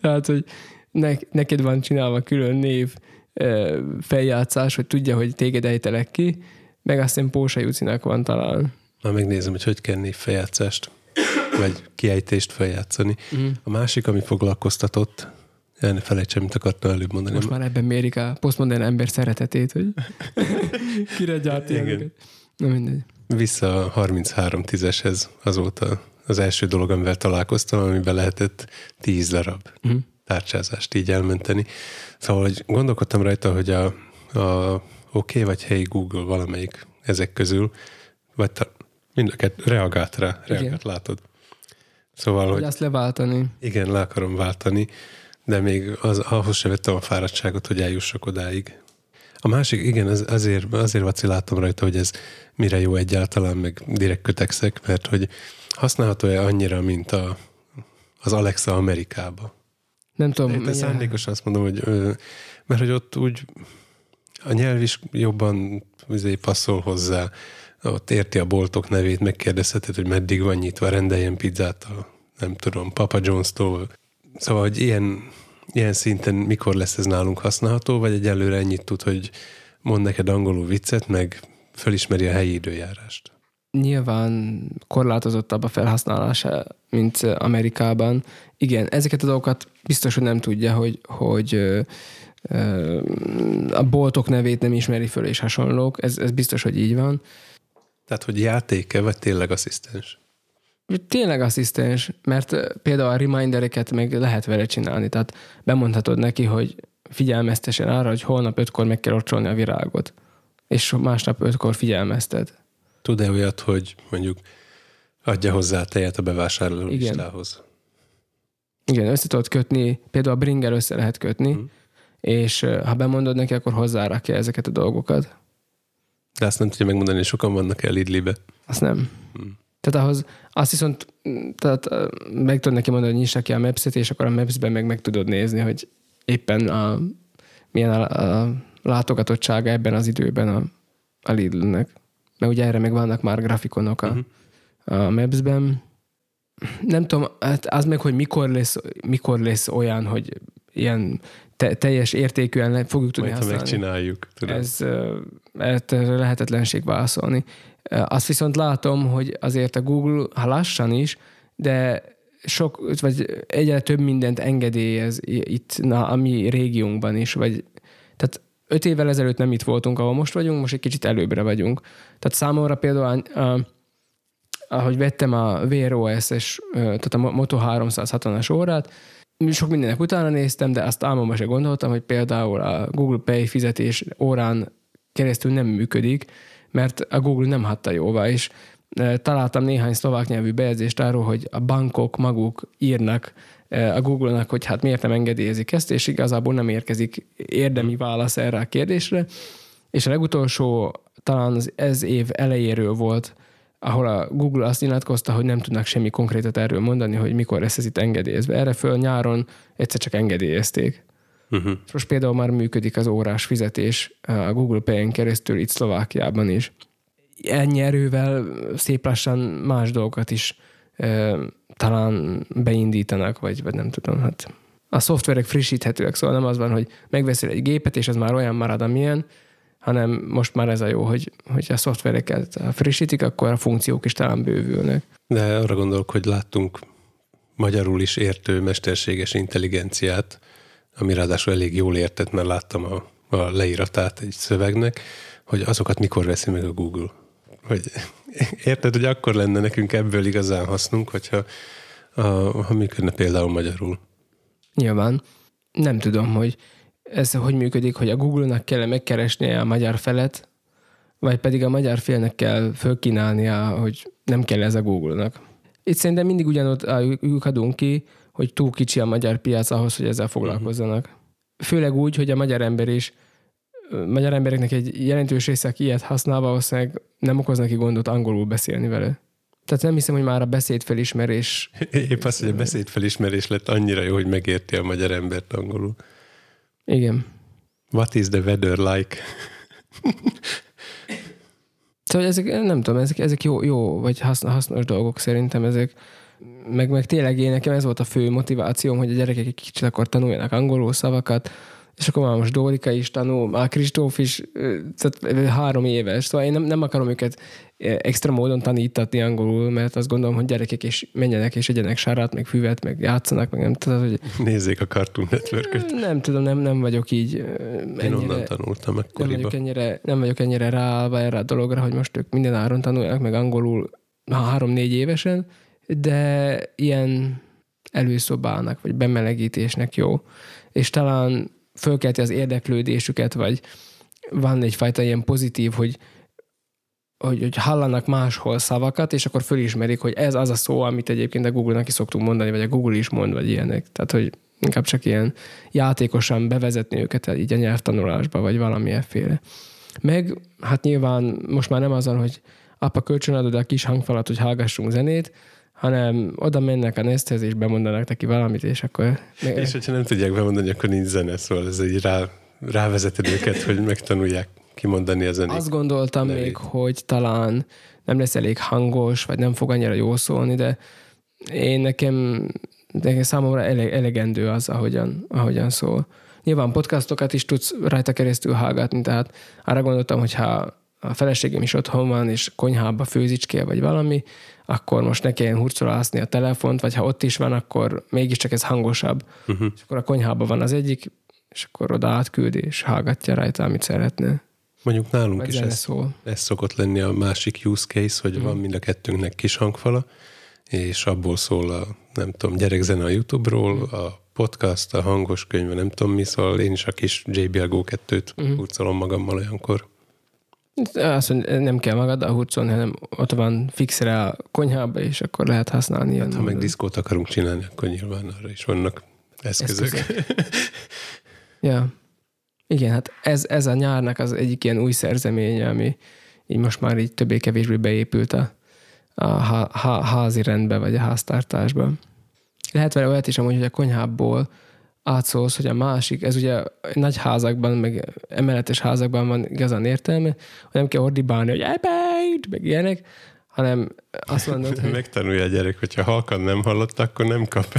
Tehát, hogy ne, neked van csinálva külön név e, feljátszás, hogy tudja, hogy téged ejtelek ki, meg aztán Pósa Jucinak van talán. Na, megnézem, hogy hogy kell név feljátszást, vagy kiejtést feljátszani. Mm. A másik, ami foglalkoztatott, elne felejtsem, mit akartam előbb mondani. Most már ebben mérik a posztmodern ember szeretetét, hogy kire gyártják. Na mindegy. Vissza a harminchárom tízeshez azóta az első dolog, amivel találkoztam, amiben lehetett tíz darab mm. tárcsázást így elmenteni. Szóval hogy gondolkodtam rajta, hogy a, a oké okay, vagy Hey Google valamelyik ezek közül, vagy ta, mind a kettő reagált rá, reagált, igen. Látod. Szóval, hogy... hogy azt leváltani. Igen, le akarom váltani. De még az, ahhoz se vettem a fáradtságot, hogy eljussak odáig. A másik, igen, az, azért, azért vaciláltam rajta, hogy ez mire jó egyáltalán, meg direkt kötekszek, mert hogy használható-e annyira, mint a, az Alexa Amerikába? Nem tudom. Én szándékosan azt mondom, hogy mert hogy ott úgy a nyelv is jobban passzol hozzá, ott érti a boltok nevét, megkérdezheted, hogy meddig van nyitva, rendeljen pizzát a, nem tudom, Papa John's-tól. Szóval, hogy ilyen, ilyen szinten mikor lesz ez nálunk használható, vagy egyelőre ennyit tud, hogy mond neked angolul viccet, meg fölismeri a helyi időjárást? Nyilván korlátozottabb a felhasználása, mint Amerikában. Igen, ezeket a dolgokat biztos, hogy nem tudja, hogy, hogy ö, ö, a boltok nevét nem ismeri föl, és hasonlók. Ez, ez biztos, hogy így van. Tehát, hogy játék-e, vagy tényleg asszisztens? Tényleg asszisztens, mert például a remindereket meg lehet vele csinálni, tehát bemondhatod neki, hogy figyelmeztesen arra, hogy holnap ötkor meg kell orcsolni a virágot, és másnap ötkor figyelmezted. Tud-e olyat, hogy mondjuk adja hozzá a tejet a bevásárló listához? Igen, össze tudod kötni, például a bringer össze lehet kötni, hmm. és ha bemondod neki, akkor hozzárakja ezeket a dolgokat. De azt nem tudja megmondani, hogy sokan vannak el Lidlibe. Azt nem. Hmm. Tehát ahhoz azt viszont tehát meg tudod neki mondani, hogy nyissa ki a Maps-et, és akkor a Maps-ben meg, meg tudod nézni, hogy éppen a, milyen a, a látogatottsága ebben az időben a, a Lidl-nek. Mert ugye erre meg vannak már grafikonok a, uh-huh. a Maps-ben. Nem tudom, hát az meg, hogy mikor lesz, mikor lesz olyan, hogy ilyen te, teljes értékűen le, fogjuk tudni majd, használni. Majd, ha megcsináljuk. Tudom. Ez, ez lehetetlenség válaszolni. Azt viszont látom, hogy azért a Google, ha lassan is, de sok, vagy egyre több mindent engedélyez itt, na, a mi régiónkban is, vagy tehát öt évvel ezelőtt nem itt voltunk, ahol most vagyunk, most egy kicsit előbbre vagyunk. Tehát számomra például a, ahogy vettem a vé er o es-es, tehát a Moto háromszázhatvanas órát, sok mindennek utána néztem, de azt álmomban sem gondoltam, hogy például a Google Pay fizetés órán keresztül nem működik, mert a Google nem hagyta jóvá, és találtam néhány szlovák nyelvű bejegyzést arról, hogy a bankok maguk írnak a Google-nak, hogy hát miért nem engedélyezik ezt, és igazából nem érkezik érdemi válasz erre a kérdésre. És a legutolsó talán ez év elejéről volt, ahol a Google azt nyilatkozta, hogy nem tudnak semmi konkrétat erről mondani, hogy mikor lesz ez itt engedélyezve. Erre föl nyáron egyszer csak engedélyezték. Uh-huh. Most például már működik az órás fizetés a Google Pay-en keresztül itt Szlovákiában is. Ennyi erővel szép lassan más dolgokat is e, talán beindítanak, vagy, vagy nem tudom. Hát a szoftverek frissíthetőek, szóval nem az van, hogy megveszél egy gépet, és az már olyan marad, amilyen, hanem most már ez a jó, hogy, hogy a szoftvereket frissítik, akkor a funkciók is talán bővülnek. De arra gondolok, hogy láttunk magyarul is értő mesterséges intelligenciát, ami ráadásul elég jól értett, mert láttam a, a leíratát egy szövegnek, hogy azokat mikor veszi meg a Google. Hogy érted, hogy akkor lenne nekünk ebből igazán hasznunk, hogyha a, ha működne például magyarul. Nyilván. Nem tudom, hogy ez hogy működik, hogy a Google-nak kell megkeresnie a magyar felet, vagy pedig a magyar félnek kell fölkínálnia, hogy nem kell ez a Google-nak. Itt szerintem mindig ugyanott adunk ki, hogy túl kicsi a magyar piac ahhoz, hogy ezzel foglalkozzanak. Főleg úgy, hogy a magyar ember is magyar embereknek egy jelentős része, aki ilyet használ, valószínűleg nem okoz neki gondot angolul beszélni vele. Tehát nem hiszem, hogy már a beszédfelismerés... Épp az, hogy a beszédfelismerés lett annyira jó, hogy megérti a magyar embert angolul. Igen. What is the weather like? Szóval ezek, nem tudom, ezek, ezek jó, jó, vagy hasznos dolgok szerintem ezek. Meg, meg tényleg én nekem ez volt a fő motivációm, hogy a gyerekek egy kicsit akkor tanuljanak angolul szavakat, és akkor már most Dórika is tanul, már Kristóf is, tehát három éves, szóval én nem, nem akarom őket extra módon tanítatni angolul, mert azt gondolom, hogy gyerekek is menjenek és egyenek sárát, meg füvet, meg játszanak, meg nem tudom, hogy... Nézzék a Cartoon Networköt. Nem tudom, nem, nem vagyok így ennyire... Én onnan tanultam ekkoriba. Nem vagyok ennyire, nem vagyok ennyire ráállva erre a dologra, hogy most ők minden áron tanuljanak, meg angolul három-négy évesen, de ilyen előszobának, vagy bemelegítésnek jó. És talán fölkelti az érdeklődésüket, vagy van egyfajta ilyen pozitív, hogy, hogy, hogy hallanak máshol szavakat, és akkor fölismerik, hogy ez az a szó, amit egyébként a Google-nak is szoktunk mondani, vagy a Google is mond, vagy ilyenek. Tehát, hogy inkább csak ilyen játékosan bevezetni őket így a nyelvtanulásba, vagy valamilyenféle. Meg, hát nyilván most már nem azon, hogy apa kölcsönadod a kis hangfalat, hogy hallgassunk zenét, hanem oda mennek a Nesthez, és bemondanak neki valamit, és akkor... És hogyha nem tudják bemondani, akkor nincs zene, szóval ez így rá, rávezeted őket, hogy megtanulják kimondani a zenét. Azt gondoltam nevét. Még, hogy talán nem lesz elég hangos, vagy nem fog annyira jól szólni, de én nekem, nekem számomra ele, elegendő az, ahogyan, ahogyan szól. Nyilván podcastokat is tudsz rajta keresztül hallgatni, tehát arra gondoltam, hogyha a feleségem is otthon van, és konyhába főzicskél, vagy valami, akkor most ne kelljen hurcolászni a telefont, vagy ha ott is van, akkor mégiscsak ez hangosabb. Uh-huh. És akkor a konyhában van az egyik, és akkor oda átküldi, és hallgatja rajta, amit szeretne. Mondjuk nálunk vagy is ez, ez szokott lenni a másik use case, hogy uh-huh. van mind a kettőnknek kis hangfala, és abból szól a, nem tudom, gyerekzene a YouTube-ról, uh-huh. a podcast, a hangos könyve, nem tudom mi, szóval én is a kis J B L Go kettőt uh-huh. hurcolom magammal olyankor. Azt mondja, nem kell magaddal hurcolni, hanem ott van fixre a konyhába, és akkor lehet használni. Hát, ha meg diszkót akarunk csinálni, akkor nyilván arra is vannak eszközök. eszközök. Ja. Igen, hát ez, ez a nyárnak az egyik ilyen új szerzeménye, ami így most már így többé-kevésbé beépült a, a há, házi rendbe, vagy a háztartásba. Lehet vele olyat is amúgy, hogy a konyhából átszólsz, hogy a másik, ez ugye nagy házakban, meg emeletes házakban van igazán értelme, hogy nem kell ordibálni, hogy elbejt, meg ilyenek, hanem azt mondod, hogy... Megtanulja a gyerek, hogyha halkan nem hallott, akkor nem kap.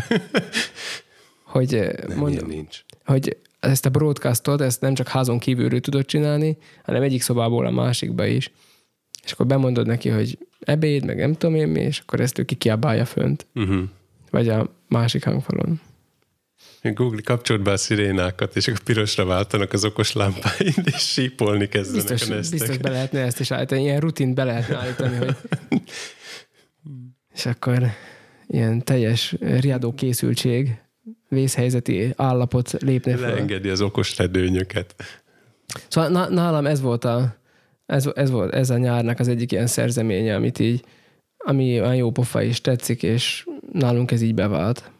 Hogy nem, mondom, nincs. Hogy ezt a broadcastot, ezt nem csak házon kívülről tudod csinálni, hanem egyik szobából a másikba is. És akkor bemondod neki, hogy ebéd, meg nem tudom én mi, és akkor ezt ő kikiabálja fönt. Mhm. Uh-huh. Vagy a másik hangfalon. Google kapcsolt be a szirénákat, és akkor pirosra váltanak az okos lámpáid, és sípolni kezdenek biztos, a nesztek. Biztos be lehetne ezt is állítani. Ilyen rutint be lehetne állítani, hogy... És akkor ilyen teljes riadó készültség, vészhelyzeti állapot lépne fel. Leengedi az okos redőnyöket. Szóval nálam ez volt a, ez, ez volt ez a nyárnak az egyik ilyen szerzeménye, amit így, ami olyan jó pofa is tetszik, és nálunk ez így bevált.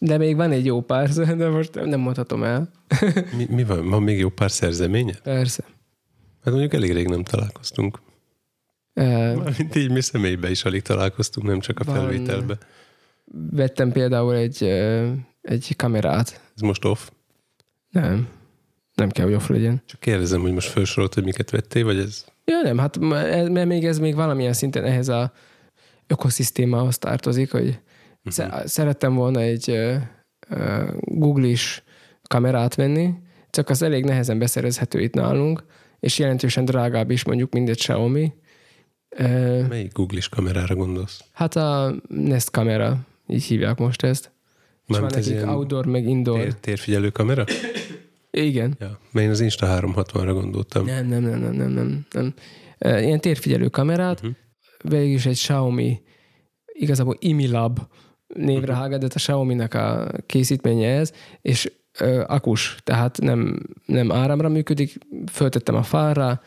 De még van egy jó pár, de most nem mondhatom el. mi, mi van? Van még jó pár szerzeménye? Persze. Hát mondjuk elég rég nem találkoztunk. Mint így mi személyben is alig találkoztunk, nem csak a van, felvételbe. Vettem például egy, egy kamerát. Ez most off? Nem. Nem kell, hogy off legyen. Csak kérdezem, hogy most felsorolt, hogy miket vettél, vagy ez? Ja, nem, hát mert még ez még valamilyen szinten ehhez az ökoszisztémához tartozik, hogy uh-huh. szerettem volna egy uh, uh, Google-is kamerát venni, csak az elég nehezen beszerezhető itt nálunk, és jelentősen drágább is mondjuk, mint egy Xiaomi. Uh, Melyik Google-is kamerára gondolsz? Hát a Nest kamera, így hívják most ezt. És van nekik outdoor, meg indoor. Tér, térfigyelő kamera? Igen. Ja, mert én az Insta háromszázhatvanra gondoltam. Nem, nem, nem, nem, nem, nem, nem. Uh, ilyen térfigyelő kamerát, uh-huh. végig is egy Xiaomi, igazából Imilab névre uh-huh. hágad, de a Xiaomi-nak a készítménye ez, és uh, akus, tehát nem, nem áramra működik, föltettem a fára,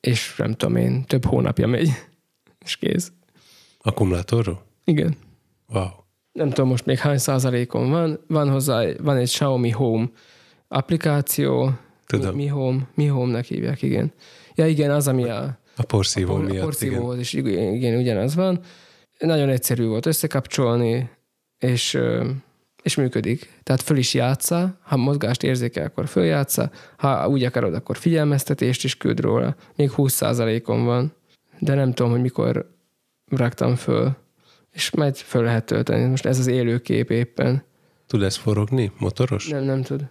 és nem tudom én, több hónapja megy, és kész. Akkumulátorról? Igen. Wow. Nem tudom most még hány százalékon van, van hozzá, van egy Xiaomi Home applikáció, tudom. Mi, mi Home, Mi Home-nak hívják, igen. Ja igen, az, ami a... A porszívó miatt, a porszívóhoz is, igen. igen, ugyanaz van. Nagyon egyszerű volt összekapcsolni, és, és működik. Tehát föl is játssza, ha mozgást érzékel, akkor följátssza, ha úgy akarod, akkor figyelmeztetést is küld róla. Még húsz százalékon van, de nem tudom, hogy mikor raktam föl, és majd föl lehet tölteni. Most ez az élőkép éppen. Tud ez forogni? Motoros? Nem, nem tud.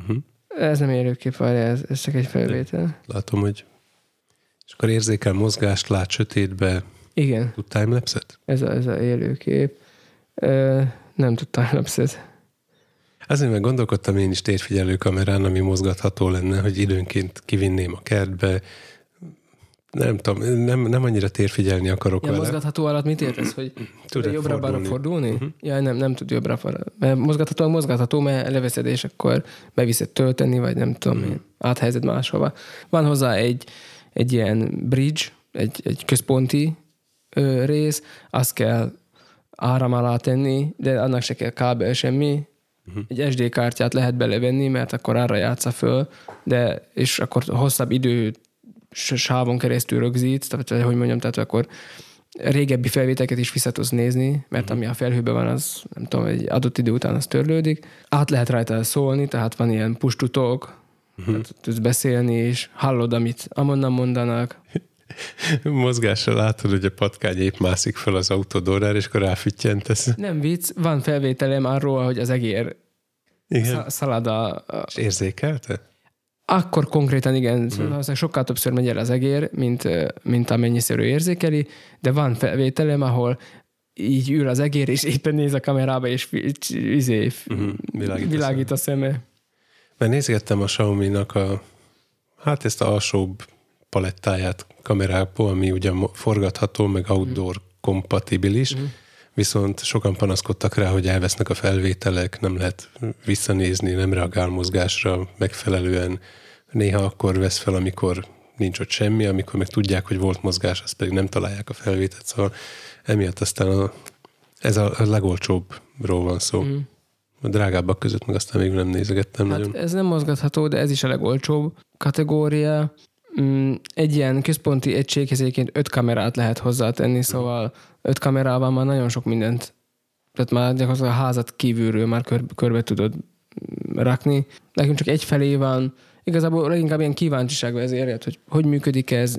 Uh-huh. Ez nem élőkép, vagy ez, ez csak egy felvétel. Látom, hogy... És akkor érzékel mozgást, lát sötétbe... Igen. Tud timelapse-et? Ez a, ez a élőkép. Ö, nem tud timelapse-et. Azért meg gondolkodtam én is térfigyelő kamerán, ami mozgatható lenne, hogy időnként kivinném a kertbe. Nem tudom, nem, nem annyira térfigyelni akarok ja, vele. Mozgatható alatt mit értesz, hogy jobbra-balra fordulni? Uh-huh. Ja, nem, nem tud jobbra-balra. Mert mozgatható, mozgatható, mert leveszed, és akkor beviszed tölteni, vagy nem tudom, uh-huh. áthelyzed máshova. Van hozzá egy, egy ilyen bridge, egy, egy központi rész, azt kell áram alá tenni, de annak se kell kábel semmi. Uh-huh. Egy es dé kártyát lehet belevenni, mert akkor arra játsza föl, de és akkor hosszabb idő sávon keresztül rögzít, tehát hogy mondjam, tehát akkor régebbi felvételeket is vissza tudsz nézni, mert uh-huh. ami a felhőben van, az nem tudom, egy adott idő után az törlődik. Át lehet rajta szólni, tehát van ilyen push to talk, uh-huh. tehát tudsz beszélni, és hallod, amit amonnan mondanak. Mozgással látod, hogy a patkány épp mászik fel az autodórára, és akkor ráfüttyentesz. Nem vicc, van felvételem arról, hogy az egér igen. szalad a... És érzékelte? Akkor konkrétan igen, hmm. sokkal többször megy el az egér, mint, mint amennyiszer ő érzékeli, de van felvételem, ahol így ül az egér, és éppen néz a kamerába, és izé, hmm. világít, világít a szeme. szeme. Mert nézgettem a Xiaomi-nak a, hát ezt a alsóbb palettáját kamerából, ami ugye forgatható, meg outdoor mm. kompatibilis, mm. viszont sokan panaszkodtak rá, hogy elvesznek a felvételek, nem lehet visszanézni, nem reagál mozgásra megfelelően. Néha akkor vesz fel, amikor nincs ott semmi, amikor meg tudják, hogy volt mozgás, azt pedig nem találják a felvételt. Szóval emiatt aztán a, ez a, a legolcsóbbról van szó. Mm. A drágábbak között meg aztán még nem nézegettem hát nagyon. Ez nem mozgatható, de ez is a legolcsóbb kategória. Egy ilyen központi egységhez egyébként öt kamerát lehet hozzátenni, szóval öt kamerával már nagyon sok mindent, tehát már gyakorlatilag a házat kívülről már kör- körbe tudod rakni. Nekünk csak egyfelé van, igazából leginkább ilyen kíváncsiság vezérelt, hogy hogy működik ez,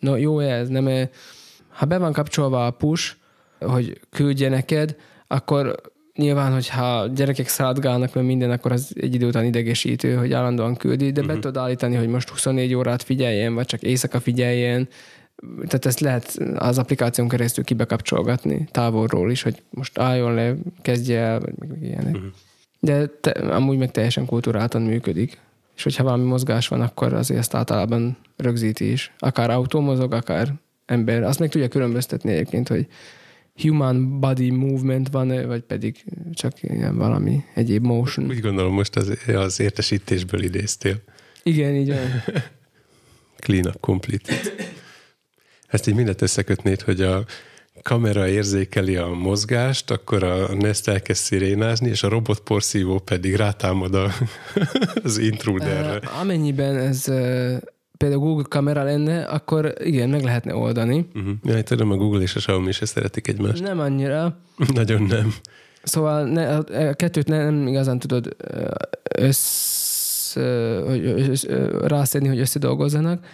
no, jó-e ez, nem-e. Ha be van kapcsolva a push, hogy küldje neked, akkor nyilván, hogyha gyerekek szaladgálnak, mert minden, akkor az egy idő után idegesítő, hogy állandóan küldi, de be uh-huh. tudod állítani, hogy most huszonnégy órát figyeljen, vagy csak éjszaka figyeljen, tehát ezt lehet az applikáción keresztül kibekapcsolgatni távolról is, hogy most álljon le, kezdje el, vagy meg ilyenek. Uh-huh. De te, amúgy meg teljesen kulturáltan működik. És hogyha valami mozgás van, akkor azért ezt általában rögzíti is. Akár autó mozog, akár ember. Azt meg tudja különböztetni egyébként, hogy human body movement van, vagy pedig csak ilyen valami egyéb motion. Úgy gondolom, most az, az értesítésből idéztél. Igen, így van. Clean up complete. Ezt így mindent összekötnéd, hogy a kamera érzékeli a mozgást, akkor a Nest elkezd szirénázni, és a robotporszívó pedig rátámad a, az intruderre. Uh, amennyiben ez uh, például Google kamera lenne, akkor igen, meg lehetne oldani. Uh-huh. Ja, tudom, a Google és a Xiaomi se szeretik egymást. Nem annyira. Nagyon nem. Szóval ne, a kettőt nem igazán tudod össz, össz, rászedni, hogy összedolgozzanak.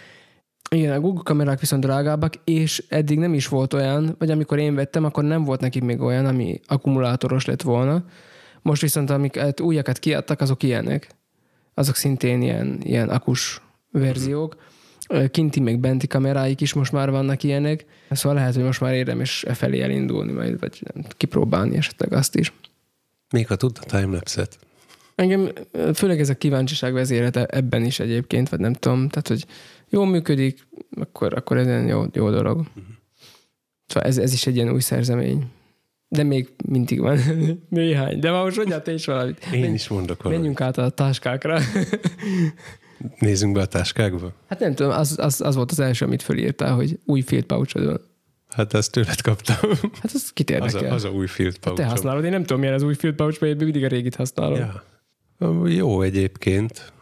Igen, a Google kamerák viszont drágábbak, és eddig nem is volt olyan, vagy amikor én vettem, akkor nem volt nekik még olyan, ami akkumulátoros lett volna. Most viszont amiket újakat kiadtak, azok ilyenek. Azok szintén ilyen, ilyen akus verziók. Kinti meg benti kameráik is most már vannak ilyenek. Szóval lehet, hogy most már érdemes e felé elindulni majd, vagy kipróbálni esetleg azt is. Még ha tudna timelapse-et. Engem főleg ez a kíváncsiság vezérete ebben is egyébként, vagy nem tudom, tehát hogy jól működik, akkor, akkor ez egy jó, jó dolog. Uh-huh. Szóval ez, ez is egy ilyen új szerzemény. De még mindig van néhány. De most mondjál te is valamit. Én Men, is mondok valamit. Menjünk át a táskákra. Nézzünk be a táskákba? Hát nem tudom, az, az, az volt az első, amit fölírtál, hogy új field pouchod van. Hát azt tőled kaptam. Hát az kit érdekel? Az a, az a új field pouchom. Te használod, én nem tudom, milyen az új field pouch, mert mindig a régit használom. Ja. Jó egyébként.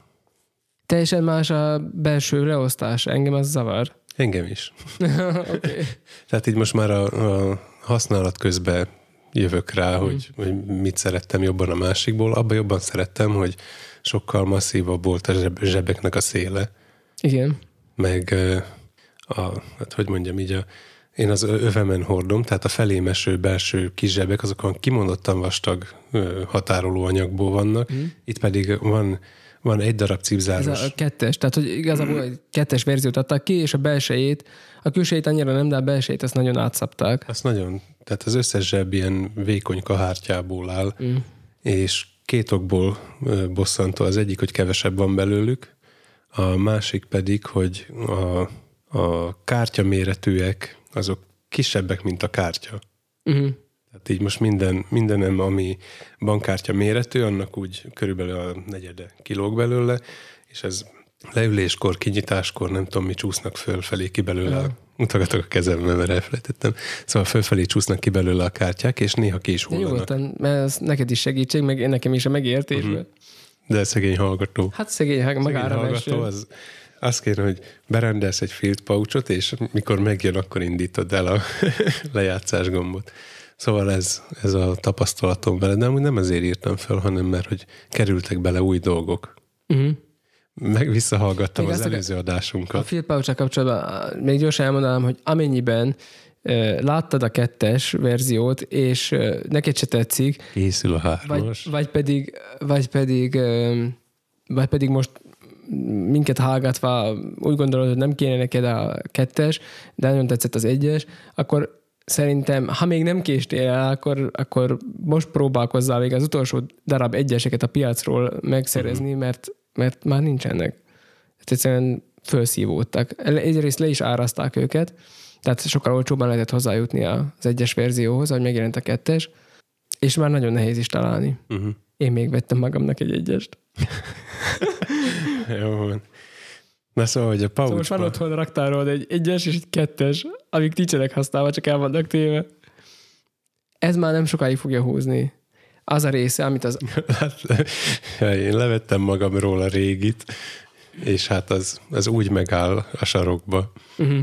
Teljesen más a belső leosztás. Engem az zavar. Engem is. Okay. Tehát így most már a, a használat közben jövök rá, mm. hogy, hogy mit szerettem jobban a másikból. Abban jobban szerettem, hogy sokkal masszívabb volt a zseb, zsebeknek a széle. Igen. Meg, a, hát hogy mondjam így, a, én az övemen hordom, tehát a felémeső belső kis zsebek, azokon kimondottan vastag határolóanyagból vannak. Mm. Itt pedig van... Van egy darab cipzáros. Ez a kettes, tehát hogy igazából egy kettes verziót adtak ki, és a belsejét, a külsejét annyira nem, de a belsejét azt nagyon átszapták. Azt nagyon, tehát az összes zseb ilyen vékony kahártyából áll, mm. és két okból bosszantó. Az egyik, hogy kevesebb van belőlük, a másik pedig, hogy a, a kártya méretűek, azok kisebbek, mint a kártya. Mhm. Tehát így most minden, mindenem, ami bankkártya méretű, annak úgy körülbelül a negyede kilóg belőle, és ez leüléskor, kinyitáskor, nem tudom, mi csúsznak fölfelé ki belőle. Uh-huh. Mutogatok a kezembe, mert elfelejtettem. Szóval fölfelé csúsznak ki belőle a kártyák, és néha ki is hullanak. Jó, mert ez neked is segítség, meg nekem is a megértésbe. Uh-huh. De szegény hallgató. Hát szegény, ha magára szegény hallgató, az, azt kérem, hogy berendelsz egy field pouchot, és mikor megjön, akkor indítod el a lejátszás gombot. Szóval ez, ez a tapasztalatom vele, de amúgy nem ezért írtam fel, hanem mert, hogy kerültek bele új dolgok. Uh-huh. Meg visszahallgattam még az előző a, adásunkat. A field pouch-ra kapcsolatban még gyorsan elmondanám, hogy amennyiben uh, láttad a kettes verziót, és uh, neked se tetszik. Készül a hármas. Vagy, vagy pedig, vagy pedig, uh, vagy pedig most minket hallgatva úgy gondolod, hogy nem kéne neked a kettes, de nagyon tetszett az egyes, akkor szerintem, ha még nem késtél el, akkor, akkor most próbálkozzál még az utolsó darab egyeseket a piacról megszerezni, uh-huh. mert, mert már nincsenek. Tehát egyszerűen felszívódtak. Egyrészt le is áraszták őket, tehát sokkal olcsóban lehetett hozzájutni az egyes verzióhoz, ahogy megjelent a kettes, és már nagyon nehéz is találni. Uh-huh. Én még vettem magamnak egy egyest. Jó van. Na szóval, hogy a pouchba... Szóval most van otthon raktárolod egy egyes és egy kettes, amik nincsenek használva, csak el vannak téve. Ez már nem sokáig fogja húzni. Az a része, amit az... Én levettem magamról a régit, és hát az, az úgy megáll a sarokba. Uh-huh.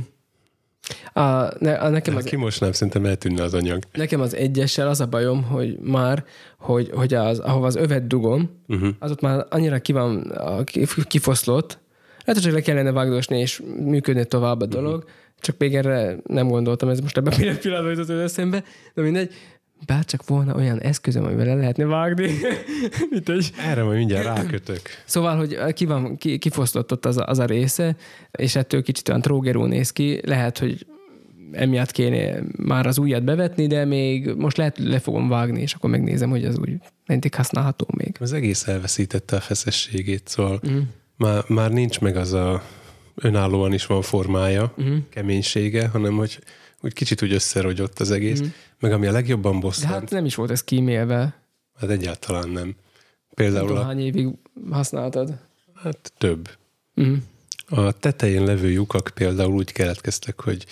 A, ne, a nekem az... Kimosnám, szerintem eltűnne az anyag. Nekem az egyessel az a bajom, hogy már, hogy, hogy az, ahova az övet dugom, uh-huh. az ott már annyira ki van kifoszlott, lehet, hogy le kellene vágdosni, és működne tovább a dolog, mm-hmm. csak még erre nem gondoltam, ez most ebben a pillanatban jutott az eszembe, de mindegy, Bárcsak volna olyan eszközöm, amivel le lehetne vágni. Mit egy... Erre majd mindjárt rákötök. Szóval, hogy ki van, ki, kifosztott az, az a része, és ettől kicsit olyan trógerú néz ki. Lehet, hogy emiatt kéne már az újat bevetni, de még most lehet, le fogom vágni, és akkor megnézem, hogy az úgy mentik használható még. Az egész elveszítette a feszességét, szóval mm. már, már nincs meg az a önállóan is van formája, mm. keménysége, hanem hogy úgy kicsit úgy összerogyott az egész. Mm. Meg ami a legjobban bosszant. De hát nem is volt ez kímélve. Hát egyáltalán nem. Például nem tudom, hány évig használtad? Hát több. Mm. A tetején levő lyukak például úgy keletkeztek, hogy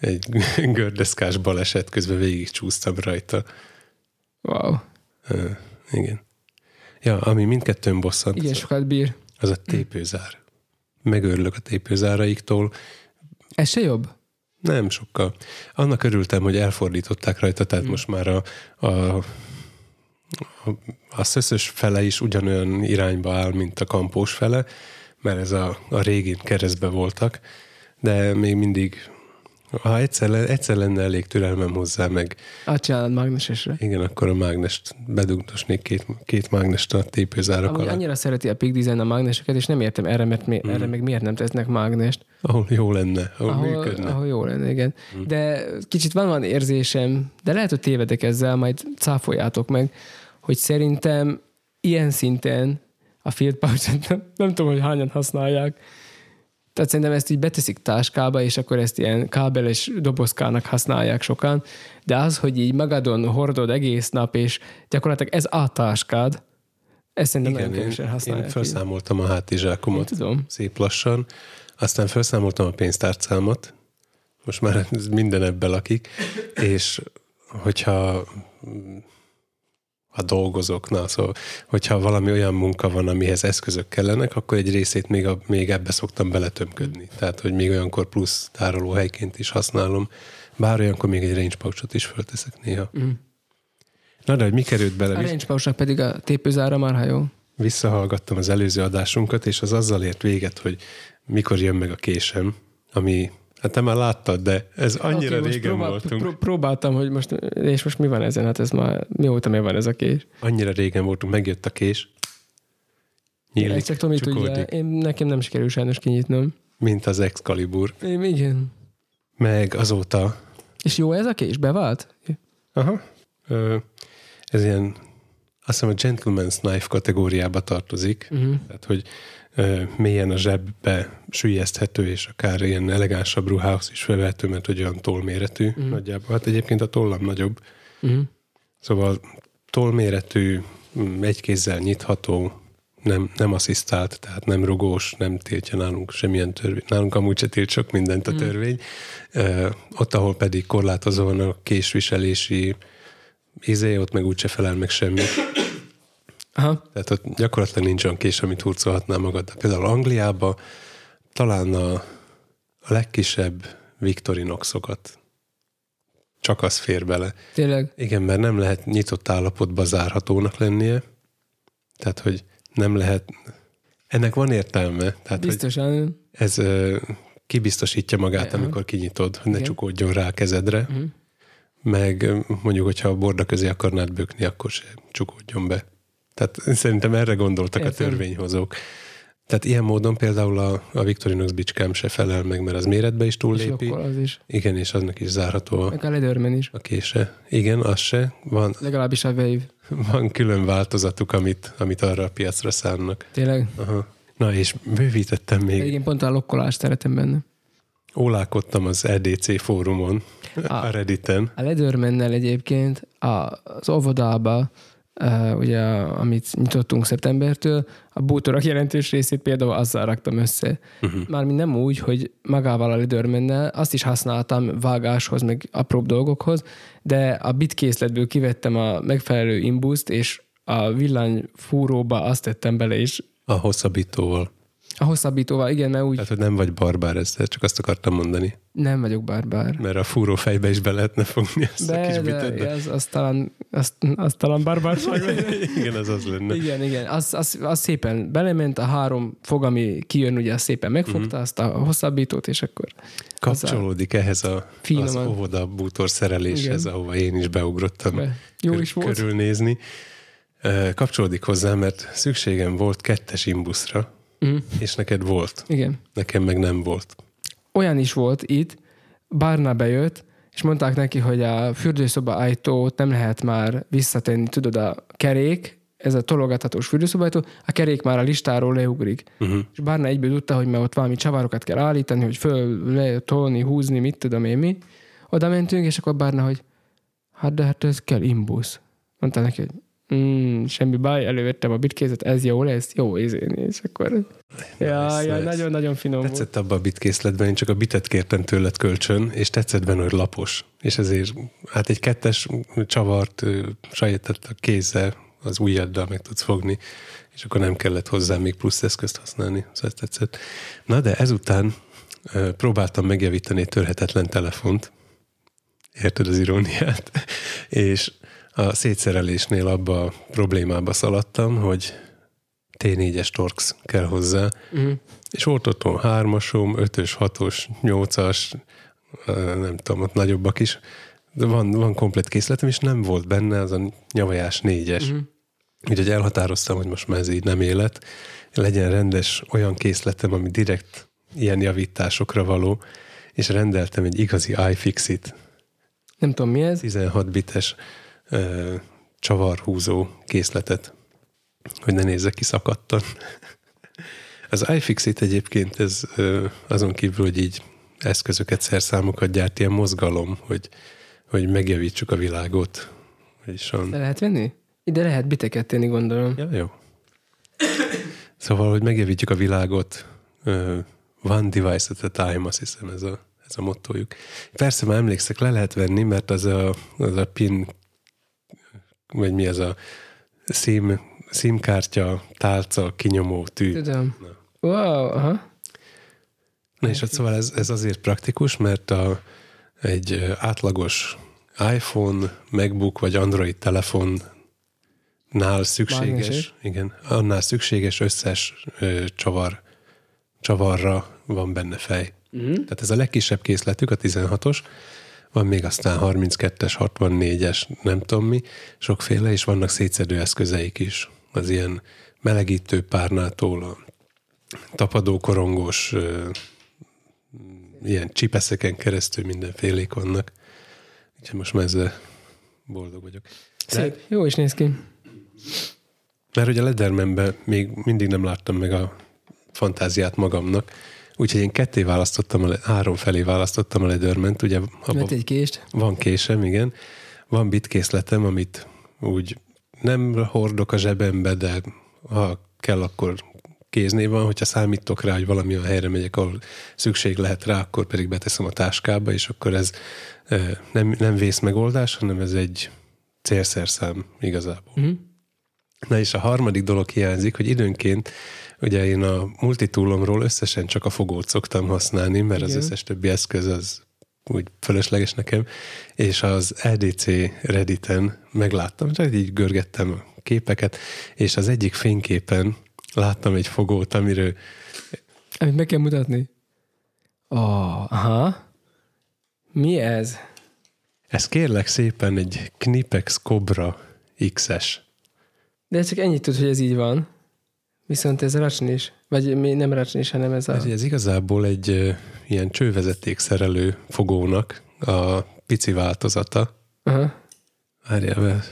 egy gördeszkás baleset közben végig csúsztam rajta. Wow. Uh, igen. Ja, ami mindkettőn bosszant. Igen, sokat bír. Az a tépőzár. Megőrülök a tépőzáraiktól. Ez se jobb? Nem sokkal. Annak örültem, hogy elfordították rajta, tehát hmm. most már a, a, a, a szöszös fele is ugyanolyan irányba áll, mint a kampós fele, mert ez a, a régén keresztbe voltak, de még mindig, ha egyszer, egyszer lenne elég türelmem hozzá, meg... Hát csinálod mágnesesre. Igen, akkor a mágnest bedugdosnék, két, két mágnest a tépőzárak alatt. Annyira szereti a Peak Design a mágneseket, és nem értem erre, mert mi, mm. erre meg miért nem tesznek mágnest. Ahol jó lenne, ahol, ahol működne. Ahol jó lenne, igen. Mm. De kicsit van van érzésem, de lehet, hogy tévedek ezzel, majd cáfoljátok meg, hogy szerintem ilyen szinten a Field Pouch-et nem, nem tudom, hogy hányan használják. Tehát szerintem ezt így beteszik táskába, és akkor ezt ilyen kábeles dobozkának használják sokan, de az, hogy így magadon hordod egész nap, és gyakorlatilag ez a táskád, ezt szerintem igen, nagyon kevesen használják. Én felszámoltam a hátizsákomat szép lassan, aztán felszámoltam a pénztárcámat, most már minden ebben lakik, és hogyha... ha dolgozok, na, szóval, hogyha valami olyan munka van, amihez eszközök kellenek, akkor egy részét még, a, még ebbe szoktam beletömködni. Tehát, hogy még olyankor plusz tárolóhelyként is használom, bár olyankor még egy range pouchot is fölteszek néha. Mm. Na, de hogy mi került bele? A range pouchnak pedig a tépőzára már jó. Visszahallgattam az előző adásunkat, és az azzal ért véget, hogy mikor jön meg a késem, ami... Hát te már láttad, de ez annyira okay, régen próbál, voltunk. Pró- próbáltam, hogy most, és most mi van ezen? Hát ez már, mióta mi van ez a kés? Annyira régen voltunk, megjött a kés. Nyílik, én csak tudom, tudja, én, nekem nem sikerül sajnos kinyitnom. Mint az Excalibur. Én, igen. Meg azóta. És jó ez a kés? Bevált? Aha. Ö, ez ilyen, azt hiszem a Gentleman's Knife kategóriába tartozik. Uh-huh. Tehát, hogy mélyen a zsebbe süllyeszthető, és akár ilyen elegánsabb ruhához is felvehető, mert hogy olyan tollméretű mm. nagyjából. Hát egyébként a tollam nagyobb. Mm. Szóval tollméretű, egy kézzel nyitható, nem, nem asszisztált, tehát nem rugós, nem tiltja nálunk semmilyen törvény. Nálunk amúgy se tilt sok mindent a törvény. Mm. Uh, ott, ahol pedig korlátozóan a késviselési ízé, ott meg úgyse felel meg semmi. Aha. Tehát ott gyakorlatilag nincs olyan kés, amit hurcolhatnál magad. De például Angliában talán a, a legkisebb Victorinoxokat csak az fér bele. Tényleg? Igen, mert nem lehet nyitott állapotba zárhatónak lennie. Tehát, hogy nem lehet... Ennek van értelme. Tehát, biztosan. Ez ö, kibiztosítja magát, uh-huh. amikor kinyitod, hogy ne igen. csukódjon rá a kezedre. Uh-huh. Meg mondjuk, hogyha a borda közé akarnád bökni, akkor se csukódjon be. Tehát szerintem erre gondoltak értem. A törvényhozók. Tehát ilyen módon például a, a Victorinox bicskám se felel meg, mert az méretbe is túllépi. És az is. Igen, és aznak is zárható a, a Lederman is. A kése. Igen, az se. Van, legalábbis a Wave. Van külön változatuk, amit, amit arra a piacra szánnak. Tényleg? Aha. Na és bővítettem még. Igen, pont a lokkolást szeretem benne. Ólálkodtam az E D C fórumon, a, a Redditen. A Ledermannel egyébként az óvodába Uh, ugye, amit nyitottunk szeptembertől, a bútorok jelentős részét például azzal raktam össze. Uh-huh. Mármint nem úgy, hogy magával a Ledermannel, azt is használtam vágáshoz, meg apróbb dolgokhoz, de a bitkészletből kivettem a megfelelő imbuszt, és a villanyfúróba azt tettem bele is. A hosszabbítóval. A hosszabbítóval, igen, mert úgy... Tehát, hogy nem vagy barbár ezzel, csak azt akartam mondani. Nem vagyok barbár. Mert a fúró fejbe is be lehetne fogni ezt de, a kis bitet. De az, az talán, az, az talán barbárság lenne. Igen, az az lenne. Igen, igen. Az, az, az szépen belement, a három fog, ami kijön, ugye az szépen megfogta uh-huh. azt a hosszabbítót, és akkor... Kapcsolódik a ehhez a, az óvoda bútor szereléshez, igen. Ahova én is beugrottam be. Jó kör, is volt. Körülnézni. Kapcsolódik hozzá, mert szükségem volt kettes imbuszra, Mm. és neked volt. Igen. Nekem meg nem volt. Olyan is volt itt, Barna bejött, és mondták neki, hogy a fürdőszoba ajtót nem lehet már visszatenni, tudod, a kerék, ez a tologathatós fürdőszoba ajtó, a kerék már a listáról leugrik. Uh-huh. És Barna egyből tudta, hogy már ott valami csavarokat kell állítani, hogy föl, le, tolni, húzni, mit tudom én mi. Oda mentünk, és akkor Barna, hogy hát de hát ez kell imbusz. Mondta neki, hogy Mm, semmi baj, elővettem a bitkészlet, ez jó lesz, jó ízén, és akkor... Jaj, jaj, nagyon-nagyon finom volt. Tetszett abban a bitkészletben, én csak a bitet kértem tőled kölcsön, és tetszett benne, hogy lapos. És ezért, hát egy kettes csavart sajtett a kézzel, az ujjaddal meg tudsz fogni, és akkor nem kellett hozzá még plusz eszközt használni, szóval tetszett. Na de ezután próbáltam megjavítani egy törhetetlen telefont, érted az iróniát, és... A szétszerelésnél abba a problémába szaladtam, hogy té négyes torx kell hozzá, mm. és volt ottom hármasom, ötös, hatos, nyolcas, nem tudom, ott nagyobbak is, de van, van komplet készletem, és nem volt benne az a nyavajás négyes. Mm. Úgyhogy elhatároztam, hogy most már ez így nem élet, legyen rendes olyan készletem, ami direkt ilyen javításokra való, és rendeltem egy igazi iFixit. Nem tudom, mi ez? tizenhat bites csavarhúzó készletet, hogy ne nézze ki szakadtan. Az iFixit egyébként ez azon kívül, hogy így eszközöket, szerszámokat gyárt, ilyen mozgalom, hogy, hogy megjavítsuk a világot. És a... De lehet venni? Ide lehet biteket tenni, gondolom. Ja, jó. Szóval, hogy megjavítjuk a világot, one device at a time, azt hiszem ez a, ez a mottójuk. Persze már emlékszek, le lehet venni, mert az a, az a pin vagy mi ez a SIM, SIM-kártya, tálca, kinyomó, tű. Tudom. Na. Wow, aha. Na és ott szóval ez, ez azért praktikus, mert a, egy átlagos iPhone, MacBook vagy Android telefonnál szükséges, igen, annál szükséges összes ö, csavar, csavarra van benne fej. Mm. Tehát ez a legkisebb készletük, a tizenhatos, van még aztán harminckettes, hatvannégyes, nem tudom mi, sokféle, és vannak szétszedő eszközeik is. Az ilyen melegítő párnától a tapadókorongos ilyen csipeszeken keresztül mindenfélék vannak. Úgyhogy most már ezzel boldog vagyok. Szép, De... jó is néz ki. Mert hogy a Ledermanben még mindig nem láttam meg a fantáziát magamnak, úgyhogy én ketté választottam, három felé választottam a Ledermant, ugye egy kést. Van késem, igen. Van bitkészletem, amit úgy nem hordok a zsebembe, de ha kell, akkor kéznél van, hogyha számítok rá, hogy valami a helyre megyek, ahol szükség lehet rá, akkor pedig beteszem a táskába, és akkor ez nem, nem vészmegoldás, hanem ez egy célszerszám igazából. Mm. Na és a harmadik dolog hiányzik, hogy időnként ugye én a multitoolomról összesen csak a fogót szoktam használni, mert igen. Az összes többi eszköz az úgy fölösleges nekem, és az e dé cé Redditen megláttam, csak így görgettem a képeket, és az egyik fényképen láttam egy fogót, amiről... Amit meg kell mutatni? Oh, aha. Mi ez? Ez kérlek szépen egy Knipex Cobra iksz es. De csak ennyit tud, hogy ez így van. Viszont ez racsnis, vagy nem racsnis, hanem ez a... Ez, ez igazából egy uh, ilyen csővezetékszerelő fogónak a pici változata. Aha. Várjál,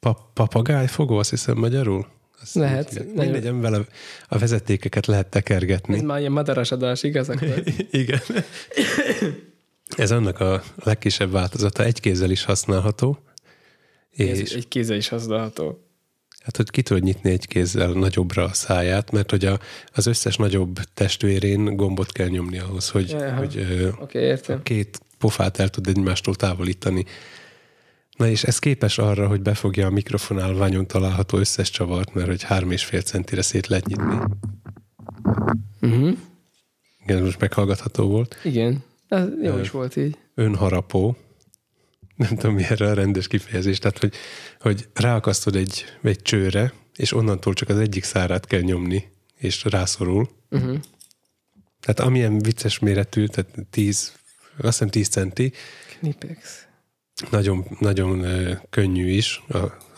pa, papagájfogó, azt hiszem magyarul? Azt lehet. Mindegyen vele a vezetékeket lehet tekergetni. Ez már ilyen madaras adás, igaz? Igen. Ez annak a legkisebb változata, egy kézzel is használható. És... Ez egy kézzel is használható. Hát, hogy ki tud nyitni egy kézzel nagyobbra a száját, mert hogy a, az összes nagyobb testvérén gombot kell nyomni ahhoz, hogy, hogy okay, a két pofát el tud egymástól távolítani. Na és ez képes arra, hogy befogja a mikrofonálványon található összes csavart, mert hogy három és fél centire szét lehet nyitni. Uh-huh. Igen, most meghallgatható volt. Igen, ez jó Ö, is volt így. Önharapó. Nem tudom, mi erre a rendes kifejezés. Tehát, hogy, hogy ráakasztod egy, egy csőre, és onnantól csak az egyik szárát kell nyomni, és rászorul. Uh-huh. Tehát amilyen vicces méretű, tehát tíz, azt hiszem tíz centi. Knipex. Nagyon, nagyon könnyű is,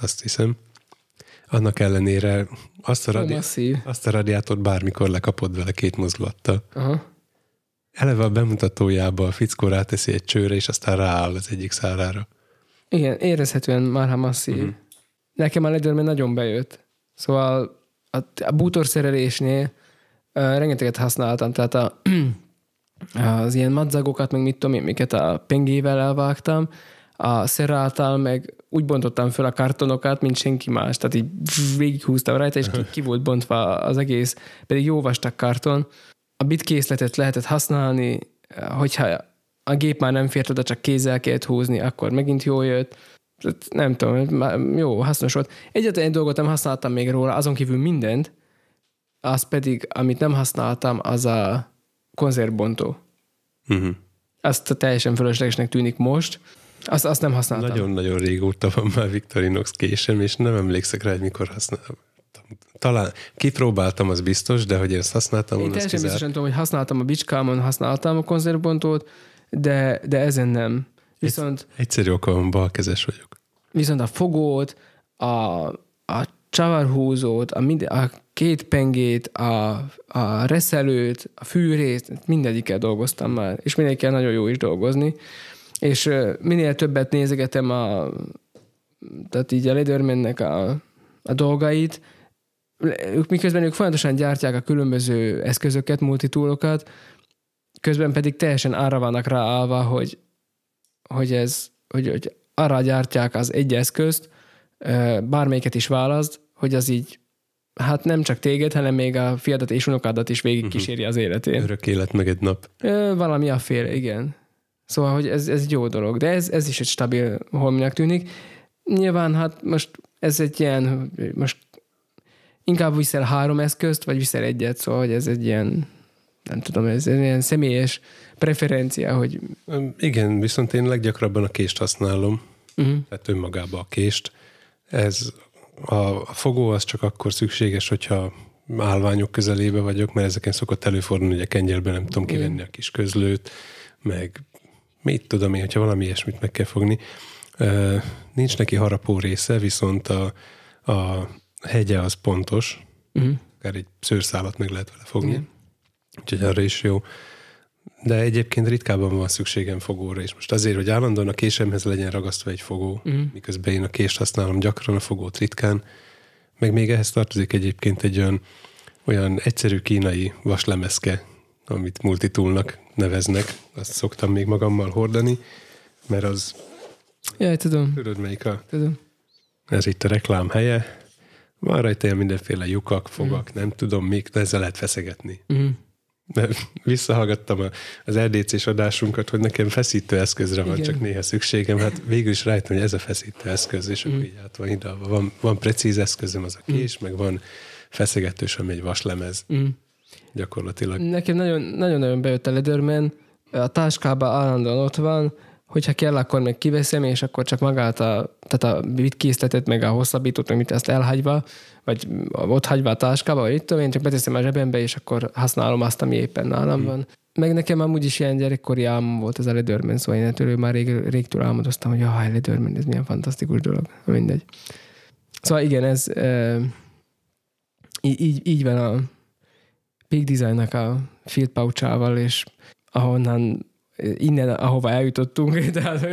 azt hiszem. Annak ellenére azt a, radi- azt a radiátort bármikor lekapod vele két mozdulattal. Aha. Eleve a bemutatójába a fickó ráteszi egy csőre, és aztán rááll az egyik szárára. Igen, érezhetően már masszív. Uh-huh. Nekem a Lederman nagyon bejött. Szóval a, a bútorszerelésnél uh, rengeteget használtam, tehát a, az ilyen madzagokat, meg mit tudom én, miket a pengével elvágtam, a szerráltal, meg úgy bontottam föl a kartonokat, mint senki más. Tehát így végighúztam rajta, és ki, ki volt bontva az egész. Pedig jó vastag karton. A bitkészletet lehetett használni, hogyha a gép már nem fért oda, csak kézzel kellett húzni, akkor megint jól jött. Nem tudom, jó, hasznos volt. Egyetlen egy dolgot nem használtam még róla, azon kívül mindent, az pedig, amit nem használtam, az a konzervbontó. Uh-huh. Azt teljesen fölöslegesnek tűnik most. Azt, azt nem használtam. Nagyon-nagyon régóta van már Victorinox késem, és nem emlékszek rá, hogy mikor használtam. Talán kipróbáltam, az biztos, de hogy én ezt használtam, én teljesen kizárt. Biztosan tudom, hogy használtam a bicskámon, használtam a konzervbontót, de, de ezen nem. Viszont... Egyszerű oka van, balkezes vagyok. Viszont a fogót, a, a csavarhúzót, a, mind, a két pengét, a, a reszelőt, a fűrészt, mindegyikkel dolgoztam már, és mindegyikkel nagyon jó is dolgozni. És minél többet nézegetem a, tehát így a Ledermannek a, a dolgait, miközben ők folyamatosan gyártják a különböző eszközöket, multitoolokat, közben pedig teljesen arra vannak ráállva, hogy, hogy, ez, hogy, hogy arra gyártják az egy eszközt, bármelyiket is választ, hogy az így, hát nem csak téged, hanem még a fiadat és unokádat is végig kíséri az életén. Örök élet meg egy nap. Valami a fél, igen. Szóval, hogy ez, ez egy jó dolog, de ez, ez is egy stabil holminak tűnik. Nyilván, hát most ez egy ilyen, most inkább viszel három eszközt, vagy viszel egyet, szóval, hogy ez egy ilyen, nem tudom, ez egy ilyen személyes preferencia, hogy... Igen, viszont én leggyakrabban a kést használom, uh-huh. tehát önmagában a kést. Ez a, a fogó az csak akkor szükséges, hogyha állványok közelébe vagyok, mert ezeken szokott előfordulni, hogy a kengyelben nem tudom kivenni a kis közlőt, meg... Mit tudom én, hogyha valami ilyesmit meg kell fogni. Uh, nincs neki harapó része, viszont a, a hegye az pontos. Uh-huh. Akár egy szőrszálat meg lehet vele fogni. Uh-huh. Úgyhogy arra is jó. De egyébként ritkában van szükségem fogóra is. Most azért, hogy állandóan a késemhez legyen ragasztva egy fogó, uh-huh. miközben én a kést használom gyakran, a fogót ritkán. Meg még ehhez tartozik egyébként egy olyan, olyan egyszerű kínai vaslemezke, amit multitoolnak neveznek, azt szoktam még magammal hordani, mert az... Jaj, tudom. Tudod, melyik a... Tudom. Ez itt a reklám helye. Van rajta ilyen mindenféle lyukak, fogak, mm. nem tudom még, de ezzel lehet feszegetni. Mm. Visszahallgattam a, az er dé cés adásunkat, hogy nekem feszítő eszközre van, igen. csak néha szükségem. Hát végül is rájöttem, hogy ez a feszítő eszköz, és mm. akkor így át van idealva. Van, van precíz eszközöm, az a kés, mm. meg van feszegetős, ami egy vaslemez. Mm. Gyakorlatilag. Nekem nagyon-nagyon bejött a Lederman, a táskában állandóan ott van, hogyha kell, akkor meg kiveszem, és akkor csak magát a, tehát a bitkészletet, meg a hosszabbítót, amit ezt elhagyva, vagy ott hagyva a táskába, vagy itt tudom, én csak beteszem a zsebembe, és akkor használom azt, ami éppen nálam mm. van. Meg nekem amúgy is ilyen gyerekkori álmom volt ez a Lederman, szóval én ettől már rég, régtől álmodoztam, hogy jaj, Lederman, ez milyen fantasztikus dolog. Mindegy. Szóval igen, ez e, így, így van a Peak Design-nak a field pouch-ával, és ahonnan, innen, ahova eljutottunk, tehát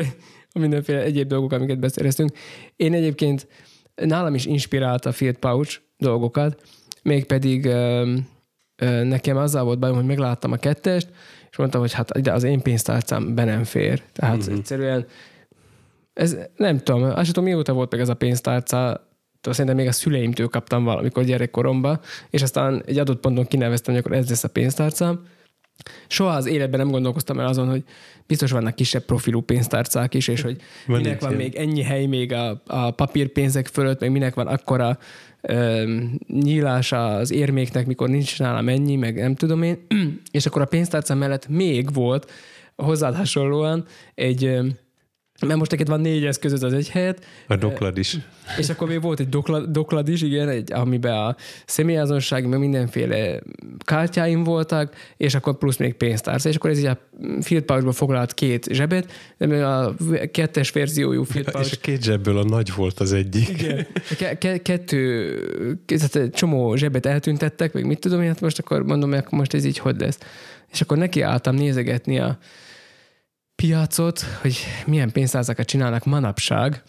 mindenféle egyéb dolgok, amiket beszereztünk. Én egyébként nálam is inspirált a field pouch dolgokat, mégpedig ö, ö, nekem azzal volt bajom, hogy megláttam a kettest, és mondtam, hogy hát ide az én pénztárcám be nem fér. Tehát mm-hmm. egyszerűen ez nem tudom, azt sem tudom, mióta volt meg ez a pénztárca, szerintem még a szüleimtől kaptam valamikor gyerekkoromban, és aztán egy adott ponton kineveztem, hogy akkor ez lesz a pénztárcám, Soha az életben nem gondolkoztam el azon, hogy biztos vannak kisebb profilú pénztárcák is, és hogy van minek van még ennyi hely még a, a papírpénzek fölött, meg minek van akkora ö, nyílása az érméknek, mikor nincs nálam ennyi, meg nem tudom én. És akkor a pénztárca mellett még volt hozzád hasonlóan egy... Ö, mert most neked van négy eszközöd az egy helyet. A doklad is. És akkor még volt egy doklad, doklad is, igen, egy, amiben a személyazonság, meg mindenféle kártyáim voltak, és akkor plusz még pénztárca. És akkor ez így a Field Pouch-ból foglalt két zsebet, de a kettes verziójú Field Pouch. És a két zsebből a nagy volt az egyik. Igen. K- kettő, tehát csomó zsebet eltüntettek, meg mit tudom én, hát most akkor mondom, hogy most ez így hogy lesz. És akkor neki álltam nézegetni a piacot, hogy milyen pénztárcákat csinálnak manapság.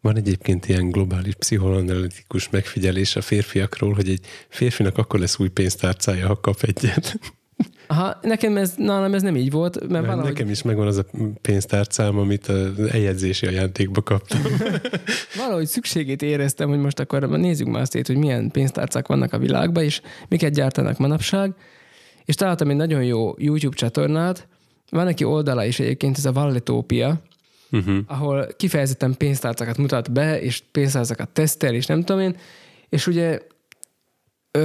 Van egyébként ilyen globális pszichoanalitikus megfigyelés a férfiakról, hogy egy férfinak akkor lesz új pénztárcája, ha kap egyet. Aha, nekem ez, nálam ez nem így volt. Mert nem, valahogy... Nekem is megvan az a pénztárcám, amit az eljegyzési ajándékba kaptam. Valahogy szükségét éreztem, hogy most akkor nézzük már azt, hogy milyen pénztárcák vannak a világban, és miket gyártanak manapság. És találtam egy nagyon jó YouTube csatornát. Van neki oldala is egyébként, ez a Valletopia, uh-huh. ahol kifejezetten pénztárcákat mutat be, és pénztárcákat tesztel, és nem tudom én, és ugye ő,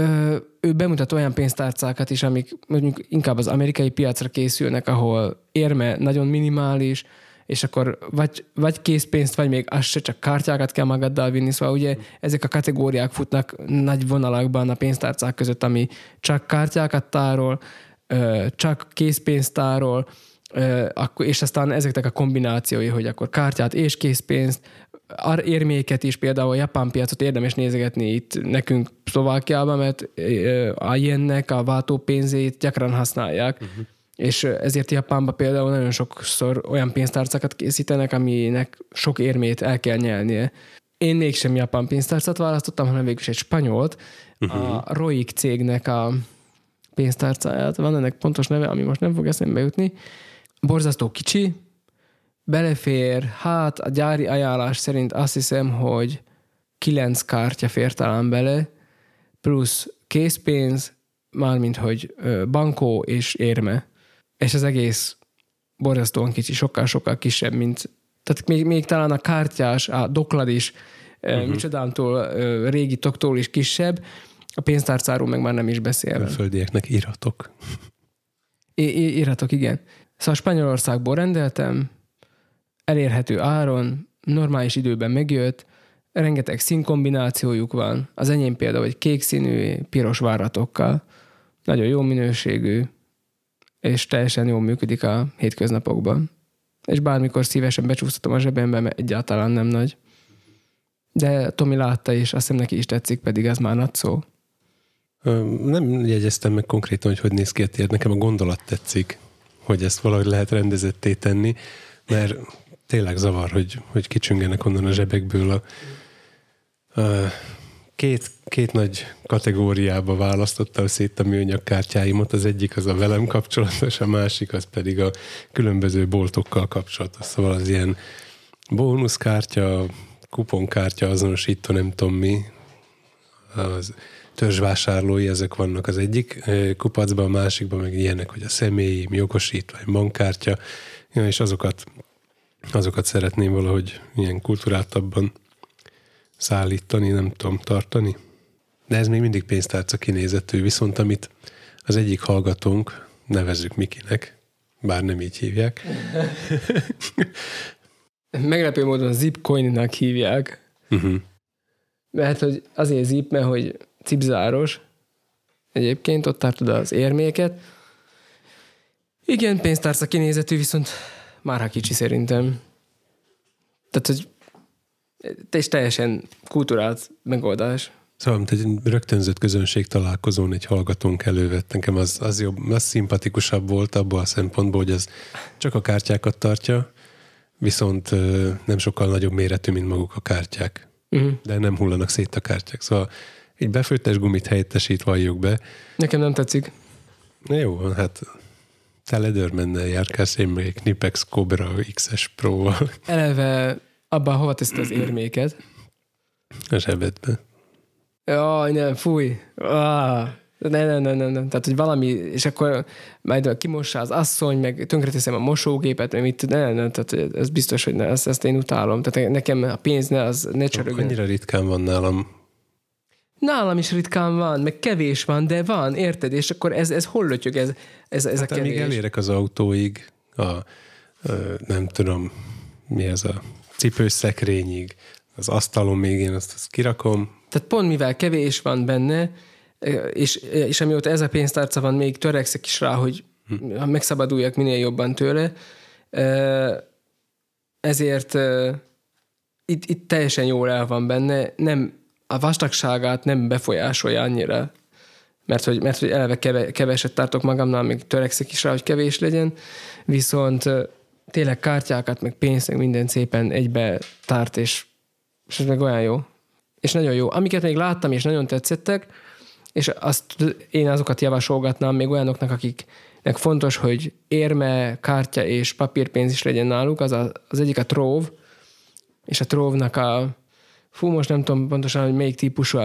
ő bemutat olyan pénztárcákat is, amik mondjuk inkább az amerikai piacra készülnek, ahol érme nagyon minimális, és akkor vagy, vagy készpénzt, vagy még az se, csak kártyákat kell magaddal vinni, szóval ugye ezek a kategóriák futnak nagy vonalakban a pénztárcák között, ami csak kártyákat tárol, csak készpénztárról, és aztán ezeknek a kombinációi, hogy akkor kártyát és készpénzt, érméket is, például a japán piacot érdemes nézegetni itt nekünk Szlovákiában, mert a jennek a váltópénzét gyakran használják, uh-huh. és ezért Japánban például nagyon sokszor olyan pénztárcákat készítenek, aminek sok érmét el kell nyelnie. Én mégsem japán pénztárcát választottam, hanem végülis egy spanyolt, uh-huh. a roik cégnek a pénztárcáját, van ennek pontos neve, ami most nem fog eszembe jutni. Borzasztó kicsi, belefér, hát a gyári ajánlás szerint azt hiszem, hogy kilenc kártya fér talán bele, plusz készpénz, mármint hogy bankó és érme. És az egész borzasztóan kicsi, sokkal-sokkal kisebb, mint, tehát még, még talán a kártyás, a doklad is, uh-huh. micsodámtól, régi toktól is kisebb. A pénztárcáról meg már nem is beszélve. A földieknek iratok. I- iratok, igen. Szóval Spanyolországból rendeltem, elérhető áron, normális időben megjött, rengeteg színkombinációjuk van. Az enyém például egy kék színű, piros váratokkal. Nagyon jó minőségű, és teljesen jól működik a hétköznapokban. És bármikor szívesen becsúsztatom a zsebembe, mert egyáltalán nem nagy. De Tomi látta, és azt hiszem neki is tetszik, pedig ez már nagy szó. Nem jegyeztem meg konkrétan, hogy hogy néz ki a tiéd. Nekem a gondolat tetszik, hogy ezt valahogy lehet rendezetté tenni, mert tényleg zavar, hogy, hogy kicsüngenek onnan a zsebekből. A, a két, két nagy kategóriába választottam szét a műanyag kártyáimat. Az egyik az a velem kapcsolatos, a másik az pedig a különböző boltokkal kapcsolatos. Szóval az ilyen bónuszkártya, kuponkártya azonosító, nem tudom mi, az törzsvásárlói, ezek vannak az egyik kupacban, a másikban meg ilyenek, hogy a személyi, jogosítvány, bankkártya, ja, és azokat, azokat szeretném valahogy ilyen kulturáltabban szállítani, nem tudom, tartani. De ez még mindig pénztárca kinézetű, viszont amit az egyik hallgatónk, nevezzük Mikinek, bár nem így hívják, meglepő módon a Zipcoin-nak hívják. Uh-huh. Mert hogy azért Zip, mert hogy cipzáros. Egyébként ott tartod az érméket. Igen, pénztárca kinézetű, viszont márha kicsi szerintem. Tehát, hogy és teljesen kulturált megoldás. Szóval, mint egy rögtönzött közönség találkozón egy hallgatónk elővett. Nekem az, az, jobb, az szimpatikusabb volt abból a szempontból, hogy az csak a kártyákat tartja, viszont nem sokkal nagyobb méretű, mint maguk a kártyák. Uh-huh. De nem hullanak szét a kártyák. Szóval egy befőttes gumit helyettesít, valljuk be. Nekem nem tetszik. Na jó, hát te Ledermannel járkálsz, én meg egy Knipex Cobra iksz es Pro-val. Eleve abban hova teszed az érméket? A zsebedbe. Jaj, nem, fúj. Ah, Nem, nem, nem, nem, nem. Tehát, hogy valami, és akkor majd kimossa az asszony, meg tönkreteszem a mosógépet, meg mit, nem, nem, tehát ez biztos, hogy ne, ezt, ezt én utálom. Tehát nekem a pénz ne, az ne csörögjön. Annyira ritkán van nálam. Nálam is ritkán van, meg kevés van, de van, érted? És akkor ez, ez hol lötyög, ez, ez, ez hát a kevés. Hát amíg elérek az autóig, a, a, nem tudom, mi ez a cipőszekrényig, az asztalon még én azt, azt kirakom. Tehát pont mivel kevés van benne, és, és amióta ez a pénztárca van, még törekszek is rá, hogy hm. megszabaduljak minél jobban tőle, ezért itt, itt teljesen jól el van benne, nem a vastagságát nem befolyásolja annyira, mert hogy, mert, hogy eleve keve, keveset tartok magamnál, még törekszek is rá, hogy kevés legyen, viszont tényleg kártyákat, meg pénzt, meg minden szépen egybe tárt, és, és ez meg olyan jó. És nagyon jó. Amiket még láttam, és nagyon tetszettek, és azt én azokat javasolgatnám még olyanoknak, akiknek fontos, hogy érme, kártya és papírpénz is legyen náluk, az, a, az egyik a Tróv, és a Tróvnak a fú, most nem tudom pontosan, hogy melyik típusú,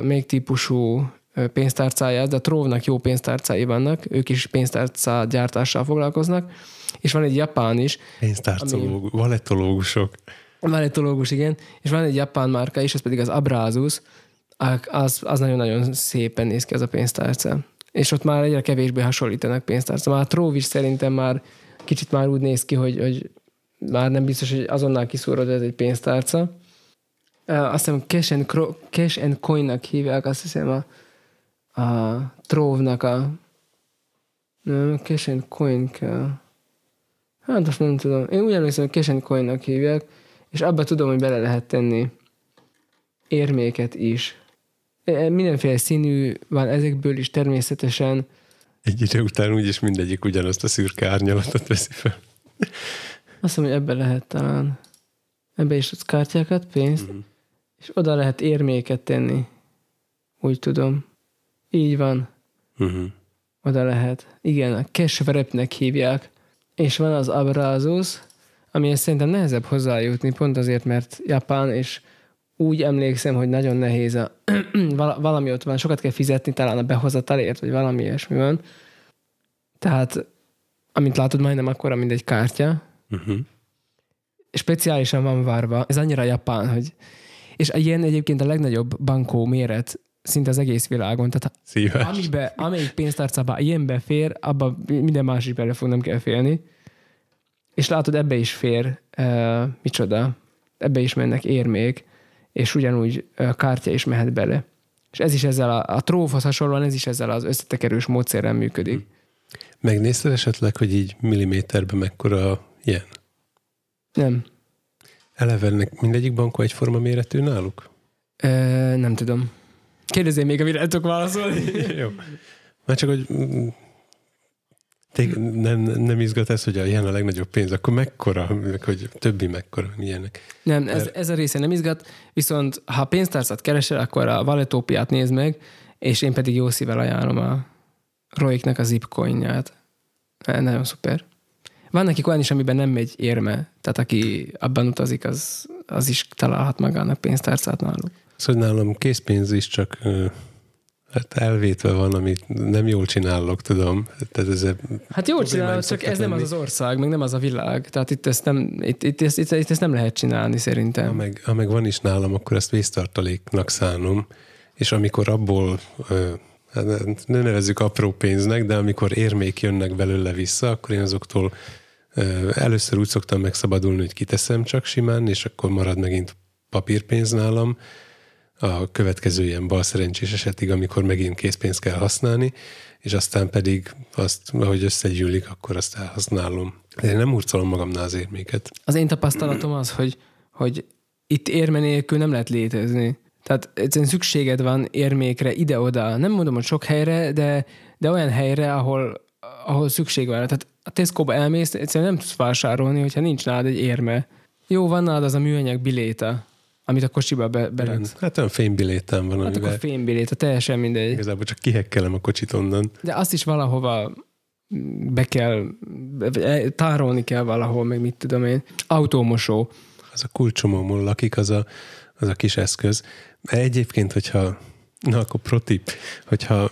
melyik típusú pénztárcája, de a Tróvnak jó pénztárcái vannak, ők is pénztárca gyártással foglalkoznak, és van egy japán is. Pénztárcológus, ami... valletológusok. Valletológus, igen, és van egy japán márka is, ez pedig az Abrázus, az, az nagyon-nagyon szépen néz ki az a pénztárca. És ott már egyre kevésbé hasonlítanak pénztárca. Már a Tróv is szerintem már kicsit már úgy néz ki, hogy, hogy már nem biztos, hogy azonnal kiszúrod, ez egy pénztárca. Uh, azt hiszem Cash and, Cro- Cash and Coin-nak hívják, azt hiszem a, a Tróvnak a nem, Cash and Coin kell. Hát azt nem tudom. Én úgy emlékszem, hogy Cash and Coin-nak hívják, és abba tudom, hogy bele lehet tenni érméket is. Mindenféle színű van ezekből is természetesen. Egy idő után úgyis mindegyik ugyanazt a szürke árnyalatot veszi fel. Azt hiszem, hogy ebbe lehet talán. Ebbe is az kártyákat, pénzt. Mm-hmm. És oda lehet érméket tenni. Úgy tudom. Így van. Uh-huh. Oda lehet. Igen, a cash wrapnek hívják. És van az Abrázus, amihez szerintem nehezebb hozzájutni, pont azért, mert japán, és úgy emlékszem, hogy nagyon nehéz. A valami ott van, sokat kell fizetni, talán a behozatalért, vagy valami ilyesmi van. Tehát, amit látod, majdnem akkora, mint egy kártya. Uh-huh. Speciálisan van várva. Ez annyira japán, hogy... És ilyen egyébként a legnagyobb bankó méret szinte az egész világon. Tehát amibe, amelyik pénztárcába ilyenbe fér, abba minden másik bele fog, nem kell félni. És látod, ebbe is fér e, micsoda. Ebbe is mennek érmék, és ugyanúgy e, kártya is mehet bele. És ez is ezzel a, a Tróvhoz hasonlóan, ez is ezzel az összetekerős módszerrel működik. Megnézted esetleg, hogy így milliméterben mekkora ilyen? Nem. Eleve mindegyik bankó egyforma méretű náluk? Ö, nem tudom. Kérdezzél még, amire el tudok válaszolni. Jó. Már csak, hogy nem, nem izgat ez, hogy ilyen a legnagyobb pénz, akkor mekkora, hogy többi mekkora, milyenek. Nem, ez, ez a része nem izgat, viszont ha pénztárcát keresel, akkor a Valletopia-t nézd meg, és én pedig jó szívvel ajánlom a roiknak a Zipcoin-ját. Nagyon szuper. Van nekik olyan is, amiben nem megy érme. Tehát aki abban utazik, az, az is találhat magának pénztárcát náluk. Szóval nálam készpénz is csak hát elvétve van, amit nem jól csinálok, tudom. Tehát ez hát jól csinálok, csak ez lenni. Nem az az ország, meg nem az a világ. Tehát itt ezt nem, itt, itt, itt, itt, itt ezt nem lehet csinálni szerintem. Ha meg, ha meg van is nálam, akkor ezt vésztartaléknak szánom. És amikor abból... Hát ne nevezzük apró pénznek, de amikor érmék jönnek belőle vissza, akkor én azoktól először úgy szoktam megszabadulni, hogy kiteszem csak simán, és akkor marad megint papírpénz nálam a következő ilyen balszerencsés esetig, amikor megint készpénzt kell használni, és aztán pedig azt, ahogy összegyűlik, akkor azt elhasználom. De én nem hurcolom magamnál az érméket. Az én tapasztalatom az, hogy, hogy itt érme nélkül nem lehet létezni. Tehát egyszerűen szükséged van érmékre ide-oda. Nem mondom, hogy sok helyre, de, de olyan helyre, ahol, ahol szükség van. Tehát a Tesco-ba elmész, egyszerűen nem tudsz vásárolni, hogyha nincs nálad egy érme. Jó, van nálad az a műanyag biléta, amit a kocsiba be, beletsz. Hát olyan fénybilétám van. Hát akkor fénybiléta, teljesen mindegy. Igazából csak kihekkelem a kocsit onnan. De azt is valahova be kell, tárolni kell valahol, meg mit tudom én. Autómosó. Az a kulcsomómon lakik, az a, az a kis eszköz. Egyébként, hogyha Na akkor protip, hogyha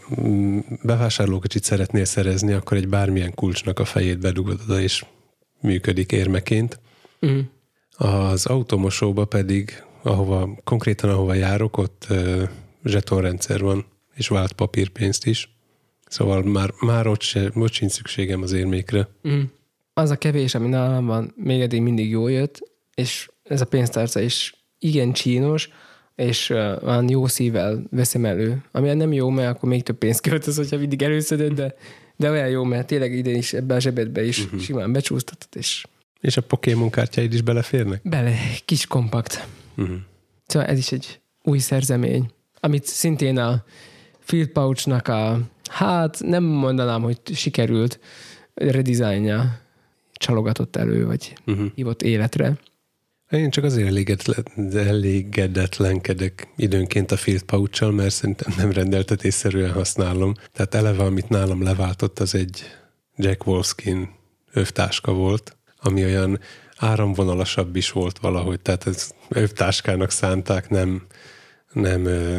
bevásárlókocsit szeretnél szerezni, akkor egy bármilyen kulcsnak a fejét bedugod oda, és működik érmeként. Mm. Az automosóba pedig, ahova, konkrétan ahova járok, ott uh, zsetonrendszer van, és vált papírpénzt is. Szóval már, már ott, se, ott sincs szükségem az érmékre. Mm. Az a kevés, ami nálam van, még eddig mindig jól jött, és ez a pénztárca is igen csínos, és uh, van jó szívvel veszem elő. Ami nem jó, mert akkor még több pénzt költöz, hogyha mindig előszeded, de, de olyan jó, mert tényleg ide is, ebbe a zsebedbe is uh-huh. simán becsúsztatod, és... És a Pokémon kártyáid is beleférnek? Bele, kis kompakt. Uh-huh. Szóval ez is egy új szerzemény, amit szintén a Field Pouch-nak a, hát nem mondanám, hogy sikerült redesignja csalogatott elő, vagy uh-huh. hívott életre. Én csak azért elégedetlen, elégedetlenkedek időnként a Field Pouch-sal, mert szerintem nem rendeltetésszerűen használom. Tehát eleve, amit nálam leváltott, az egy Jack Wolfskin övtáska volt, ami olyan áramvonalasabb is volt valahogy, tehát ez övtáskának szánták, nem, nem ö,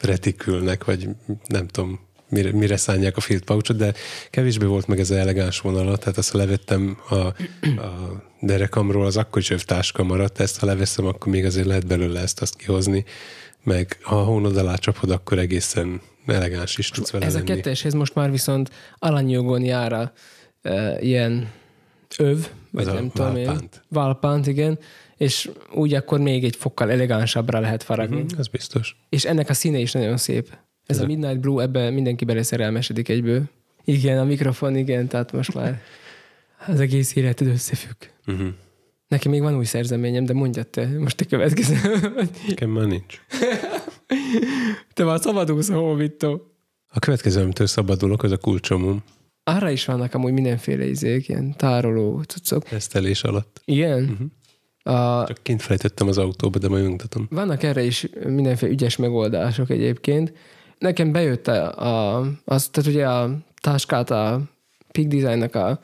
retikülnek, vagy nem tudom, mire, mire szánják a Field Pouchot, de kevésbé volt meg ez a elegáns vonala, tehát azt, ha levettem a, a derekamról, az akkor is övtáska maradt, ezt ha leveszem, akkor még azért lehet belőle ezt azt kihozni, meg ha a hónod alá csapod, akkor egészen elegáns is tudsz vele lenni. Ez a ketteshez most már viszont alanyjogon jár a e, ilyen öv, vagy nem tudom én. Válpánt, igen. És úgy akkor még egy fokkal elegánsabbra lehet faragni. Uh-huh, ez biztos. És ennek a színe is nagyon szép. Ez de. A Midnight Blue, ebben mindenki beleszerelmesedik egyből. Igen, a mikrofon, igen, tehát most már az egész életed összefügg. Uh-huh. Nekem még van új szerzeményem, de mondjad te, most te következő. Nekem már nincs. Te már szabadulsz, hol vittó. A következő, amitől szabadulok, az a kulcsomom. Arra is vannak amúgy mindenféle izék, ilyen tároló cuccok. Tesztelés alatt. Igen. Uh-huh. A... Csak kint felejtettem az autóba, de majd mutatom. Vannak erre is mindenféle ügyes megoldások egyébként. Nekem bejött a, a, az, tehát ugye a táskát, a Peak Designnak a, a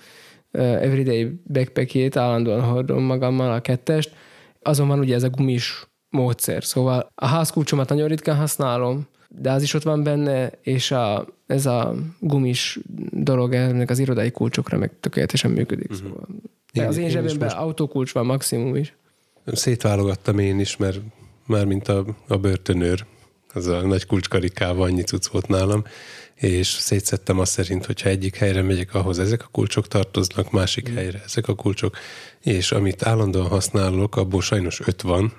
Everyday Backpackjét állandóan hordom magammal, a kettest. Azon van ugye ez a gumis módszer. Szóval a házkulcsomat nagyon ritkán használom, de az is ott van benne, és a, ez a gumis dolog ennek az irodai kulcsokra meg tökéletesen működik. Uh-huh. Szóval. De az én zsebemben autókulcs van maximum is. Szétválogattam én is, mert már mint a, a börtönőr, az a nagy kulcskarikával annyi cucc volt nálam, és szétszedtem azt szerint, hogyha egyik helyre megyek, ahhoz ezek a kulcsok tartoznak, másik mm. helyre ezek a kulcsok, és amit állandóan használok, abból sajnos öt van,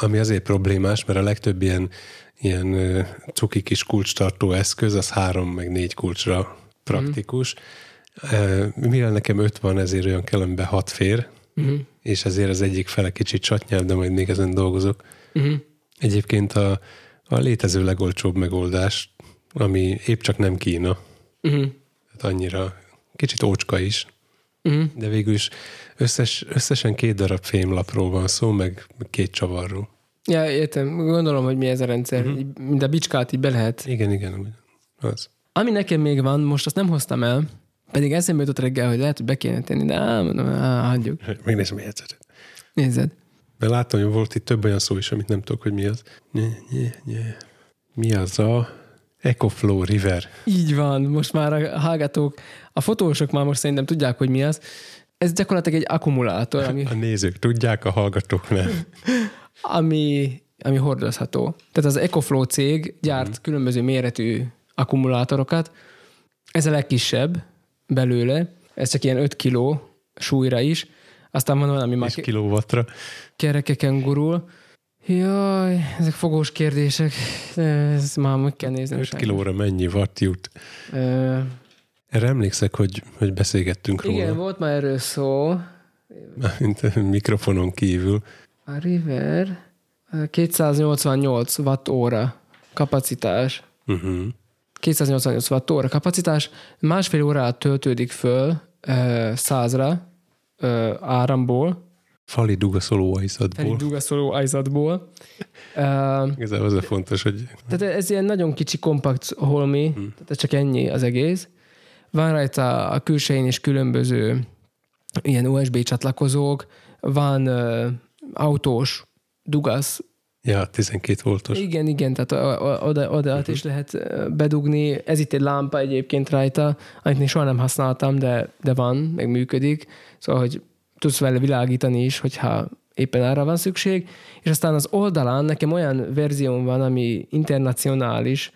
ami azért problémás, mert a legtöbb ilyen ilyen cuki kis kulcstartó eszköz, az három meg négy kulcsra praktikus. Mm. Mivel nekem öt van, ezért olyan kell, amiben hat fér, mm. és ezért az egyik fele kicsit satnyább, de majd még ezen dolgozok. Mm. Egyébként a, a létező legolcsóbb megoldás, ami épp csak nem Kína. Mm. Hát annyira, kicsit ócska is, mm. de végül is összes, összesen két darab fémlapról van szó, meg két csavarról. Ja, értem. Gondolom, hogy mi ez a rendszer. Uh-huh. Mind a bicskát így be lehet. Igen, igen. Az. Ami nekem még van, most azt nem hoztam el, pedig eszembe jutott reggel, hogy lehet, hogy be kéne tenni, de á, mondom, á, hagyjuk. Megnézem a jegyzetet. Nézzed. Mert láttam, hogy volt itt több olyan szó is, amit nem tudok, hogy mi az. Nye, nye, nye. Mi az a EcoFlow River? Így van. Most már a hallgatók, a fotósok már most szerintem tudják, hogy mi az. Ez gyakorlatilag egy akkumulátor. Ami... A nézők tudják, a hallgatók nem. Ami, ami hordozható. Tehát az EcoFlow cég gyárt mm. különböző méretű akkumulátorokat. Ez a legkisebb belőle. Ez csak ilyen öt kiló súlyra is. Aztán van valami már... tíz kilowattra. Kerekeken gurul. Jaj, ezek fogós kérdések. Ezt már meg kell nézni. öt kilóra mennyi watt jut? Ö... Erre emlékszek, hogy, hogy beszélgettünk igen, róla. Igen, volt már erről szó. Mikrofonon kívül. A River kétszáznyolcvannyolc watt-óra kapacitás. Uh-huh. kétszáznyolcvannyolc watt-óra kapacitás. Másfél órát töltődik föl uh, százra uh, áramból. Fali dugaszoló ajzatból. Fali dugaszoló ajzatból. uh, Igazából az a fontos, hogy... Tehát ez ilyen nagyon kicsi, kompakt holmi, uh-huh. tehát csak ennyi az egész. Van rajta a külsején is különböző ilyen u es bé csatlakozók, van... Uh, autós dugasz Ja, tizenkét voltos. Igen, igen, tehát oda, oda uh-huh. is lehet bedugni. Ez itt egy lámpa egyébként rajta, amit még soha nem használtam, de, de van, meg működik. Szóval, hogy tudsz vele világítani is, hogyha éppen arra van szükség. És aztán az oldalán nekem olyan verzióm van, ami internacionális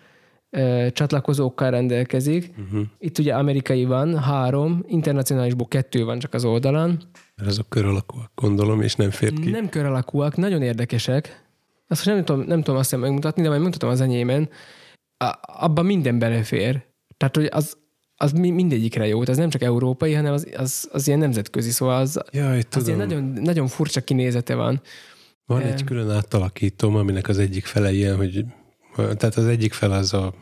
eh, csatlakozókkal rendelkezik. Uh-huh. Itt ugye amerikai van, három, internacionálisból kettő van csak az oldalán. Mert azok kör alakúak, gondolom, és nem fér ki. Nem kör alakúak, nagyon érdekesek. Azt nem tudom, nem tudom azt megmutatni, de majd mutatom az enyémen. A, abban minden belefér. Tehát, hogy az, az mindegyikre jó. Ez nem csak európai, hanem az, az, az ilyen nemzetközi, szóval az, Jaj, az ilyen nagyon, nagyon furcsa kinézete van. Van e... egy külön átalakítóm, aminek az egyik fele ilyen, hogy tehát az egyik fele az a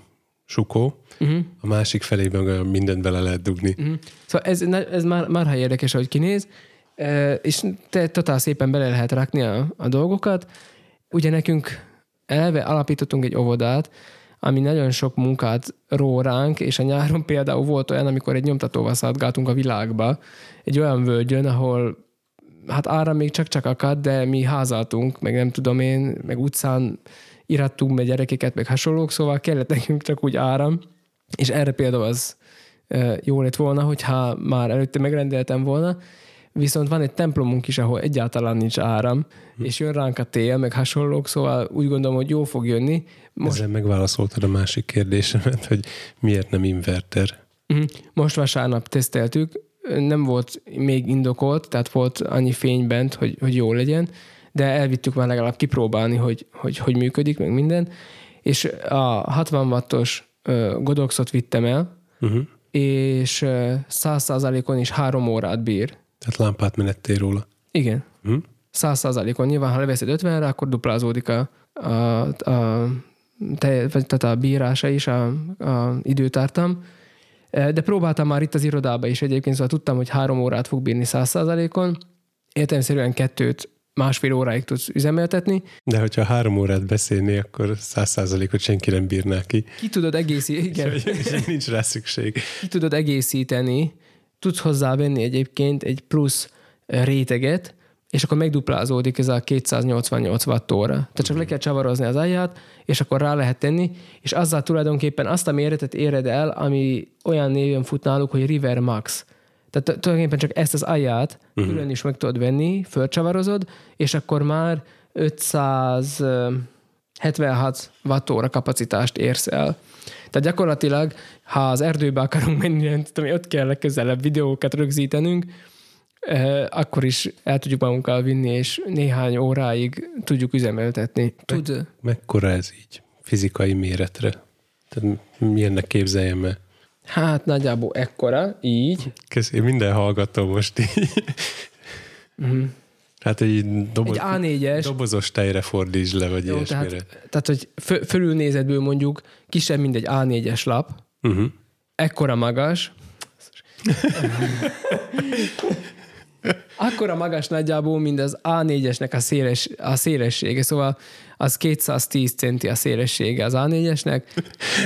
sukó, uh-huh. a másik felében mindent bele lehet dugni. Uh-huh. Szóval ez, ez már, márha érdekes, hogy kinéz, e, és te totál szépen bele lehet rakni a, a dolgokat. Ugye nekünk elve alapítottunk egy óvodát, ami nagyon sok munkát ró ránk, és a nyáron például volt olyan, amikor egy nyomtatóval szaladgáltunk a világba, egy olyan völgyön, ahol hát ára még csak-csak akad, de mi házaltunk, meg nem tudom én, meg utcán irattunk meg gyerekeket, meg hasonlók, szóval kellett nekünk csak úgy áram, és erre például az jó lett volna, hogyha már előtte megrendeltem volna. Viszont van egy templomunk is, ahol egyáltalán nincs áram, hm. és jön ránk a tél, meg hasonlók, szóval úgy gondolom, hogy jó fog jönni. Most... Ezen megválaszoltad a másik kérdésemet, hogy miért nem inverter? Most vasárnap teszteltük, nem volt még indokolt, tehát volt annyi fény bent, hogy, hogy jó legyen, de elvittük már legalább kipróbálni, hogy hogy, hogy működik, meg minden. És a hatvan wattos godoxot vittem el, uh-huh. és száz százalékon is három órát bír. Tehát lámpát menettél róla. Igen. Hm? száz százalékon nyilván, ha leveszed ötvenre, akkor duplázódik a, a, a, te, tehát a bírása is, a, a időtartam. De próbáltam már itt az irodában is egyébként, szóval tudtam, hogy három órát fog bírni száz százalékon. Értelemszerűen kettőt másfél óráig tudsz üzemeltetni. De hogyha három órát beszélni, akkor száz százalékot senki nem bírná ki. Ki tudod egészíteni. Nincs rá szükség. Ki tudod egészíteni. Tudsz hozzávenni egyébként egy plusz réteget, és akkor megduplázódik ez a kétszáznyolcvannyolc wattóra. Tehát csak le kell csavarozni az alját, és akkor rá lehet tenni, és azzal tulajdonképpen azt a méretet éred el, ami olyan néven fut náluk, hogy River Max. Tehát tulajdonképpen csak ezt az alját uh-huh. külön is meg tudod venni, fölcsavarozod, és akkor már ötszázhetvenhat wattóra kapacitást érsz el. Tehát gyakorlatilag, ha az erdőbe akarunk menni, nem tudom, ott kell legközelebb videókat rögzítenünk, eh, akkor is el tudjuk magunkkal vinni, és néhány óráig tudjuk üzemeltetni. Tud... Me- mekkora ez így fizikai méretre? Tehát milyennek képzeljem el? Hát nagyjából ekkora, így. Köszönöm, minden hallgató most így. Mm. Hát egy, doboz, egy dobozos tejre fordítsd le, vagy jó, ilyesmire. Tehát, tehát, hogy fö, fölülnézetből mondjuk kisebb, mint egy á négyes lap, uh-huh. ekkora magas, akkora magas nagyjából, mint az á négyesnek a, széles, a szélessége, szóval az kétszáztíz centi a szélessége az á négyesnek,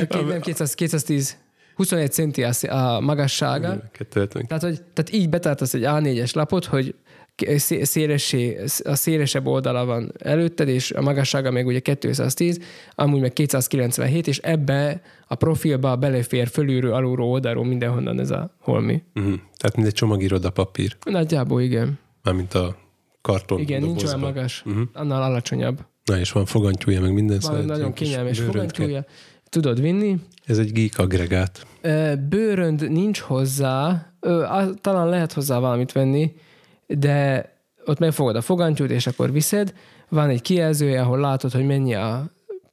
nem kétszáz, kétszáztíz huszonegy centi a magassága. Tehát, hogy, tehát így betartasz egy á négyes lapot, hogy szélessé, a szélesebb oldala van előtted, és a magassága még ugye kétszáztíz, amúgy meg kétszázkilencvenhét, és ebbe a profilba belefér fölülről, alulról, oldalról, mindenhonnan ez a holmi. Uh-huh. Tehát mint egy csomag irodapapír. Nagyjából igen. Mármint a karton igen, dobozba. Nincs olyan magas, uh-huh. annál alacsonyabb. Na és van fogantyúja, meg minden van, nagyon kényelmes fogantyúja. Tudod vinni. Ez egy geek agregát. Bőrönd nincs hozzá, talán lehet hozzá valamit venni, de ott megfogod a fogantyút, és akkor viszed. Van egy kijelzője, ahol látod, hogy mennyi a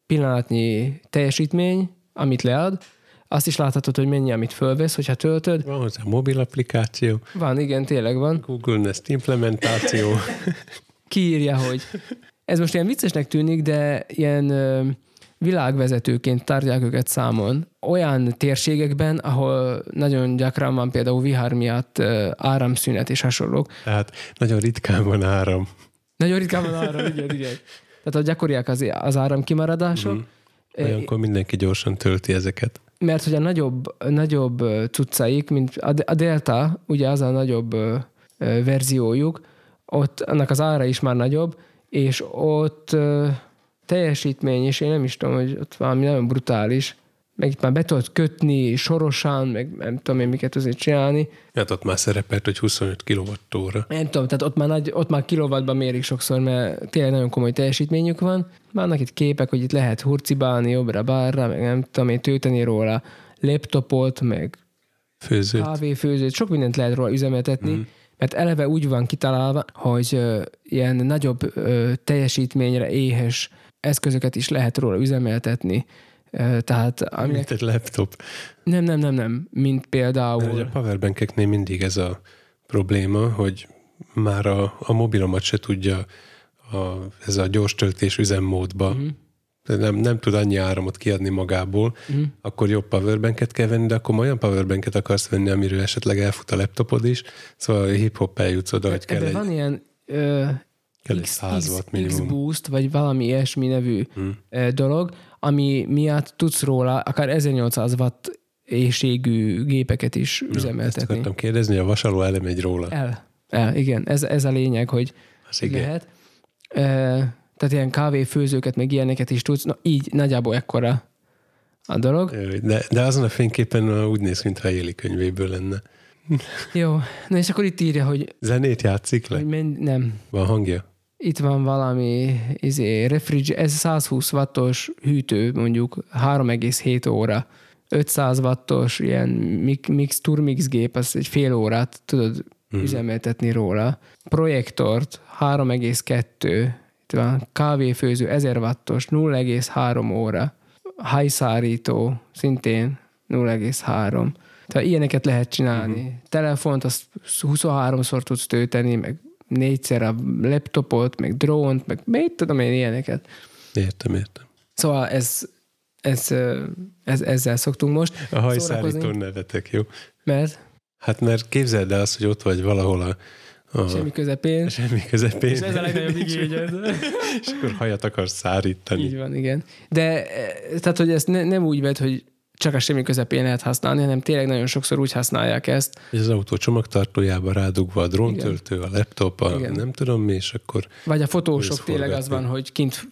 pillanatnyi teljesítmény, amit lead. Azt is láthatod, hogy mennyi, amit fölvesz, hogyha töltöd. Van hozzá mobil applikáció. Van, igen, tényleg van. Google Nest implementáció. Kiírja, hogy... Ez most ilyen viccesnek tűnik, de ilyen világvezetőként tartják őket számon. Olyan térségekben, ahol nagyon gyakran van például vihar miatt áramszünet és hasonlók. Tehát nagyon ritkán van áram. Nagyon ritkán van áram, igen, igen. Tehát a gyakoriak az, az áramkimaradások. Mm. Olyankor mindenki gyorsan tölti ezeket. Mert hogy a nagyobb, nagyobb cuccaik, mint a Delta, ugye az a nagyobb verziójuk, ott annak az ára is már nagyobb, és ott... teljesítmény, és én nem is tudom, hogy ott valami nagyon brutális. Meg itt már be tudod kötni sorosan, meg nem tudom én miket azért csinálni. Hát ott már szerepelt, hogy huszonöt kilovattóra. Nem tudom, tehát ott már, nagy, ott már kilowattban mérik sokszor, mert tényleg nagyon komoly teljesítményük van. Vannak itt képek, hogy itt lehet hurcibálni jobbra-bárra, meg nem tudom én tölteni róla laptopot, meg főzőt. Kávéfőzőt, sok mindent lehet róla üzemeltetni. Mm. Mert eleve úgy van kitalálva, hogy ö, ilyen nagyobb ö, teljesítményre éhes eszközöket is lehet róla üzemeltetni. Ö, tehát, aminek... Mint egy laptop. Nem, nem, nem, nem. Mint például... Mert a powerbankeknél mindig ez a probléma, hogy már a, a mobilomat se tudja a, ez a gyors töltés üzemmódba. Mm-hmm. Nem, nem tud annyi áramot kiadni magából, mm. akkor jobb powerbanket kell venni, de akkor olyan powerbanket akarsz venni, amiről esetleg elfut a laptopod is, szóval hip-hop eljutsz oda, hogy kell egy... Ebben van ilyen ö, X, X, X Boost, vagy valami ilyesmi nevű mm. dolog, ami miatt tudsz róla akár ezernyolcszáz watt éjségű gépeket is no, üzemeltetni. Ezt akartam kérdezni, a vasaló elemegy róla. El, el igen, ez, ez a lényeg, hogy az lehet. Igen. Tehát ilyen kávéfőzőket, meg ilyeneket is tudsz. Na, így nagyjából ekkora a dolog. De, de azon a fényképen úgy néz, mintha éli könyvéből lenne. Jó. Na és akkor itt írja, hogy... Zenét játszik le? Men- nem. Van hangja? Itt van valami izé, refrige- ez százhúsz wattos hűtő, mondjuk három egész hét óra. ötszáz wattos ilyen mix, turmix gép, az egy fél órát tudod hmm. üzemeltetni róla. Projektort három egész kettő. Itt van kávéfőző, ezer wattos, nulla egész három óra. Hajszárító, szintén nulla egész három. Tehát ilyeneket lehet csinálni. Uh-huh. Telefont azt huszonháromszor tudsz tölteni, meg négyszer a laptopot, meg drónt, meg mit tudom én ilyeneket. Értem, értem. Szóval ez, ez, ez, ez ezzel szoktunk most. A hajszárító nevetek, jó? Mert? Hát mert képzeld el azt, hogy ott vagy valahol a Oh. Semmi közepén. Semmi közepén. És ez a legnagyobb igényed. És akkor hajat akarsz szárítani. Így van, igen. De tehát, hogy ezt ne, nem úgy vedd, hogy csak a semmi közepén lehet használni, hanem tényleg nagyon sokszor úgy használják ezt. És az autó csomagtartójába rádugva a dróntöltő, a laptop, a nem tudom mi, és akkor... Vagy a fotósok tényleg az van, hogy kint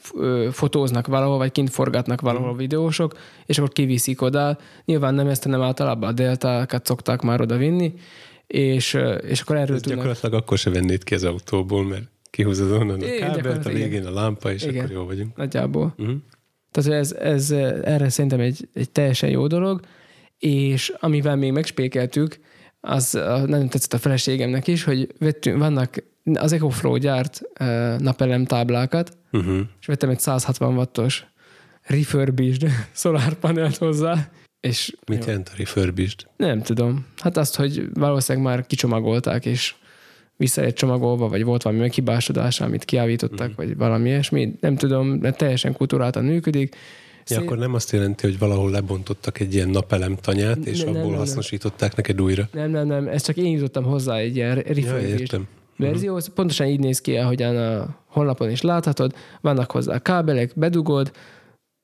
fotóznak valahol, vagy kint forgatnak valahol mm. videósok, és akkor kiviszik oda. Nyilván nem ezt, hanem általában a deltákat szokták már oda vinni. És, és akkor erről tudnak... Gyakorlatilag akkor se vennéd ki az autóból, mert kihúzod onnan a kábelt, a végén a lámpa, és igen. Akkor jól vagyunk. Nagyjából. Uh-huh. Tehát ez, ez erre szerintem egy, egy teljesen jó dolog, és amivel még megspékeltük, az nagyon tetszett a feleségemnek is, hogy vettünk, vannak az EcoFlow gyárt napelem táblákat, uh-huh. és vettem egy száz hatvan wattos refurbished solar panelt hozzá. És mit jelent a refurbished? Nem tudom. Hát azt, hogy valószínűleg már kicsomagolták, és vissza egy csomagolva, vagy volt valami meghibásodás, amit kiavítottak, mm. vagy valami ilyesmi. Nem tudom, de teljesen kultúráltan működik. Ja, Szé- akkor nem azt jelenti, hogy valahol lebontottak egy ilyen napelemtanyát, és nem, abból nem, hasznosították nem. neked újra? Nem, nem, nem. Ezt csak én jutottam hozzá egy ilyen refurbished ja, verzió. Mm-hmm. Pontosan így néz ki, ahogyan a honlapon is láthatod. Vannak hozzá kábelek, bedugod,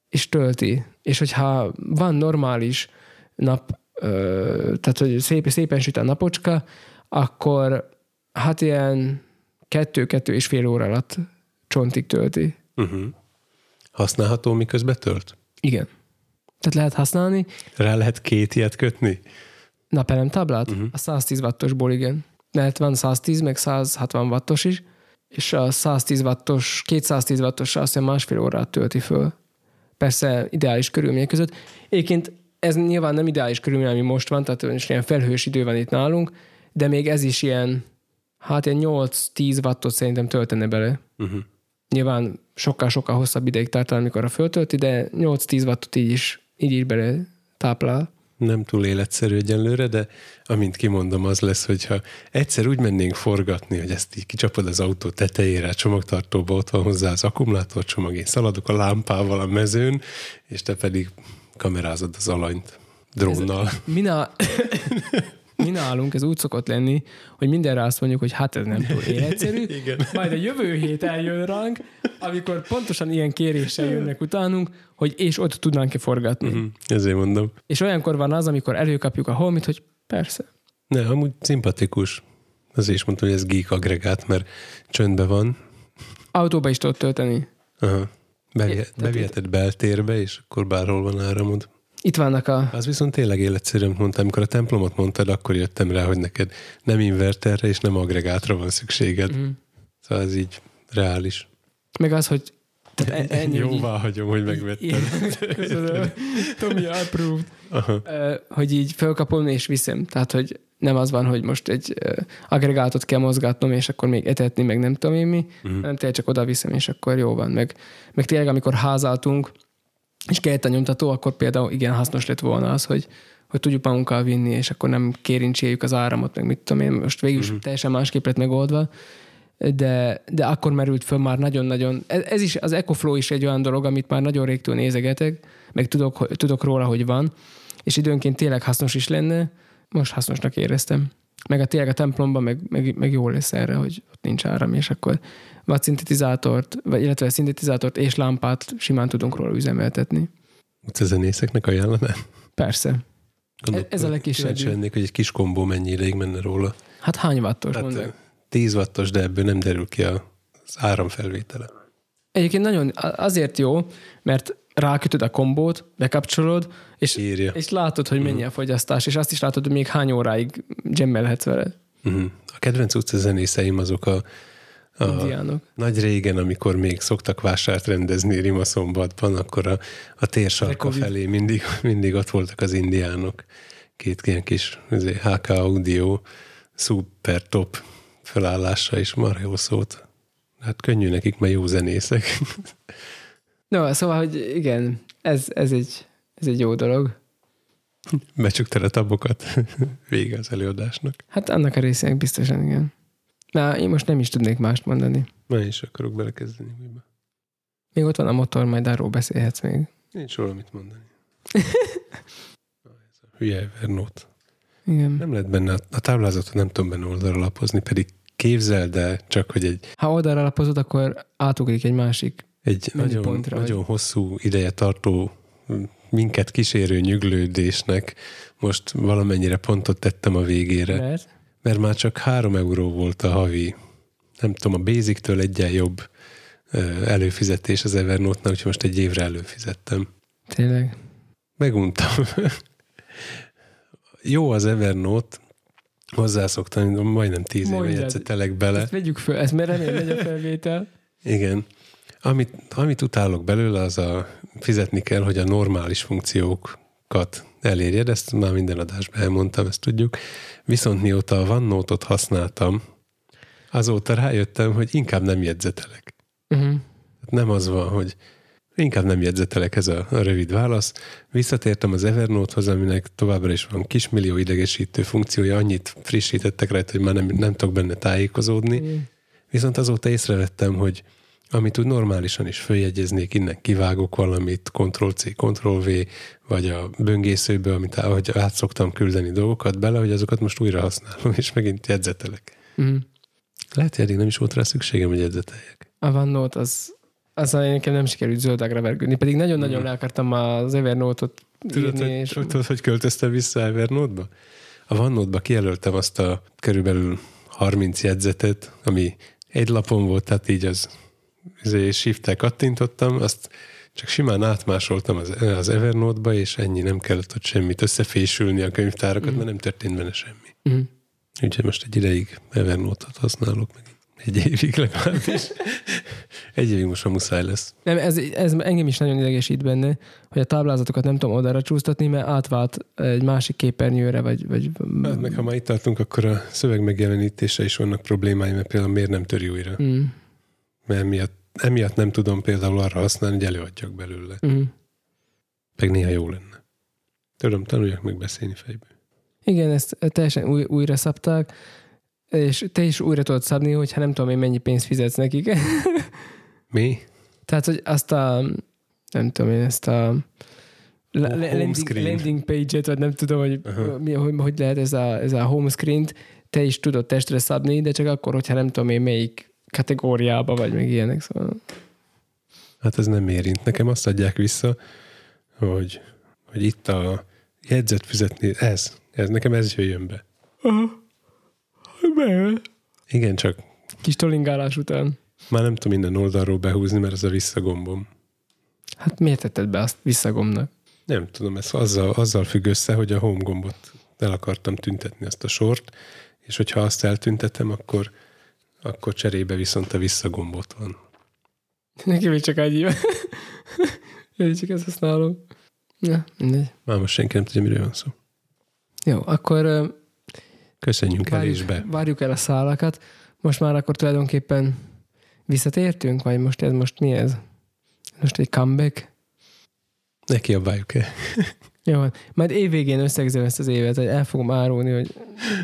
és tölti. És hogyha van normális nap, ö, tehát hogy szép, szépen süt a napocska, akkor hát ilyen kettő-kettő és fél óra alatt csontig tölti. Uh-huh. Használható, miközben tölt? Igen. Tehát lehet használni. Rá lehet két ilyet kötni? Napelem táblát? Uh-huh. A száztíz wattosból, igen. Lehet van száztíz, meg száz hatvan wattos is, és a száztíz wattos, kétszáztíz wattos azt hiszem másfél órát tölti föl. Persze ideális körülmények között. Egyébként ez nyilván nem ideális körülmény, ami most van, tehát most ilyen felhős idő van itt nálunk, de még ez is ilyen, hát ilyen nyolc-tíz wattot szerintem töltene bele. Uh-huh. Nyilván sokkal-sokkal hosszabb ideig tartál, amikor a föltölti, de nyolc-tíz wattot így is, így is bele táplál. Nem túl életszerű egyenlőre, de amint kimondom, az lesz, hogyha egyszer úgy mennénk forgatni, hogy ezt így kicsapod az autó tetejére, a csomagtartóba, ott van hozzá az akkumulátorcsomag, én szaladok a lámpával a mezőn, és te pedig kamerázod az alanyt drónnal. Ez, mi, ná... mi nálunk ez úgy szokott lenni, hogy mindenre azt mondjuk, hogy hát ez nem túl életszerű, igen. Majd a jövő hét eljön ránk, amikor pontosan ilyen kéréssel jönnek utánunk, hogy és ott tudnánk-e forgatni. Uh-huh. Ezért mondom. És olyankor van az, amikor előkapjuk a Home-it, hogy persze. Ne, amúgy szimpatikus. Azért is mondtam, hogy ez geek agregát, mert csöndben van. Autóba is tudod tölteni. Aha. Beviheted beltérbe, és akkor bárhol van áramod. Itt vannak a... Az viszont tényleg életszerűen mondtam, amikor a templomot mondtad, akkor jöttem rá, hogy neked nem inverterre és nem agregátra van szükséged. Mm. Szóval ez így reális. Meg az, hogy... Ennyi, jóvá így... hagyom, hogy megvettem. Köszönöm. Tomi approved. Uh, hogy így felkapom és viszem. Tehát, hogy nem az van, hogy most egy uh, agregátot kell mozgatnom, és akkor még etetni, meg nem tudom én mi, mm. hanem tényleg csak oda viszem, és akkor jó van. Meg, meg tényleg, amikor házaltunk, és kellett a nyomtató, akkor például igen hasznos lett volna az, hogy, hogy tudjuk magunkkal vinni, és akkor nem kérincséljük az áramot, meg mit tudom én, most végül is mm-hmm. teljesen másképp lett megoldva, de, de akkor merült föl már nagyon-nagyon, ez, ez is, az EcoFlow is egy olyan dolog, amit már nagyon régtől nézegetek, meg tudok, tudok róla, hogy van, és időnként tényleg hasznos is lenne, most hasznosnak éreztem. Meg a tényleg a templomban, meg, meg, meg jól lesz erre, hogy ott nincs áram, és akkor vagy szintetizátort, vagy illetve szintetizátort és lámpát simán tudunk róla üzemeltetni. Utcazenészeknek ajánlanám? Persze. Gondolok, ez a legkisebb. Kíváncsi lennék, hogy egy kis kombó mennyi ideig menne róla. Hát hány wattos, hát, mondd meg? tíz wattos, de ebből nem derül ki az áramfelvétele. Egyébként nagyon azért jó, mert rákötöd a kombót, bekapcsolod, és, és látod, hogy mennyi a fogyasztás, és azt is látod, hogy még hány óráig gemmelhetsz vele. Uh-huh. A kedvenc utcazenészeim azok a, a nagy régen, amikor még szoktak vásárt rendezni Rimaszombatban, akkor a, a térsarka felé mindig, mindig ott voltak az indiánok. Két ilyen kis há ká Audio szuper top felállása és marha jó szót. Hát könnyű nekik, mert jó zenészek. No, szóval, hogy igen, ez, ez, egy, ez egy jó dolog. Becsuktad a tabokat vége az előadásnak. Hát annak a részének biztosan, igen. Na, én most nem is tudnék mást mondani. Na, is akarok belekezdeni. Még ott van a motor, majd arról beszélhetsz még. Nincs valamit mondani. Hülye Evernote. Igen. Nem lehet benne, a táblázatot nem tudom benne oldalra lapozni, pedig képzel, de csak, hogy egy... Ha oldalra lapozod, akkor átugrik egy másik Egy nagyon, pontra, nagyon vagy... hosszú ideje tartó minket kísérő nyüglődésnek most valamennyire pontot tettem a végére. Mert? Mert már csak három euró volt a havi, nem tudom, a Basic-től egyen jobb előfizetés az Evernote-nál, úgyhogy most egy évre előfizettem. Tényleg? Meguntam. Jó az Evernote, hozzászoktam, majdnem tíz éve jegyzetelek bele. Ezt vegyük föl, ezt mert remélem megy a felvétel. Igen. Amit, amit utálok belőle, az a fizetni kell, hogy a normális funkciókat elérjed, ezt már minden adásban elmondtam, ezt tudjuk. Viszont mióta a OneNote-ot használtam, azóta rájöttem, hogy inkább nem jegyzetelek. Uh-huh. Nem az van, hogy inkább nem jegyzetelek, ez a, a rövid válasz. Visszatértem az Evernote-hoz, aminek továbbra is van kismillió idegesítő funkciója, annyit frissítettek rajta, hogy már nem, nem tudok benne tájékozódni. Uh-huh. Viszont azóta észrevettem, hogy amit úgy normálisan is följegyeznék, innen kivágok valamit, Ctrl-C, Ctrl-V, vagy a böngészőből, amit ahogy át szoktam küldeni dolgokat bele, hogy azokat most újra használom, és megint jegyzetelek. Mm. Lehet, hogy eddig nem is volt rá szükségem, hogy jegyzeteljek. A OneNote, az, azzal én nekem nem sikerült zöldágra vergődni, pedig nagyon-nagyon mm. le akartam az Evernote-ot írni. Tudod, és... hogy, tudod, hogy költöztem vissza Evernote-ba? A OneNote-ba kijelöltem azt a körülbelül harminc jegyzetet, ami egy lapon volt, tehát így az... Shift-tel kattintottam, azt csak simán átmásoltam az, az Evernote-ba, és ennyi, nem kellett ott semmit összefésülni a könyvtárakat, mm. mert nem történt benne semmi. Mm. Úgyhogy most egy ideig Evernote-ot használok, meg egy évig legalábbis. Egy évig most muszáj lesz. Nem, ez, ez engem is nagyon idegesít benne, hogy a táblázatokat nem tudom oldalra csúsztatni, mert átvált egy másik képernyőre, vagy... vagy... Hát meg ha már itt tartunk, akkor a szöveg megjelenítése is vannak problémái, mert például miért nem töri újra. Mm. Mert miatt Emiatt nem tudom például arra használni, hogy előadjak belőle. Mm. Meg néha jó lenne. Tudom, tanuljak meg beszélni fejből. Igen, ezt teljesen új, újra szabták, és te is újra tudod szabni, hogyha nem tudom én mennyi pénzt fizetsz nekik. Mi? Tehát, hogy azt a, nem tudom én, ezt a la, oh, landing, landing page-et, vagy nem tudom, hogy, mi, hogy, hogy lehet ez a, ez a home screen-t, te is tudod testre szabni, de csak akkor, hogyha nem tudom én melyik kategóriába, vagy meg ilyenek, szóval. Hát ez nem érint. Nekem azt adják vissza, hogy, hogy itt a jegyzet fizetni, ez, ez, nekem ez jöjjön be. Aha. Bejön. Igen, csak. Kis tolingálás után. Már nem tudom minden oldalról behúzni, mert ez a visszagombom. Hát miért tetted be azt visszagomnak? Nem tudom, ez azzal, azzal függ össze, hogy a home gombot el akartam tüntetni, azt a sort, és hogyha azt eltüntetem, akkor, akkor cserébe viszont a visszagombot van. Neki még csak annyi van. Én csak ezt használom. Ja, mindegy. Már most senki nem tudja, miről van szó. Jó, akkor... Köszönjünk várjuk, el is be. Várjuk el a szálakat. Most már akkor tulajdonképpen visszatértünk, vagy most ez most mi ez? Most egy comeback? Ne kiabáljuk el. Jó, majd évvégén összegzem ezt az évet, hogy el fogom árulni, hogy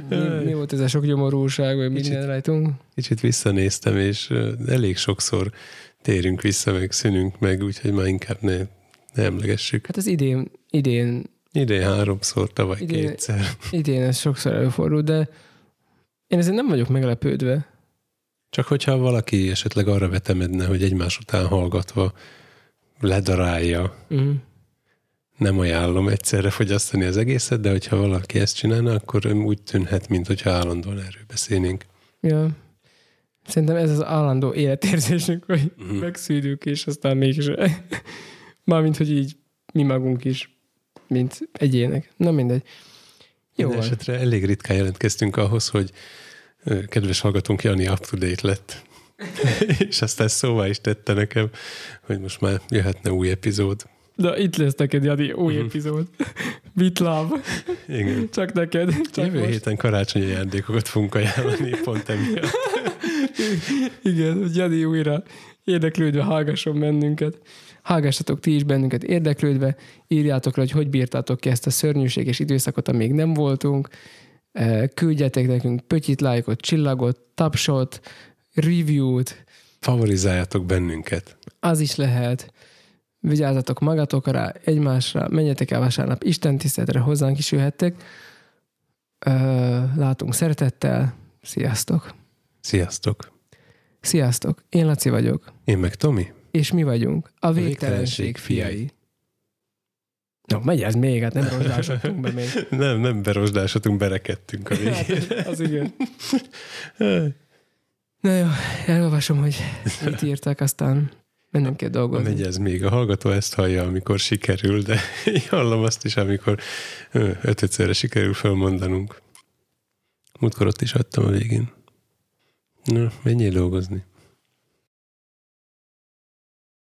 mi, mi volt ez a sok gyomorúság, vagy kicsit, minden rajtunk. Kicsit visszanéztem, és elég sokszor térünk vissza, meg szűnünk meg, úgyhogy már inkább ne, ne emlegessük. Hát az idén... idén Idén háromszor, tavaly idén, kétszer. Idén ez sokszor előfordul, de én ezért nem vagyok meglepődve. Csak hogyha valaki esetleg arra vetemedne, hogy egymás után hallgatva ledarálja. Uh-huh. Nem ajánlom egyszerre fogyasztani az egészet, de hogyha valaki ezt csinálna, akkor úgy tűnhet, mint hogyha állandóan erről beszélnénk. Ja. Szerintem ez az állandó életérzésünk, hogy uh-huh. megszűdjük, és aztán mégis. Mármint, hogy így mi magunk is. Mint egyének. Na mindegy. Jó van. Esetre elég ritkán jelentkeztünk ahhoz, hogy kedves hallgatónk Jani up-to-date lett. És aztán szóvá is tette nekem, hogy most már jöhetne új epizód. Na itt lesz neked, Jani, új mm. epizód. Mit love. Igen. Csak neked. Csak jövő most. Héten karácsonyi ajándékokat fogunk ajánlani, pont emiatt. Igen, hogy Jani újra érdeklődve hallgasson bennünket. Hallgassatok ti is bennünket érdeklődve, írjátok le, hogy hogy bírtátok ki ezt a szörnyűséges időszakot, amíg nem voltunk, küldjetek nekünk pötyit, lájkot, csillagot, tapsot, review-t. Favorizáljatok bennünket. Az is lehet. Vigyázzatok magatokra, egymásra, menjetek el vasárnap istentiszteletre, hozzánk is jöhettek. Látunk szeretettel. Sziasztok! Sziasztok! Sziasztok! Én Laci vagyok. Én meg Tomi. És mi vagyunk? A végtelenség, a végtelenség fiai. Na, megy ez még, hát nem rozsdásodtunk be még. Nem, nem berozsdásodtunk, berekedtünk a végére. Hát, az igen. Na jó, elolvasom, hogy mit írták, aztán mennem kell dolgozni. Megy ez még, a hallgató ezt hallja, amikor sikerül, de hallom azt is, amikor ötödszörre sikerül felmondanunk. Múltkor ott is adtam a végén. Na, menjél dolgozni.